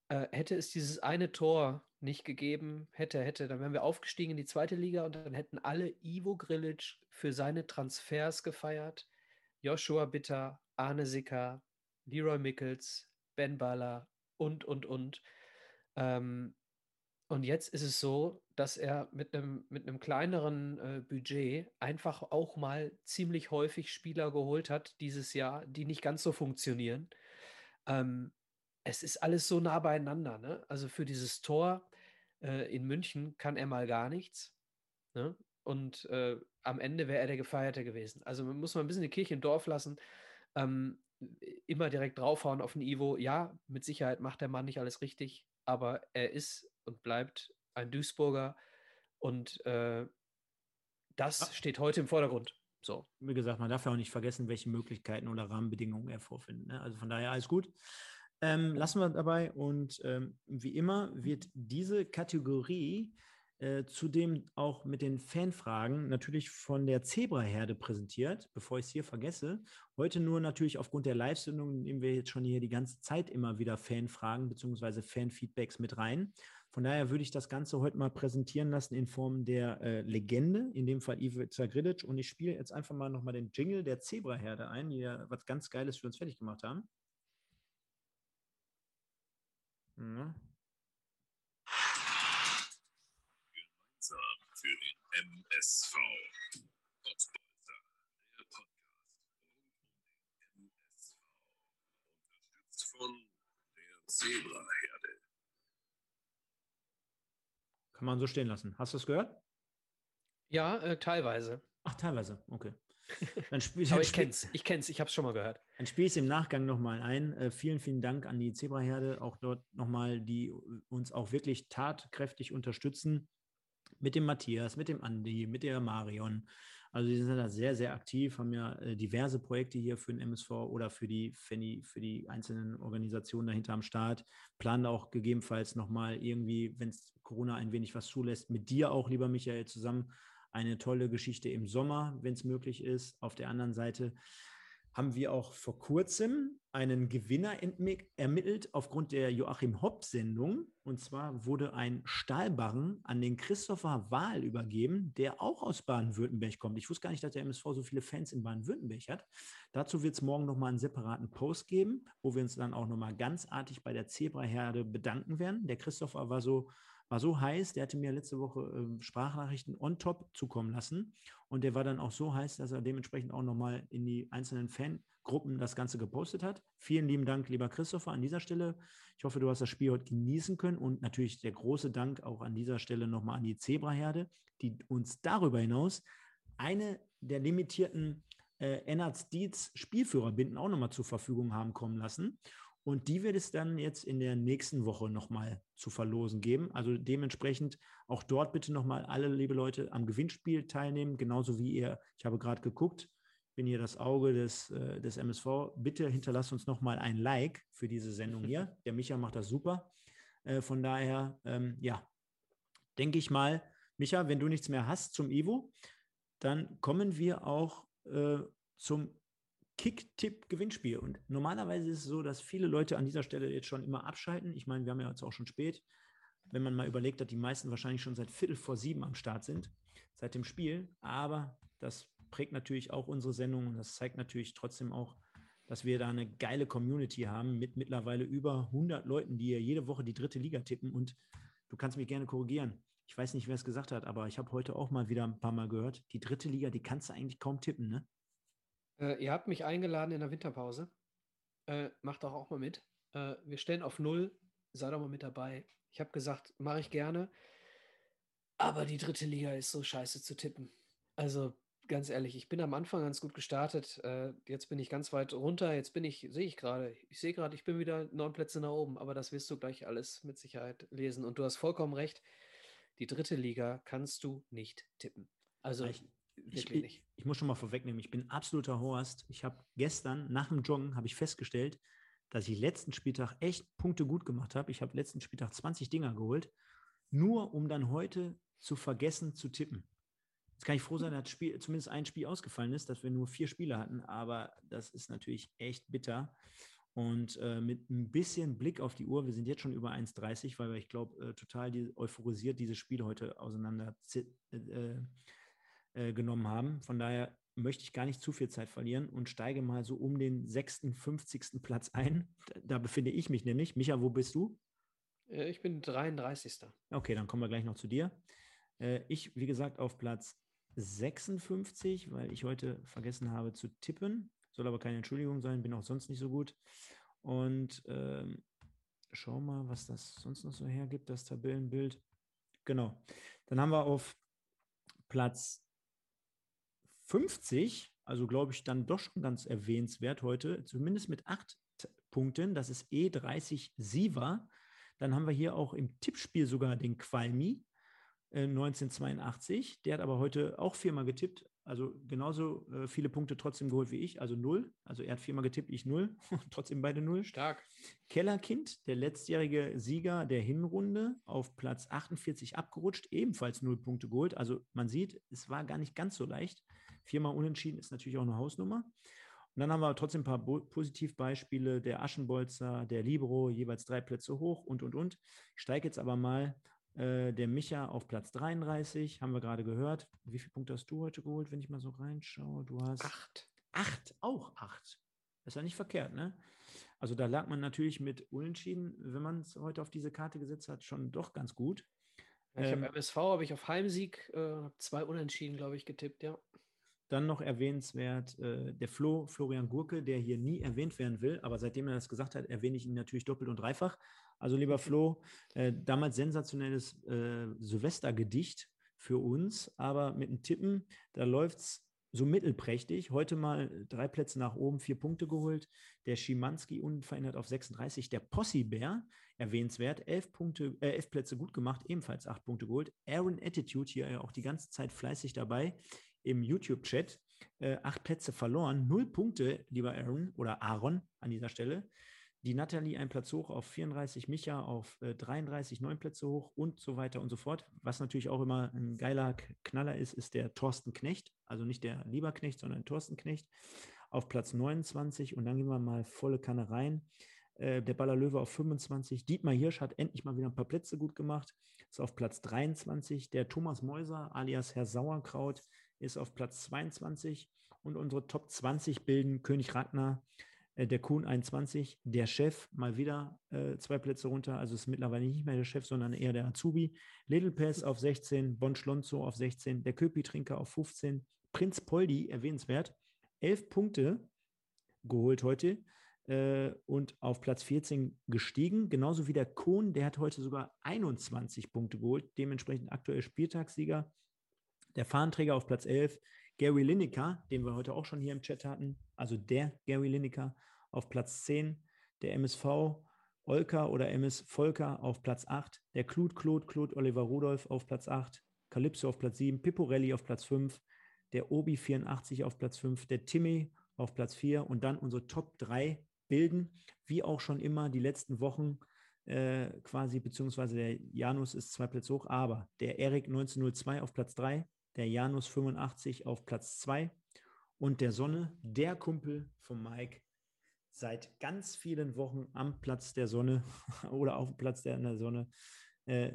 Hätte es dieses eine Tor nicht gegeben, dann wären wir aufgestiegen in die 2. Liga und dann hätten alle Ivo Grlic für seine Transfers gefeiert. Joshua Bitter, Arne Sicker, Leroy Mickels, Ben Baller und. Und jetzt ist es so, dass er mit einem kleineren Budget einfach auch mal ziemlich häufig Spieler geholt hat dieses Jahr, die nicht ganz so funktionieren. Es ist alles so nah beieinander. Ne? Also für dieses Tor in München kann er mal gar nichts. Ne? Und am Ende wäre er der Gefeierte gewesen. Also man muss mal ein bisschen die Kirche im Dorf lassen. Immer direkt draufhauen auf den Ivo. Ja, mit Sicherheit macht der Mann nicht alles richtig, aber er ist und bleibt ein Duisburger und das steht heute im Vordergrund. So. Wie gesagt, man darf ja auch nicht vergessen, welche Möglichkeiten oder Rahmenbedingungen er vorfindet. Ne? Also von daher alles gut. Lassen wir dabei und wie immer wird diese Kategorie zudem auch mit den Fanfragen natürlich von der Zebraherde präsentiert, bevor ich es hier vergesse. Heute nur natürlich aufgrund der Live-Sendung nehmen wir jetzt schon hier die ganze Zeit immer wieder Fanfragen bzw. Fanfeedbacks mit rein. Von daher würde ich das Ganze heute mal präsentieren lassen in Form der Legende, in dem Fall Ivo Grlic. Und ich spiele jetzt einfach mal nochmal den Jingle der Zebraherde ein, die ja was ganz Geiles für uns fertig gemacht haben. Ja. Gemeinsam für den MSV. Der Podcast MSV. Unterstützt von der Zebraherde. Kann man so stehen lassen. Hast du es gehört? Ja, teilweise. Ach, teilweise, okay. Dann spielst, aber ich kenn's, ich habe es schon mal gehört. Dann spiele ich es im Nachgang nochmal ein. Vielen, vielen Dank an die Zebraherde, auch dort nochmal, die uns auch wirklich tatkräftig unterstützen. Mit dem Matthias, mit dem Andi, mit der Marion. Also die sind da sehr, sehr aktiv, haben ja diverse Projekte hier für den MSV oder für die einzelnen Organisationen dahinter am Start. Planen auch gegebenenfalls nochmal irgendwie, wenn es Corona ein wenig was zulässt, mit dir auch, lieber Michael, zusammen eine tolle Geschichte im Sommer, wenn es möglich ist. Auf der anderen Seite haben wir auch vor kurzem einen Gewinner ermittelt aufgrund der Joachim-Hopp-Sendung. Und zwar wurde ein Stahlbarren an den Christopher Wahl übergeben, der auch aus Baden-Württemberg kommt. Ich wusste gar nicht, dass der MSV so viele Fans in Baden-Württemberg hat. Dazu wird es morgen nochmal einen separaten Post geben, wo wir uns dann auch nochmal ganz artig bei der Zebraherde bedanken werden. Der Christopher war so heiß, der hatte mir letzte Woche Sprachnachrichten on top zukommen lassen und der war dann auch so heiß, dass er dementsprechend auch nochmal in die einzelnen Fangruppen das Ganze gepostet hat. Vielen lieben Dank, lieber Christopher, an dieser Stelle. Ich hoffe, du hast das Spiel heute genießen können und natürlich der große Dank auch an dieser Stelle nochmal an die Zebraherde, die uns darüber hinaus eine der limitierten Ennards Dietz Spielführerbinden auch nochmal zur Verfügung haben kommen lassen. Und die wird es dann jetzt in der nächsten Woche nochmal zu verlosen geben. Also dementsprechend auch dort bitte nochmal alle, liebe Leute, am Gewinnspiel teilnehmen. Genauso wie ihr, ich habe gerade geguckt, bin hier das Auge des MSV. Bitte hinterlasst uns nochmal ein Like für diese Sendung hier. Der Micha macht das super. Von daher, ja, denke ich mal, Micha, wenn du nichts mehr hast zum Ivo, dann kommen wir auch zum Kick-Tipp-Gewinnspiel. Und normalerweise ist es so, dass viele Leute an dieser Stelle jetzt schon immer abschalten. Ich meine, wir haben ja jetzt auch schon spät, wenn man mal überlegt hat, die meisten wahrscheinlich schon seit 19:45 am Start sind, seit dem Spiel. Aber das prägt natürlich auch unsere Sendung und das zeigt natürlich trotzdem auch, dass wir da eine geile Community haben mit mittlerweile über 100 Leuten, die ja jede Woche die 3. Liga tippen. Und du kannst mich gerne korrigieren. Ich weiß nicht, wer es gesagt hat, aber ich habe heute auch mal wieder ein paar Mal gehört, die 3. Liga, die kannst du eigentlich kaum tippen, ne? Ihr habt mich eingeladen in der Winterpause. Macht doch auch mal mit. Wir stellen auf 0. Seid doch mal mit dabei. Ich habe gesagt, mache ich gerne. Aber die 3. Liga ist so scheiße zu tippen. Also ganz ehrlich, ich bin am Anfang ganz gut gestartet. Jetzt bin ich ganz weit runter. Jetzt sehe ich gerade, ich bin wieder 9 Plätze nach oben. Aber das wirst du gleich alles mit Sicherheit lesen. Und du hast vollkommen recht. Die 3. Liga kannst du nicht tippen. Also ich muss schon mal vorwegnehmen, ich bin absoluter Horst. Ich habe gestern nach dem Joggen habe ich festgestellt, dass ich letzten Spieltag echt Punkte gut gemacht habe. Ich habe letzten Spieltag 20 Dinger geholt, nur um dann heute zu vergessen zu tippen. Jetzt kann ich froh sein, dass zumindest ein Spiel ausgefallen ist, dass wir nur 4 Spiele hatten, aber das ist natürlich echt bitter. Und mit ein bisschen Blick auf die Uhr, wir sind jetzt schon über 1:30, weil wir, ich glaube, total euphorisiert dieses Spiel heute auseinander genommen haben. Von daher möchte ich gar nicht zu viel Zeit verlieren und steige mal so um den 56. Platz ein. Da befinde ich mich nämlich. Micha, wo bist du? Ich bin 33. Okay, dann kommen wir gleich noch zu dir. Ich, wie gesagt, auf Platz 56, weil ich heute vergessen habe zu tippen. Soll aber keine Entschuldigung sein, bin auch sonst nicht so gut. Und schau mal, was das sonst noch so hergibt, das Tabellenbild. Genau. Dann haben wir auf Platz 50, also glaube ich dann doch schon ganz erwähnenswert heute, zumindest mit 8 Punkten, das ist E30 Siva. Dann haben wir hier auch im Tippspiel sogar den Qualmi 1982, der hat aber heute auch 4-mal getippt, also genauso viele Punkte trotzdem geholt wie ich, also 0, also er hat 4-mal getippt, ich 0, trotzdem beide 0. Stark. Kellerkind, der letztjährige Sieger der Hinrunde, auf Platz 48 abgerutscht, ebenfalls 0 Punkte geholt, also man sieht, es war gar nicht ganz so leicht. 4-mal unentschieden ist natürlich auch eine Hausnummer. Und dann haben wir trotzdem ein paar Positivbeispiele. Der Aschenbolzer, der Libero, jeweils 3 Plätze hoch und. Ich steige jetzt aber mal der Micha auf Platz 33. Haben wir gerade gehört. Wie viele Punkte hast du heute geholt, wenn ich mal so reinschaue? Du hast 8. 8, auch 8. Das ist ja nicht verkehrt, ne? Also da lag man natürlich mit Unentschieden, wenn man es heute auf diese Karte gesetzt hat, schon doch ganz gut. Ich habe MSV, habe ich auf Heimsieg, habe 2 Unentschieden, glaube ich, getippt, ja. Dann noch erwähnenswert der Florian Gurke, der hier nie erwähnt werden will, aber seitdem er das gesagt hat, erwähne ich ihn natürlich doppelt und dreifach. Also lieber Flo, damals sensationelles Silvestergedicht für uns, aber mit dem Tippen, da läuft es so mittelprächtig. Heute mal 3 Plätze nach oben, 4 Punkte geholt. Der Schimanski unverändert auf 36. Der Possibär, erwähnenswert, 11 Plätze gut gemacht, ebenfalls 8 Punkte geholt. Aaron Attitude, hier ja auch die ganze Zeit fleißig dabei im YouTube-Chat. 8 Plätze verloren, 0 Punkte, lieber Aaron oder Aaron an dieser Stelle. Die Nathalie ein Platz hoch auf 34, Micha auf 33, 9 Plätze hoch und so weiter und so fort. Was natürlich auch immer ein geiler Knaller ist, ist der Thorsten Knecht, also nicht der Lieberknecht, sondern Thorsten Knecht auf Platz 29 und dann gehen wir mal volle Kanne rein. Der Ballerlöwe auf 25, Dietmar Hirsch hat endlich mal wieder ein paar Plätze gut gemacht, ist auf Platz 23, der Thomas Mäuser alias Herr Sauerkraut ist auf Platz 22 und unsere Top 20 bilden König Ragnar, der Kuhn 21, der Chef, mal wieder 2 Plätze runter, also ist mittlerweile nicht mehr der Chef, sondern eher der Azubi. Little Pass auf 16, Bon Schlonzo auf 16, der Köpi-Trinker auf 15, Prinz Poldi, erwähnenswert, 11 Punkte geholt heute und auf Platz 14 gestiegen, genauso wie der Kuhn, der hat heute sogar 21 Punkte geholt, dementsprechend aktuell Spieltagssieger. Der Fahnenträger auf Platz 11, Gary Lineker, den wir heute auch schon hier im Chat hatten, also der Gary Lineker auf Platz 10, der MSV Olka oder MS Volker auf Platz 8, der Claude Oliver Rudolph auf Platz 8, Calypso auf Platz 7, Piporelli auf Platz 5, der Obi 84 auf Platz 5, der Timmy auf Platz 4 und dann unsere Top 3 bilden, wie auch schon immer die letzten Wochen quasi, beziehungsweise der Janus ist 2 Plätze hoch, aber der Erik 1902 auf Platz 3, der Janus 85 auf Platz 2 und der Sonne, der Kumpel von Mike, seit ganz vielen Wochen am Platz der Sonne oder auf dem Platz der Sonne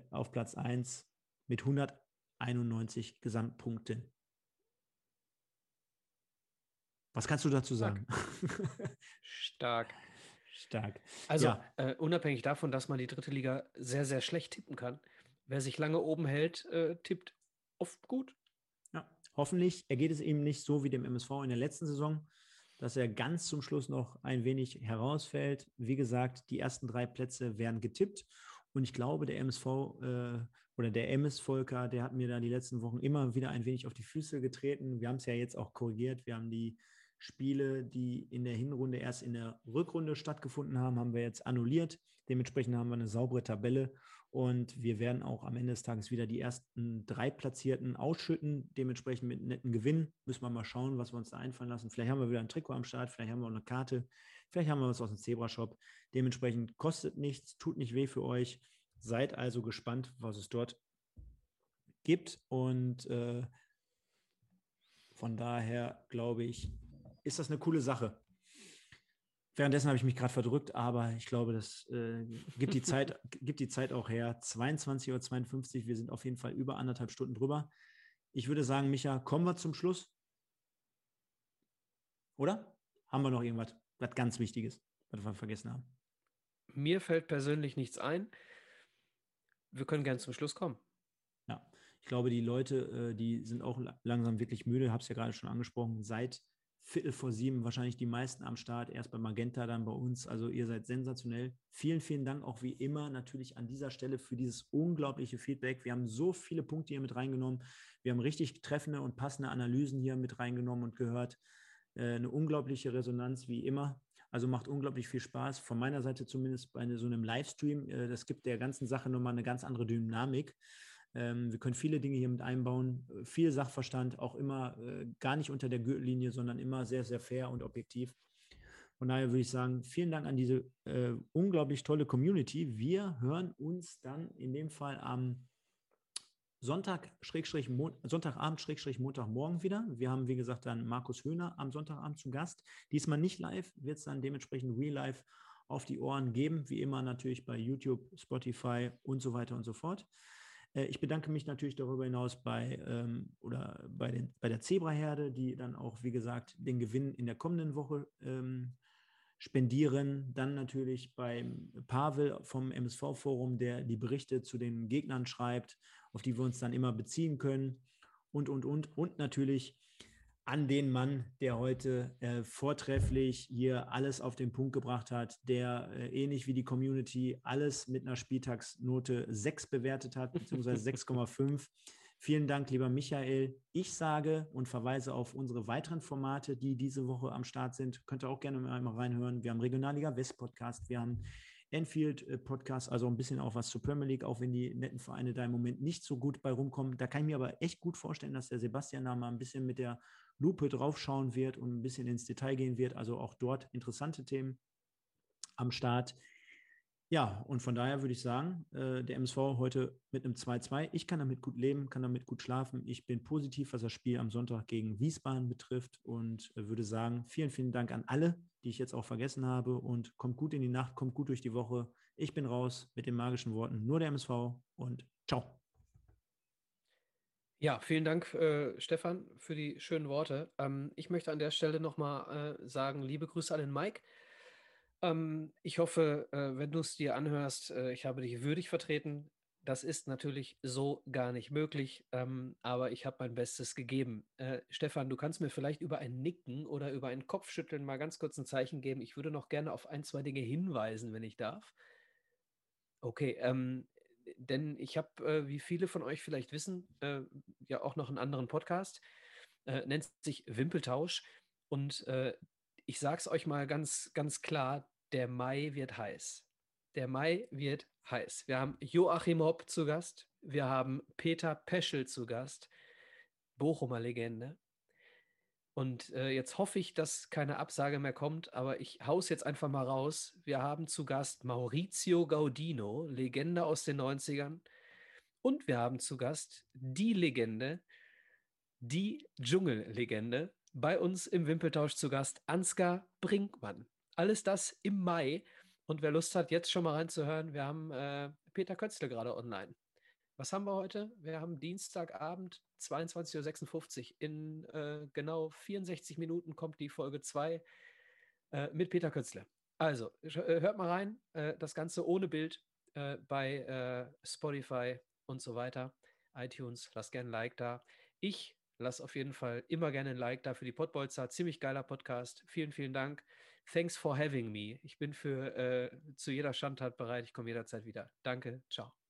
auf Platz 1 mit 191 Gesamtpunkten. Was kannst du dazu sagen? Stark. Also ja. Unabhängig davon, dass man die dritte Liga sehr, sehr schlecht tippen kann, wer sich lange oben hält, tippt oft gut. Ja, hoffentlich ergeht es ihm nicht so wie dem MSV in der letzten Saison, dass er ganz zum Schluss noch ein wenig herausfällt. Wie gesagt, die ersten 3 Plätze werden getippt und ich glaube, der MSV oder der MS Volker, der hat mir da die letzten Wochen immer wieder ein wenig auf die Füße getreten. Wir haben es ja jetzt auch korrigiert. Wir haben die Spiele, die in der Hinrunde erst in der Rückrunde stattgefunden haben, haben wir jetzt annulliert. Dementsprechend haben wir eine saubere Tabelle und wir werden auch am Ende des Tages wieder die ersten 3 Platzierten ausschütten, dementsprechend mit netten Gewinn. Müssen wir mal schauen, was wir uns da einfallen lassen. Vielleicht haben wir wieder ein Trikot am Start, vielleicht haben wir auch eine Karte, vielleicht haben wir was aus dem Zebra-Shop. Dementsprechend kostet nichts, tut nicht weh für euch. Seid also gespannt, was es dort gibt und von daher glaube ich, ist das eine coole Sache. Währenddessen habe ich mich gerade verdrückt, aber ich glaube, das gibt die Zeit auch her. 22:52 Uhr, wir sind auf jeden Fall über anderthalb Stunden drüber. Ich würde sagen, Micha, kommen wir zum Schluss? Oder? Haben wir noch irgendwas, was ganz Wichtiges, was wir vergessen haben? Mir fällt persönlich nichts ein. Wir können gerne zum Schluss kommen. Ja, ich glaube, die Leute, die sind auch langsam wirklich müde. Ich habe es ja gerade schon angesprochen, seit 19:45 wahrscheinlich die meisten am Start, erst bei Magenta, dann bei uns, also ihr seid sensationell. Vielen, vielen Dank auch wie immer natürlich an dieser Stelle für dieses unglaubliche Feedback. Wir haben so viele Punkte hier mit reingenommen, wir haben richtig treffende und passende Analysen hier mit reingenommen und gehört, eine unglaubliche Resonanz wie immer, also macht unglaublich viel Spaß, von meiner Seite zumindest bei so einem Livestream, das gibt der ganzen Sache nochmal eine ganz andere Dynamik. Wir können viele Dinge hier mit einbauen, viel Sachverstand, auch immer gar nicht unter der Gürtellinie, sondern immer sehr, sehr fair und objektiv. Von daher würde ich sagen, vielen Dank an diese unglaublich tolle Community. Wir hören uns dann in dem Fall am Sonntagabend/Montagmorgen wieder. Wir haben, wie gesagt, dann Markus Höhner am Sonntagabend zu Gast. Diesmal nicht live, wird es dann dementsprechend real live auf die Ohren geben, wie immer natürlich bei YouTube, Spotify und so weiter und so fort. Ich bedanke mich natürlich darüber hinaus bei der Zebraherde, die dann auch, wie gesagt, den Gewinn in der kommenden Woche spendieren. Dann natürlich beim Pavel vom MSV-Forum, der die Berichte zu den Gegnern schreibt, auf die wir uns dann immer beziehen können. Und. Und natürlich an den Mann, der heute vortrefflich hier alles auf den Punkt gebracht hat, der ähnlich wie die Community alles mit einer Spieltagsnote 6 bewertet hat, beziehungsweise 6,5. Vielen Dank, lieber Michael. Ich sage und verweise auf unsere weiteren Formate, die diese Woche am Start sind. Könnt ihr auch gerne mal reinhören. Wir haben Regionalliga West Podcast, wir haben Enfield Podcast, also ein bisschen auch was zur Premier League, auch wenn die netten Vereine da im Moment nicht so gut bei rumkommen. Da kann ich mir aber echt gut vorstellen, dass der Sebastian da mal ein bisschen mit der Lupe draufschauen wird und ein bisschen ins Detail gehen wird. Also auch dort interessante Themen am Start. Ja, und von daher würde ich sagen, der MSV heute mit einem 2-2. Ich kann damit gut leben, kann damit gut schlafen. Ich bin positiv, was das Spiel am Sonntag gegen Wiesbaden betrifft und würde sagen, vielen, vielen Dank an alle, die ich jetzt auch vergessen habe, und kommt gut in die Nacht, kommt gut durch die Woche. Ich bin raus mit den magischen Worten, nur der MSV, und ciao. Ja, vielen Dank, Stefan, für die schönen Worte. Ich möchte an der Stelle nochmal sagen, liebe Grüße an den Mike. Ich hoffe, wenn du es dir anhörst, ich habe dich würdig vertreten. Das ist natürlich so gar nicht möglich, aber ich habe mein Bestes gegeben. Stefan, du kannst mir vielleicht über ein Nicken oder über ein Kopfschütteln mal ganz kurz ein Zeichen geben. Ich würde noch gerne auf ein, zwei Dinge hinweisen, wenn ich darf. Okay, denn ich habe, wie viele von euch vielleicht wissen, ja auch noch einen anderen Podcast, nennt sich Wimpeltausch, und ich sage es euch mal ganz, ganz klar, der Mai wird heiß. Der Mai wird heiß. Wir haben Joachim Hopp zu Gast, wir haben Peter Peschel zu Gast, Bochumer Legende. Und jetzt hoffe ich, dass keine Absage mehr kommt, aber ich hau's jetzt einfach mal raus. Wir haben zu Gast Maurizio Gaudino, Legende aus den 90ern. Und wir haben zu Gast die Legende, die Dschungellegende, bei uns im Wimpeltausch zu Gast, Ansgar Brinkmann. Alles das im Mai. Und wer Lust hat, jetzt schon mal reinzuhören, wir haben Peter Kötzle gerade online. Was haben wir heute? Wir haben Dienstagabend, 22:56 Uhr. In genau 64 Minuten kommt die Folge 2 mit Peter Kötzle. Also, hört mal rein. Das Ganze ohne Bild bei Spotify und so weiter. iTunes, lasst gerne ein Like da. Ich lasse auf jeden Fall immer gerne ein Like da für die Pottbolzer. Ziemlich geiler Podcast. Vielen, vielen Dank. Thanks for having me. Ich bin zu jeder Schandtat bereit. Ich komme jederzeit wieder. Danke. Ciao.